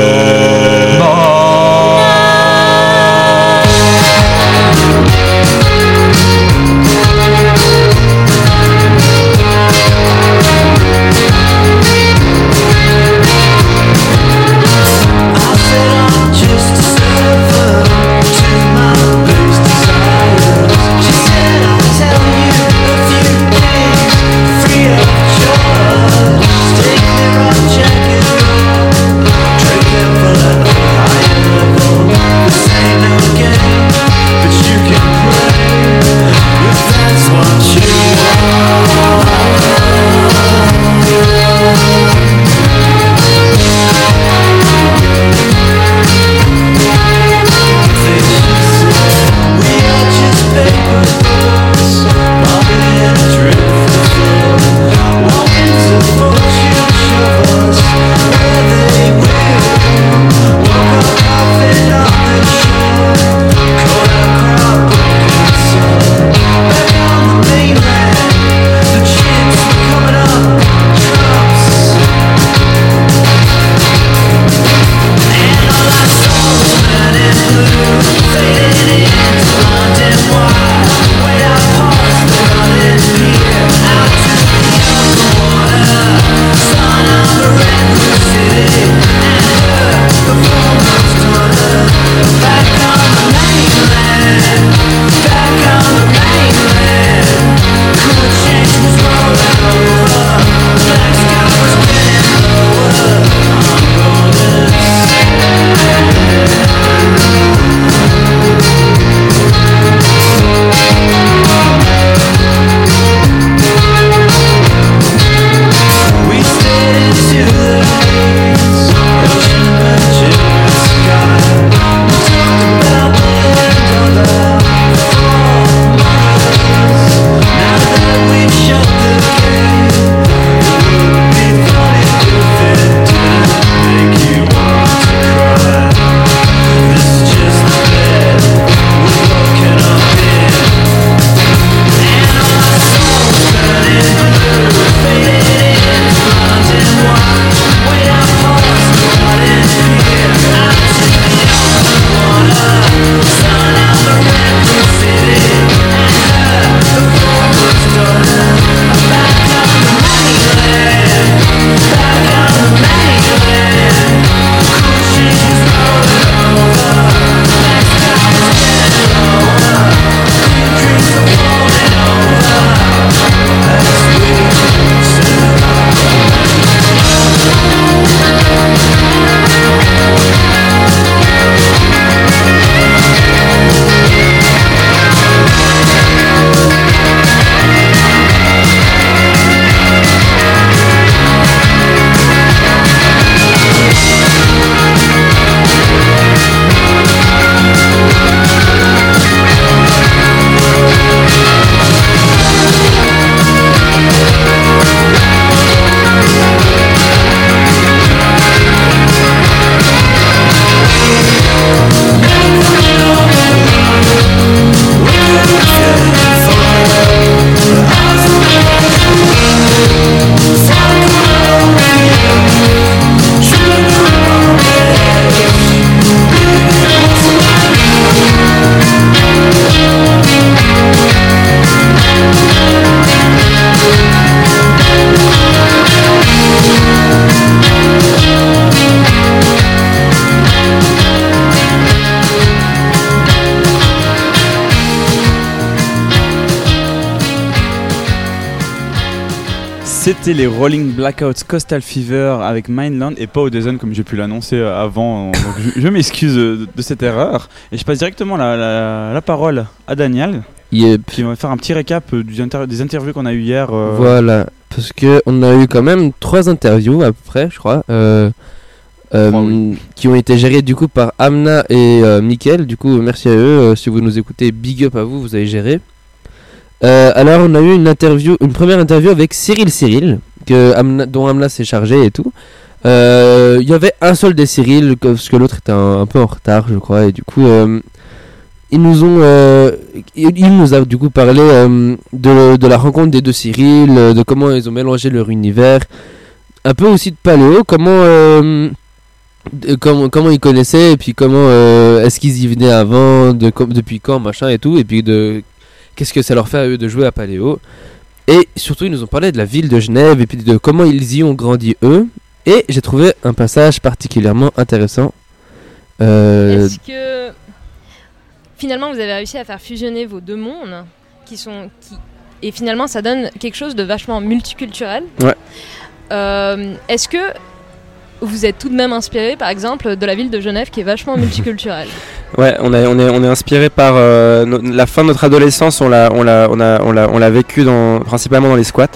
C'était les Rolling Blackouts Coastal Fever avec Mindland et pas Odezenne comme j'ai pu l'annoncer avant. Donc je m'excuse de cette erreur et je passe directement la parole à Daniel. Yep. Qui va faire un petit récap des interviews qu'on a eues hier. Voilà, parce qu'on a eu quand même 3 interviews à peu près, je crois. Oui. Qui ont été gérés du coup par Amna et Mickaël. Du coup merci à eux, si vous nous écoutez, big up à vous, vous avez géré. Alors on a eu une première interview avec Cyril Cyril dont Amna s'est chargée et tout. Il y avait un seul des Cyril parce que l'autre était un peu en retard je crois. Et du coup il nous a du coup parlé de la rencontre des deux Cyril, de comment ils ont mélangé leur univers. Un peu aussi de Paléo, comment ils connaissaient et puis comment est-ce qu'ils y venaient avant, depuis quand machin et tout, et puis de qu'est-ce que ça leur fait à eux de jouer à Paléo. Et surtout ils nous ont parlé de la ville de Genève et puis de comment ils y ont grandi eux. Et j'ai trouvé un passage particulièrement intéressant. Est-ce que finalement vous avez réussi à faire fusionner vos deux mondes et finalement ça donne quelque chose de vachement multiculturel. Ouais. Est-ce que vous êtes tout de même inspiré, par exemple, de la ville de Genève qui est vachement multiculturelle? Ouais, on est inspiré par la fin de notre adolescence. On l'a vécu principalement dans les squats.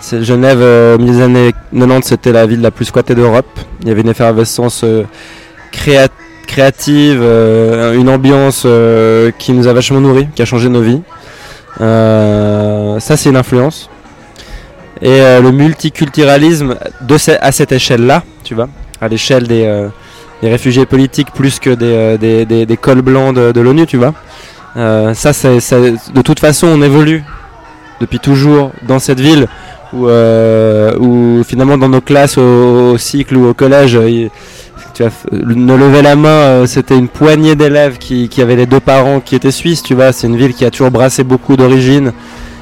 C'est Genève, au milieu des années 90, c'était la ville la plus squattée d'Europe. Il y avait une effervescence créative, une ambiance qui nous a vachement nourris, qui a changé nos vies. Ça, c'est une influence. Et le multiculturalisme à cette échelle-là, tu vois, à l'échelle des réfugiés politiques plus que des cols blancs de l'ONU, tu vois. De toute façon, on évolue depuis toujours dans cette ville où finalement dans nos classes au cycle ou au collège, ne lever la main, c'était une poignée d'élèves qui avaient les deux parents qui étaient suisses, tu vois. C'est une ville qui a toujours brassé beaucoup d'origines.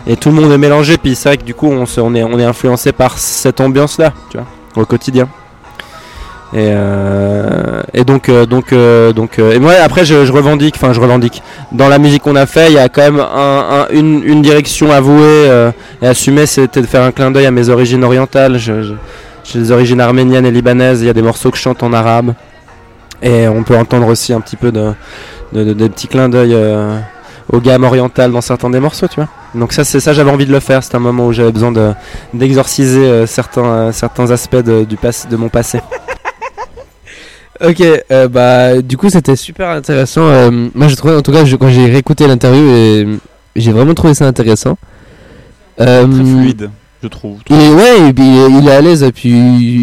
Et tout le monde est mélangé, puis c'est vrai que du coup on est influencé par cette ambiance là, tu vois, au quotidien. Et moi après je revendique. Dans la musique qu'on a fait, il y a quand même une direction avouée et assumée, c'était de faire un clin d'œil à mes origines orientales. J'ai des origines arméniennes et libanaises. Il y a des morceaux que je chante en arabe, et on peut entendre aussi un petit peu des petits clins d'œil aux gammes orientales dans certains des morceaux, tu vois. Donc ça, c'est ça, j'avais envie de le faire. C'était un moment où j'avais besoin d'exorciser certains aspects de mon passé. Ok, du coup c'était super intéressant. Moi j'ai trouvé, en tout cas quand j'ai réécouté l'interview, et j'ai vraiment trouvé ça intéressant. Très fluide, je trouve. Il est à l'aise, et puis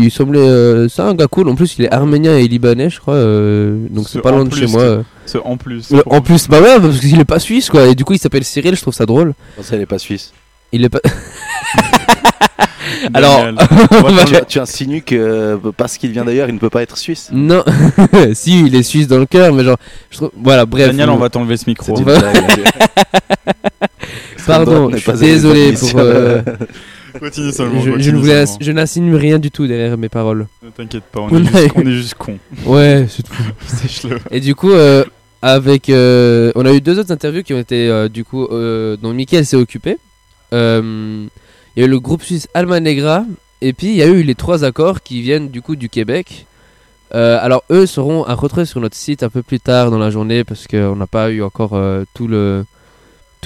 il semblait ça un gars cool. En plus il est arménien et libanais, je crois, donc c'est pas loin de chez moi. En plus. En plus, bah ouais, parce qu'il est pas suisse quoi, et du coup il s'appelle Cyril, je trouve ça drôle. Non, ça il est pas suisse. Il est pas. Alors, tu insinues que parce qu'il vient d'ailleurs, il ne peut pas être suisse. Non, si il est suisse dans le cœur, mais genre, je trouve... voilà, bref. Daniel, on va t'enlever ce micro. Pardon, je suis désolé pour. Continue seulement. Je n'insinue rien du tout derrière mes paroles. Ne t'inquiète pas, on est juste cons. Ouais, c'est tout. C'est chelou. Et du coup, on a eu 2 autres interviews qui ont été dont Mickaël s'est occupé. Il y a eu le groupe suisse Alma Negra, et puis il y a eu les 3 accords qui viennent du coup du Québec. Alors eux seront à retrouver sur notre site un peu plus tard dans la journée, parce qu'on n'a pas eu encore tout le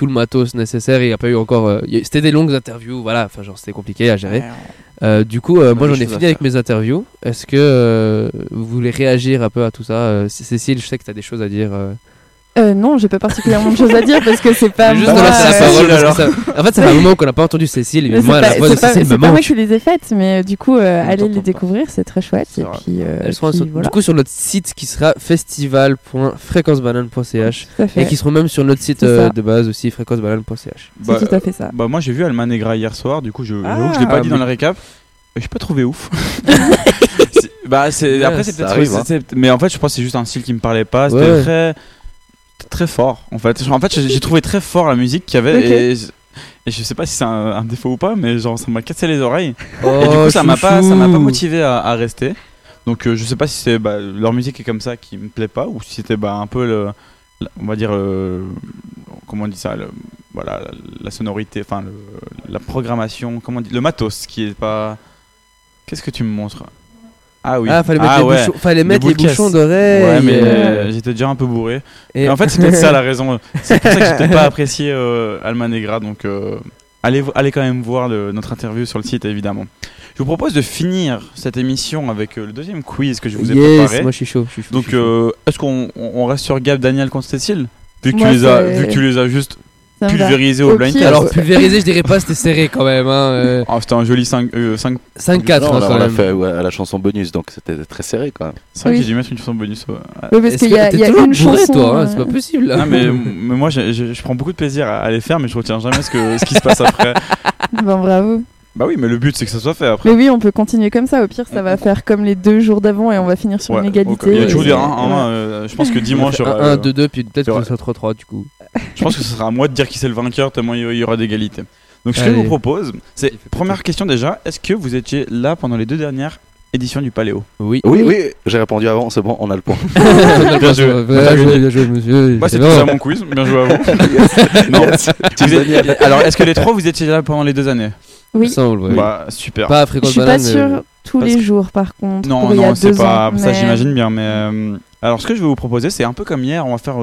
matos nécessaire. Il n'y a pas eu encore c'était des longues interviews, voilà, enfin genre c'était compliqué à gérer. Moi j'en ai fini avec mes interviews. Est-ce que vous voulez réagir un peu à tout ça? Cécile, je sais que tu as des choses à dire. Non, j'ai pas particulièrement de choses à dire parce que c'est pas moi. En fait, ça fait un moment qu'on n'a pas entendu Cécile. Mais moi, la voix de Cécile me manque. C'est pas moi qui les ai faites, mais du coup, allez les découvrir, c'est très chouette. Et puis, du coup, sur notre site qui sera festival.fréquencebanane.ch, et qui seront même sur notre site de base aussi, fréquencebanane.ch. C'est tout à fait ça. Bah moi, j'ai vu Alma Negra hier soir. Du coup, je l'ai pas dit dans le récap. J'ai pas trouvé ouf. Après, c'est peut-être. Mais en fait, je pense que c'est juste un style qui me parlait pas. C'était très fort en fait. J'ai trouvé très fort la musique qu'il y avait, okay. et je sais pas si c'est un défaut ou pas, mais genre ça m'a cassé les oreilles. Et du coup ça m'a pas motivé à rester. Donc je sais pas si c'est leur musique est comme ça qui me plaît pas, ou si c'était un peu on va dire comment on dit ça, la sonorité, enfin la programmation, comment on dit, le matos qui est pas. Qu'est-ce que tu me montres ? Ah oui. Ah, fallait mettre les bouchons d'oreilles. Ouais, mais j'étais déjà un peu bourré. Et en fait, c'est peut-être ça la raison. C'est pour ça que j'ai pas apprécié Alma Negra. Donc, allez quand même voir notre interview sur le site, évidemment. Je vous propose de finir cette émission avec le deuxième quiz que je vous ai préparé. Moi, je suis chaud. Donc, est-ce qu'on reste sur Gab, Daniel, contre Cécile ? Vu que tu les as juste pulvérisés au blind test. Alors, pulvérisé, je dirais pas, c'était serré quand même. C'était un joli 5-4. On l'a fait à la chanson bonus, donc c'était très serré quand même. C'est vrai que j'ai dû mettre une chanson bonus. Oui, parce qu'il y a une chanson. Toi, c'est pas possible. Non, mais moi, je prends beaucoup de plaisir à les faire, mais je retiens jamais ce qui se passe après. Bon, bravo. Bah oui, mais le but c'est que ça soit fait après. Mais oui, on peut continuer comme ça. Au pire, ça va faire comme les deux jours d'avant et on va finir sur une égalité. Il y a toujours des 1-1. Je pense que dimanche, 1-1, 2-2, puis peut-être que ça sera 3-3 du coup. Je pense que ce sera à moi de dire qui c'est le vainqueur, tellement il y aura d'égalité. Donc, ce que je vous propose, c'est première question déjà, est-ce que vous étiez là pendant les deux dernières éditions du Paléo ? Oui, j'ai répondu avant, c'est bon, on a le point. Bien joué, monsieur. Bah, c'est tout ça mon quiz, bien joué à vous. Alors, est-ce que les trois vous étiez là pendant les deux années ? Oui. Bah, super. Pas à Fréquence Banane. Je suis pas sûre tous les jours par contre. Non, c'est pas ça, j'imagine bien. Mais alors, ce que je vais vous proposer, c'est un peu comme hier. On va faire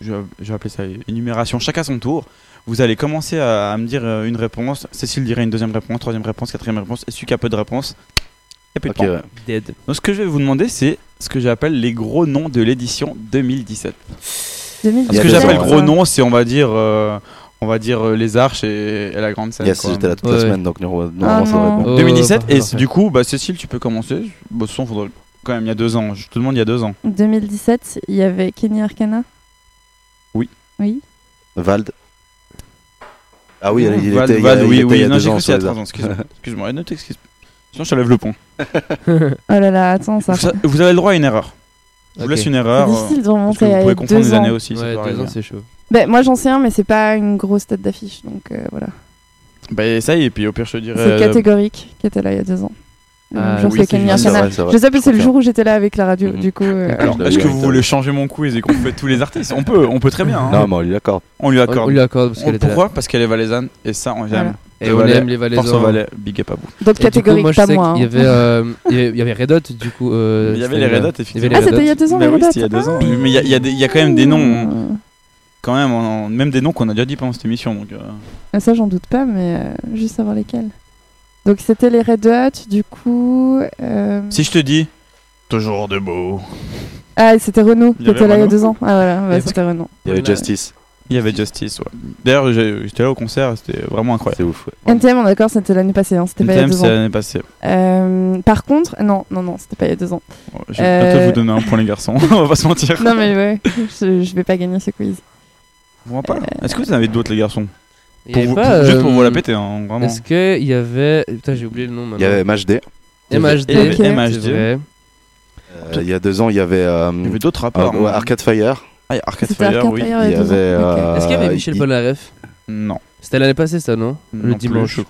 je vais appeler ça énumération. Chacun son tour. Vous allez commencer à me dire une réponse. Cécile dirait une deuxième réponse, troisième réponse, quatrième réponse. Et celui qui a peu de réponses, il n'y a plus de temps. Dead. Donc, ce que je vais vous demander, c'est ce que j'appelle les gros noms de l'édition 2017. Ce que j'appelle gros noms, c'est on va dire les Arches et la Grande Scène. Yes, j'étais là toute la semaine, donc normalement ça devrait bon. 2017, et du coup, bah, Cécile, tu peux commencer. Bah, de toute façon, faudrait quand même, il y a 2 ans. Je te demande, il y a 2 ans. 2017, il y avait Kenny Arcana. Oui. Vald. Ah oui, il était. Vald, oui. Non, j'ai cru qu'il y a 3 ans, excuse-moi. Note, sinon, je te lève le pont. Oh là là, attends, ça. Vous avez le droit à une erreur. Je vous laisse une erreur. C'est difficile de remonter à 2 ans. Vous pouvez comprendre les années aussi. Ouais, 2 ans, c'est chaud. Bah, moi j'en sais un, mais c'est pas une grosse tête d'affiche, donc voilà. Bah essaye, et puis au pire je te dirais. C'est catégorique qui était là il y a 2 ans. Je sais que c'est le jour où j'étais là avec la radio, du coup. Alors, est-ce que vous voulez changer mon quiz et qu'on fait tous les artistes ? On peut très bien. Hein. Non, mais on lui l'accorde. Pourquoi ? Parce qu'elle est valaisanne, et ça on aime. Et on aime les Valaisans. Force Valais, big up à vous. Donc catégorique, pas moi. Il y avait Red Hot, du coup. Il y avait les Red Hot, effectivement. Ah, c'était il y a 2 ans, les Red Hot ? Oui, c'était il y a 2 ans. Mais il y a quand même des noms. Quand même, même des noms qu'on a déjà dit pendant cette émission. Donc ça, j'en doute pas, mais juste savoir lesquels. Donc c'était les Red Hot, du coup. Si je te dis, toujours debout. Ah, c'était Renaud, qui était là il y a 2 ans. Ah voilà, c'était Renaud. Il y avait Justice. Ouais. D'ailleurs, j'étais là au concert, c'était vraiment incroyable. C'est ouf. Ouais. NTM, on est d'accord, c'était l'année passée. Hein, c'était NTM, pas il y a 2 ans. C'est l'année passée. Par contre, non, c'était pas il y a 2 ans. Je vais peut-être vous donner un point, les garçons, on va pas se mentir. Non, mais ouais, je vais pas gagner ce quiz. Pas. Est-ce que vous en avez d'autres, les garçons, juste pour vous la péter, hein, vraiment. Est-ce qu'il y avait... Putain, j'ai oublié le nom. Il y avait MHD. MHD. Il y a 2 ans, il y avait... Il y avait d'autres rapports. Arcade Fire. Arcade Fire, oui. Il y avait... Est-ce qu'il y avait Michel Polnareff ? Non. C'était l'année passée, ça, non, le dimanche.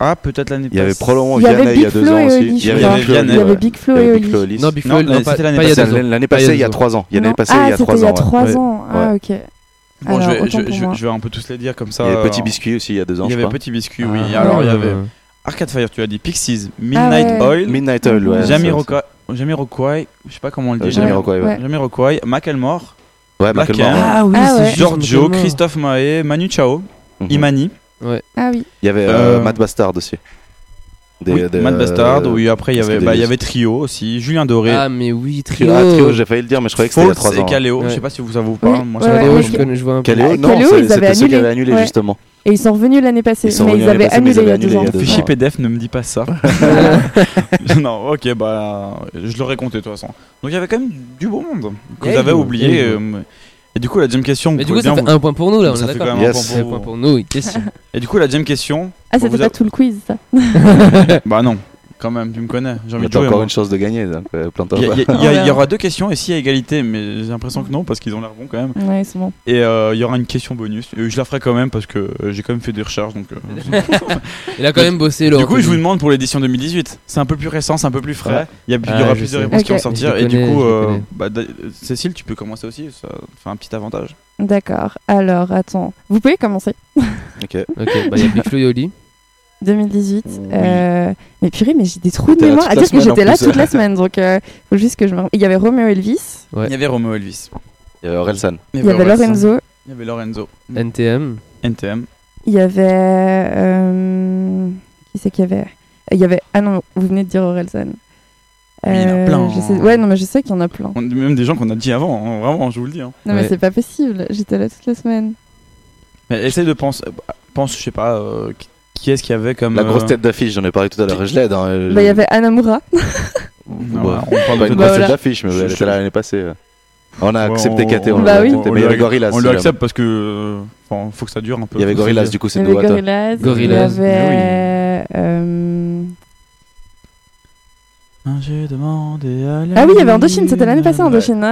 Ah, peut-être l'année passée. Il y avait probablement Vianney il y a 2 ans aussi. Il y avait Big Flo et Oli. Non, Big Flo et Oli, c'était l'année passée, il y a 3 ans. Ah, c'était il y a 3 ans. Ah, ok. Bon, alors, je vais un peu tous les dire comme ça. Il y avait Petit Biscuit aussi il y a 2 ans. Il y avait Petit Biscuit, oui. Alors il y avait Arcade Fire, tu l'as dit, Pixies, Midnight Oil, ouais. Jamiroquai, je sais pas comment on le dit. Jamiroquai, Macklemore, Black M. Ah oui, c'est Giorgio, Christophe Mahé, Manu Chao, Imani. Ouais. Ah oui. Il y avait Matt Bastard aussi. Matt Bastard, oui, après il y avait Trio aussi, Julien Doré. Ah, mais oui, Trio, j'ai failli le dire, mais je croyais que c'était il y a 3 ans. C'est Kaleo, je sais pas si vous savez ou pas. Moi, je vois un peu. Kaleo, ils avaient annulé justement. Et ils sont revenus l'année passée, mais ils avaient annulé il y a 2 ans. Fichier PDF, ne me dis pas ça. Non, ok, bah je l'aurais compté de toute façon. Donc il y avait quand même du beau monde que vous avez oublié. Et du coup, la deuxième question. Mais du coup, ça fait 1 point pour nous, là, on est d'accord. Un point pour nous, question. Et du coup, la deuxième question. Ah, c'était pas tout le quiz, ça. Bah non, quand même, tu me connais. J'ai envie de jouer. T'as encore une chance de gagner, donc plante-toi. Il y aura 2 questions, et s'il y a égalité, mais j'ai l'impression que non, parce qu'ils ont l'air bons quand même. Ouais, c'est bon. Et il y aura une question bonus. Et je la ferai quand même, parce que j'ai quand même fait des recherches, donc. Il a quand même bossé, là. Du coup, je vous demande pour l'édition 2018. C'est un peu plus récent, c'est un peu plus frais. Il y aura plusieurs réponses qui vont sortir. Et du coup, Cécile, tu peux commencer aussi. Ça fait un petit avantage. D'accord. Alors, attends. Vous pouvez commencer. Ok. Bah, il y a Big Flo et Oli. 2018. Oui. Mais purée, mais j'ai des trous de mémoire à dire que j'étais là toute la semaine. Donc, faut juste que je me. Il y avait Roméo Elvis. Ouais. Il y avait Roméo Elvis. Il y avait Orelsan. Il y avait Lorenzo. Il y avait Lorenzo. NTM. Il y avait. Qui c'est qu'il y avait ? Il y avait. Ah non, vous venez de dire Orelsan. Mais il y en a plein. Ouais, non, mais je sais qu'il y en a plein. Même des gens qu'on a dit avant, hein, vraiment, je vous le dis. Hein. Non, ouais. Mais c'est pas possible. J'étais là toute la semaine. Mais essaye de penser. Pense, je sais pas. Qui est-ce qu'il y avait comme. La grosse tête d'affiche, j'en ai parlé tout à l'heure, je l'aide. Hein, il y avait Ana Moura. Non, bah, on parle pas une grosse tête d'affiche, mais elle était là l'année passée. On a accepté KT, mais il y avait Gorillaz. On l'accepte parce que. Enfin, faut que ça dure un peu. Il y avait Gorillaz, du coup, c'est tout à toi. Gorillaz. Il y avait. J'ai demandé à la. Ah oui, il y avait Indochine, c'était l'année passée Indochine.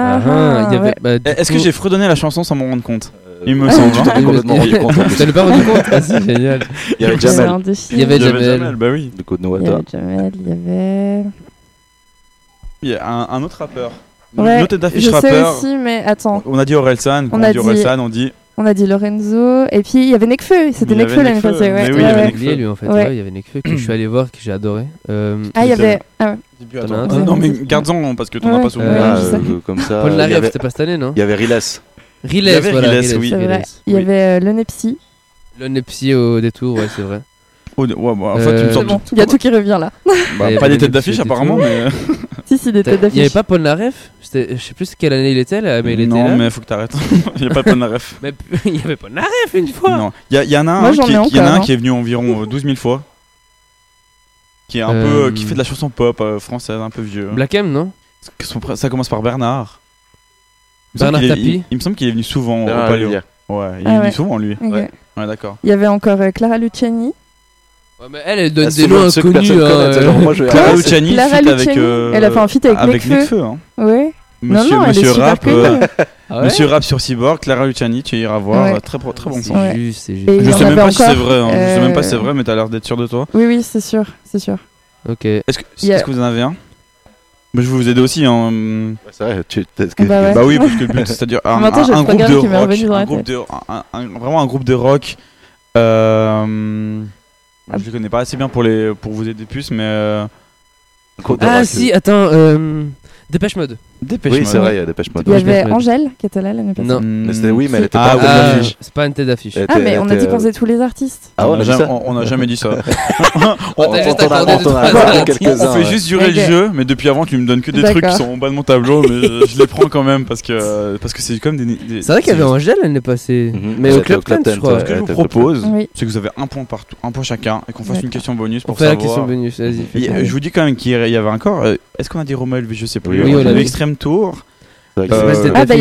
Est-ce que j'ai fredonné la chanson sans m'en rendre compte ? Il me semble. Tu t'es complètement rendu compte. Tu t'es pas rendu compte ? Ah si, génial. Il y avait Jamel. Bah oui. Du coup, de Noata. Il y avait un autre rappeur. Ouais, note d'affiche je rappeur. Sais aussi, mais attends. On a dit Orelsan, on a dit Lorenzo, et puis il y avait Nekfeu, c'était Nekfeu l'année passée. Ouais. Oui, il y avait Nekfeu lui en fait, ouais, il y avait Nekfeu que je suis allé voir, que j'ai adoré. Il y avait. Ah ouais. Non mais garde-en parce que t'en as pas souvent. Comme ça. Paul Larrière, c'était pas cette année, non ? Il y avait Riles. Riles, oui. Il y avait Lonepsy. Lonepsy au détour, ouais, c'est vrai. Ouais, bah, en fait, il y a tout qui revient là. Bah, pas des têtes d'affiche apparemment, mais. Si, des têtes d'affiche. Il n'y avait pas Paul Naref. Je sais plus quelle année il était là, mais il était là. Non, mais faut que t'arrêtes. Il n'y a pas Paul Naref. Mais il y avait Paul Naref une fois. Non, il y en a un qui est venu environ 12 000 fois. Qui est un peu. Qui fait de la chanson pop française, un peu vieux. Black M, non ? Ça commence par Bernard. Bernard Tapie. Il me semble qu'il est venu souvent au Paléo. Ouais, il est venu souvent lui. Ouais, d'accord. Il y avait encore Clara Luciani. Ouais, mais elle donne des noms inconnus. Clara Luciani, elle a fait un feat avec Nekfeu. Hein. Ouais. Monsieur rap, Monsieur rap sur Cyborg, Clara Luciani, tu iras voir, ouais. Très bon son. Ouais. Je sais même pas si c'est vrai. Hein. Je sais même pas si c'est vrai, mais t'as l'air d'être sûr de toi. Oui, c'est sûr, c'est sûr. Ok. Est-ce que vous en avez un ? Je vais vous aider aussi. Hein. Ouais, c'est vrai, bah oui, parce que le but, c'est-à-dire un groupe de rock, vraiment un groupe de rock. Je les connais pas assez bien pour vous aider plus, mais. Ah si, attends. Dépêche Mode. Oui, c'est vrai, il y a Dépêche Mode. Il y avait Angèle qui était là l'année passée. Non, oui, mais elle était pas une tête d'affiche. C'est pas une tête d'affiche. Ah, mais on a dit qu'on faisait tous les artistes. Ah, on a jamais dit ça. On fait juste durer le jeu, mais depuis avant, tu me donnes que des trucs qui sont en bas de mon tableau, mais je les prends quand même parce que c'est comme des. C'est vrai qu'il y avait Angèle l'année passée, mais au Club Clan, je crois. Ce que je vous propose, c'est que vous avez un point partout, un point chacun, et qu'on fasse une question bonus pour savoir. On fait la question bonus, vas-y. Je vous dis quand même qu'il y avait encore. Est-ce qu'on a dit Romain Elvis ? Je sais plus. L'extrême tour. Il y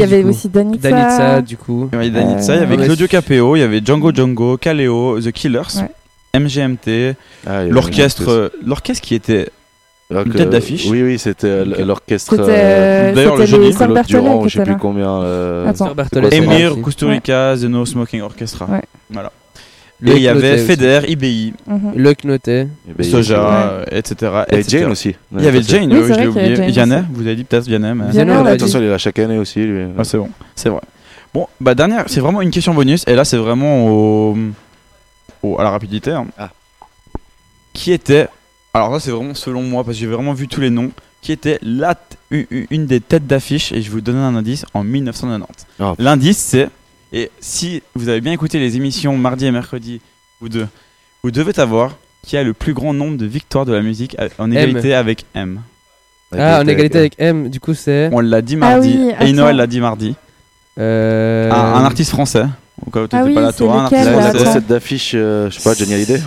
avait aussi Danitza du coup. Il y avait Danitza, il y avait Claudio Capeo, il y avait Django, Kaleo, The Killers, MGMT, l'orchestre qui était une tête d'affiche. Oui, c'était l'orchestre. D'ailleurs, le jeudi, l'autre durant, je sais plus combien. Emir, Kusturica, The No Smoking Orchestra. Voilà. Et il y avait Feder, IBI, Luck Noté, Soja, etc. Et Jane aussi. Il y avait Jane, oui, je l'ai oublié. Vianney, vous avez dit peut-être Vianney. Attention, il est là chaque année aussi. Lui. Ah, c'est bon, c'est vrai. Bon, bah dernière, c'est vraiment une question bonus. Et là, c'est vraiment à la rapidité. Hein. Ah. Qui était, alors là, c'est vraiment selon moi, parce que j'ai vraiment vu tous les noms, qui était une des têtes d'affiche. Et je vais vous donner un indice en 1990. Oh. L'indice, c'est. Et si vous avez bien écouté les émissions mardi et mercredi, vous devez savoir qui a le plus grand nombre de victoires de la musique en égalité avec M. Ah, en égalité avec M, du coup c'est... On l'a dit mardi, et Noël l'a dit mardi. Un artiste français, au cas où tu n'étais pas là toi. Un artiste français. La grosse tête d'affiche, je sais pas, Johnny Hallyday.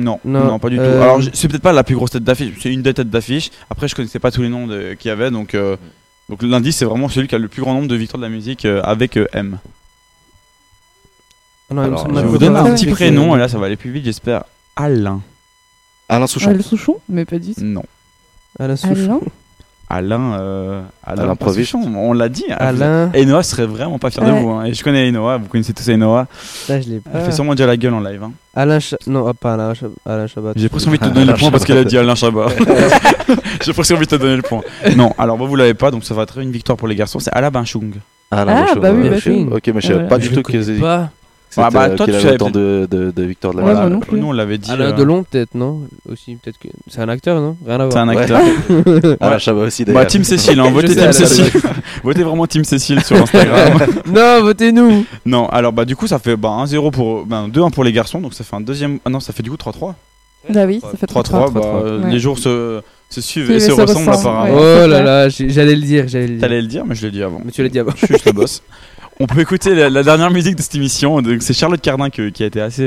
Non, pas du tout. Alors c'est peut-être pas la plus grosse tête d'affiche, c'est une des têtes d'affiche. Après je connaissais pas tous les noms qu'il y avait, donc l'indice c'est vraiment celui qui a le plus grand nombre de victoires de la musique avec M. Non, alors, je vous donne un petit prénom et là ça va aller plus vite, j'espère. Alain Souchon. Alain Souchon, mais pas du tout. Non. Alain Souchon. Alain Provichon, on l'a dit. Alain. Enoa serait vraiment pas fier de vous. Hein. Et je connais Enoa, vous connaissez tous Enoa. Là, je l'ai pas. Elle fait sûrement déjà la gueule en live. Hein. Non, pas Alain Chabat. J'ai presque envie de te donner le point parce qu'elle a dit Alain Chabat. J'ai presque envie de te donner le point. Non, alors vous l'avez pas, donc ça va être une victoire pour les garçons. C'est Alain Bachung. Ah, bah oui, Bachung. Ok, mais je savais pas du tout qu'ils étaient. Ah bah toi tu savais peut-être de Victor de la Vallée. Ouais, nous on l'avait dit. Alain Delon peut-être non aussi peut-être que c'est un acteur non rien à voir. C'est un acteur. Ouais. Alain Chabat aussi d'ailleurs. Bah Team Cécile hein, votez Team Cécile. Votez vraiment Team Cécile sur Instagram. Non, votez nous. Non, alors bah du coup ça fait 1-0 pour 2-1 pour les garçons donc ça fait un deuxième ah non, ça fait du coup 3-3. Bah oui, ça fait 3-3. Bah les jours se suivent et se ressemblent apparemment. Oh là là, j'allais le dire. T'allais le dire mais je l'ai dit avant. Mais tu l'as dit avant. Je suis juste le boss. On peut écouter la dernière musique de cette émission. Donc c'est Charlotte Cardin qui a été assez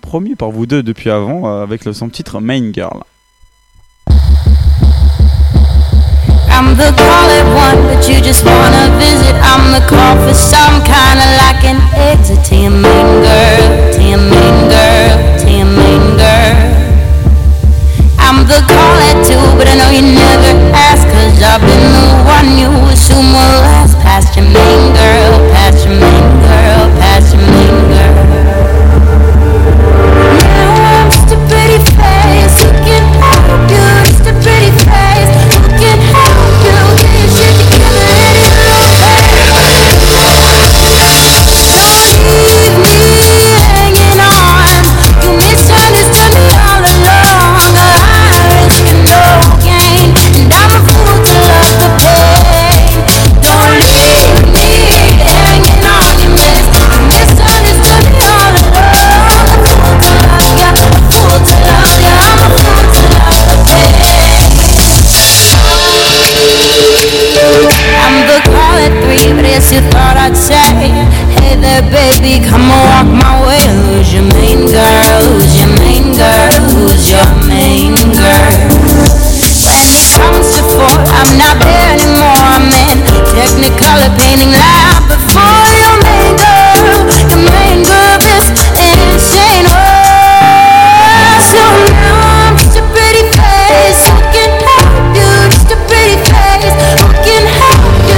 promue par vous deux depuis avant avec son titre Main Girl. I'm the calling one that you just wanna visit. I'm the call for some kind of like an exit to your main girl, to your main girl, to your main girl. I'm the caller too, but I know you never ask, cause I've been the one you assume will last. Past your main girl, past your main girl, past your main girl. Now it's the pretty face, who can help you? It's the pretty face, who can help you? Get your shit together and it's over. Don't leave me hanging on, you misunderstood me all along. I really know again, and I'm a fool to love the pain. You thought I'd say, hey there baby, come and walk my way. Who's your main girl, who's your main girl, who's your main girl? When it comes to four, I'm not there anymore. I'm in technicolor painting lab before your main girl. Your main girl is insane. Oh, so now I'm just a pretty face. Who can help you? Just a pretty face. Who can help you?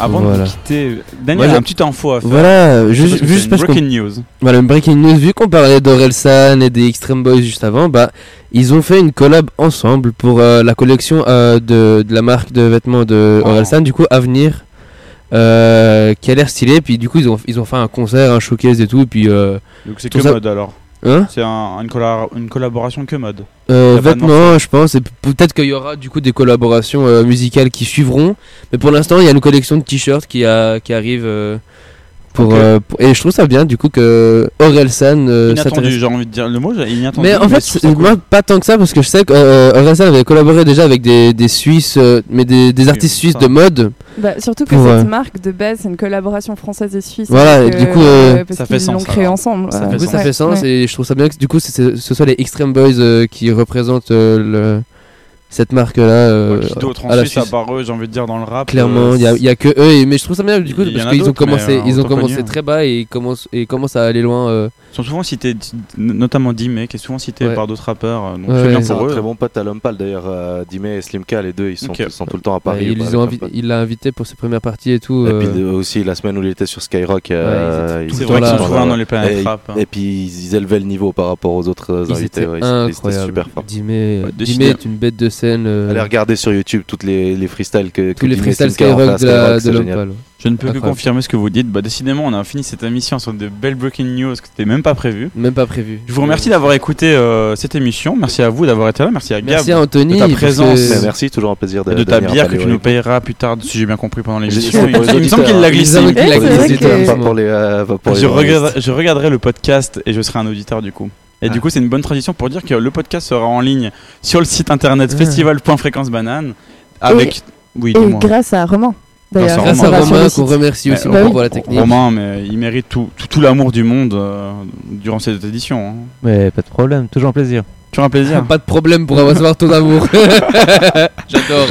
Avant de nous quitter, Daniel, voilà, a une petite info à faire. Voilà, juste parce breaking news. Voilà, une breaking news. Vu qu'on parlait d'Orelsan et des Extreme Boys juste avant, bah ils ont fait une collab ensemble pour la collection de la marque de vêtements de Orelsan, du coup Avenir, qui a l'air stylé. Puis du coup ils ont fait un concert, un showcase et tout. Et puis donc c'est que ça... mode alors. Hein, c'est une collaboration que mode. Vêtements, je pense. Et peut-être qu'il y aura du coup des collaborations musicales qui suivront. Mais pour l'instant, il y a une collection de t-shirts qui arrive et je trouve ça bien du coup que Orelsan. Inattendu, j'ai envie de dire le mot. Inattendu, mais en fait, moi pas tant que ça parce que je sais que Orelsan avait collaboré déjà avec des Suisses, mais des artistes suisses de mode. Bah, surtout que cette marque de base c'est une collaboration française et suisse. Voilà, et du coup ça fait sens. Ils l'ont créé ensemble. Ça fait sens et je trouve ça bien que du coup ce soit les Extreme Boys qui représentent cette marque-là. Qui d'autres en Suisse à part eux, j'ai envie de dire, dans le rap. Clairement, il n'y a que eux. Et, mais je trouve ça bien du coup parce qu'ils ont commencé, très bas et commencent à aller loin. Ils sont souvent cités, notamment Dime, qui est souvent cité par d'autres rappeurs. Donc c'est bien pour eux. Très bon pote à Lomepal d'ailleurs. Dime et Slimka, les deux, ils sont tout le temps à Paris. Il l'a invité pour ses premières parties et tout. Et puis aussi la semaine où il était sur Skyrock. C'est vrai qu'ils sont souvent dans les planètes rap. Et puis ils élevaient le niveau par rapport aux autres invités. Ils étaient super forts. Dime est une bête de scène. Allez regarder sur YouTube toutes les freestyles que les freestyles Skyrock de Lomepal. Je ne peux que confirmer ce que vous dites. Bah, décidément, on a fini cette émission sur de belles breaking news que t'es même pas prévu. Je vous remercie d'avoir écouté cette émission. Merci à vous d'avoir été là. Merci à Gab. Merci à Anthony de ta présence. Merci, toujours un plaisir de ta bière que tu nous payeras plus tard, si j'ai bien compris, pendant l'émission. Il me semble qu'il l'a glissé. Je regarderai le podcast et je serai un auditeur du coup. Et du coup, c'est une bonne transition pour dire que le podcast sera en ligne sur le site internet festival.fréquencebanane avec grâce à Romain. D'ailleurs, grâce à Romain qu'on remercie aussi pour la technique. Romain, mais il mérite tout l'amour du monde durant cette édition. Hein. Mais pas de problème, toujours un plaisir. Toujours un plaisir. Pas de problème pour recevoir ton amour. J'adore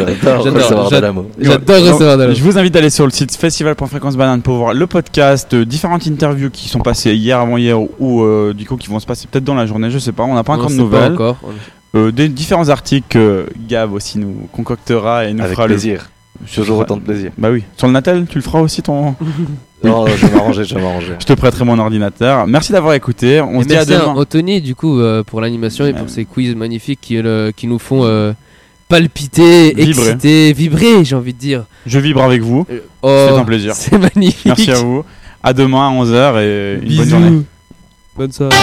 recevoir de l'amour. Je vous invite à aller sur le site festival.fréquencebanane pour voir le podcast, différentes interviews qui sont passées hier, avant-hier ou du coup qui vont se passer peut-être dans la journée, je sais pas, on n'a pas encore de nouvelles. Des différents articles que Gab aussi nous concoctera et nous fera avec plaisir. Toujours autant de plaisir. Bah oui. Sur le Natel, tu le feras aussi ton. Non, je vais m'arranger. Je te prêterai mon ordinateur. Merci d'avoir écouté. On se dit à demain. Anthony, du coup, pour l'animation et pour ces quiz magnifiques qui nous font palpiter, vibrer. Exciter, vibrer, j'ai envie de dire. Je vibre avec vous. C'est un plaisir. C'est magnifique. Merci à vous. À demain à 11h et une bonne journée. Bonne soirée.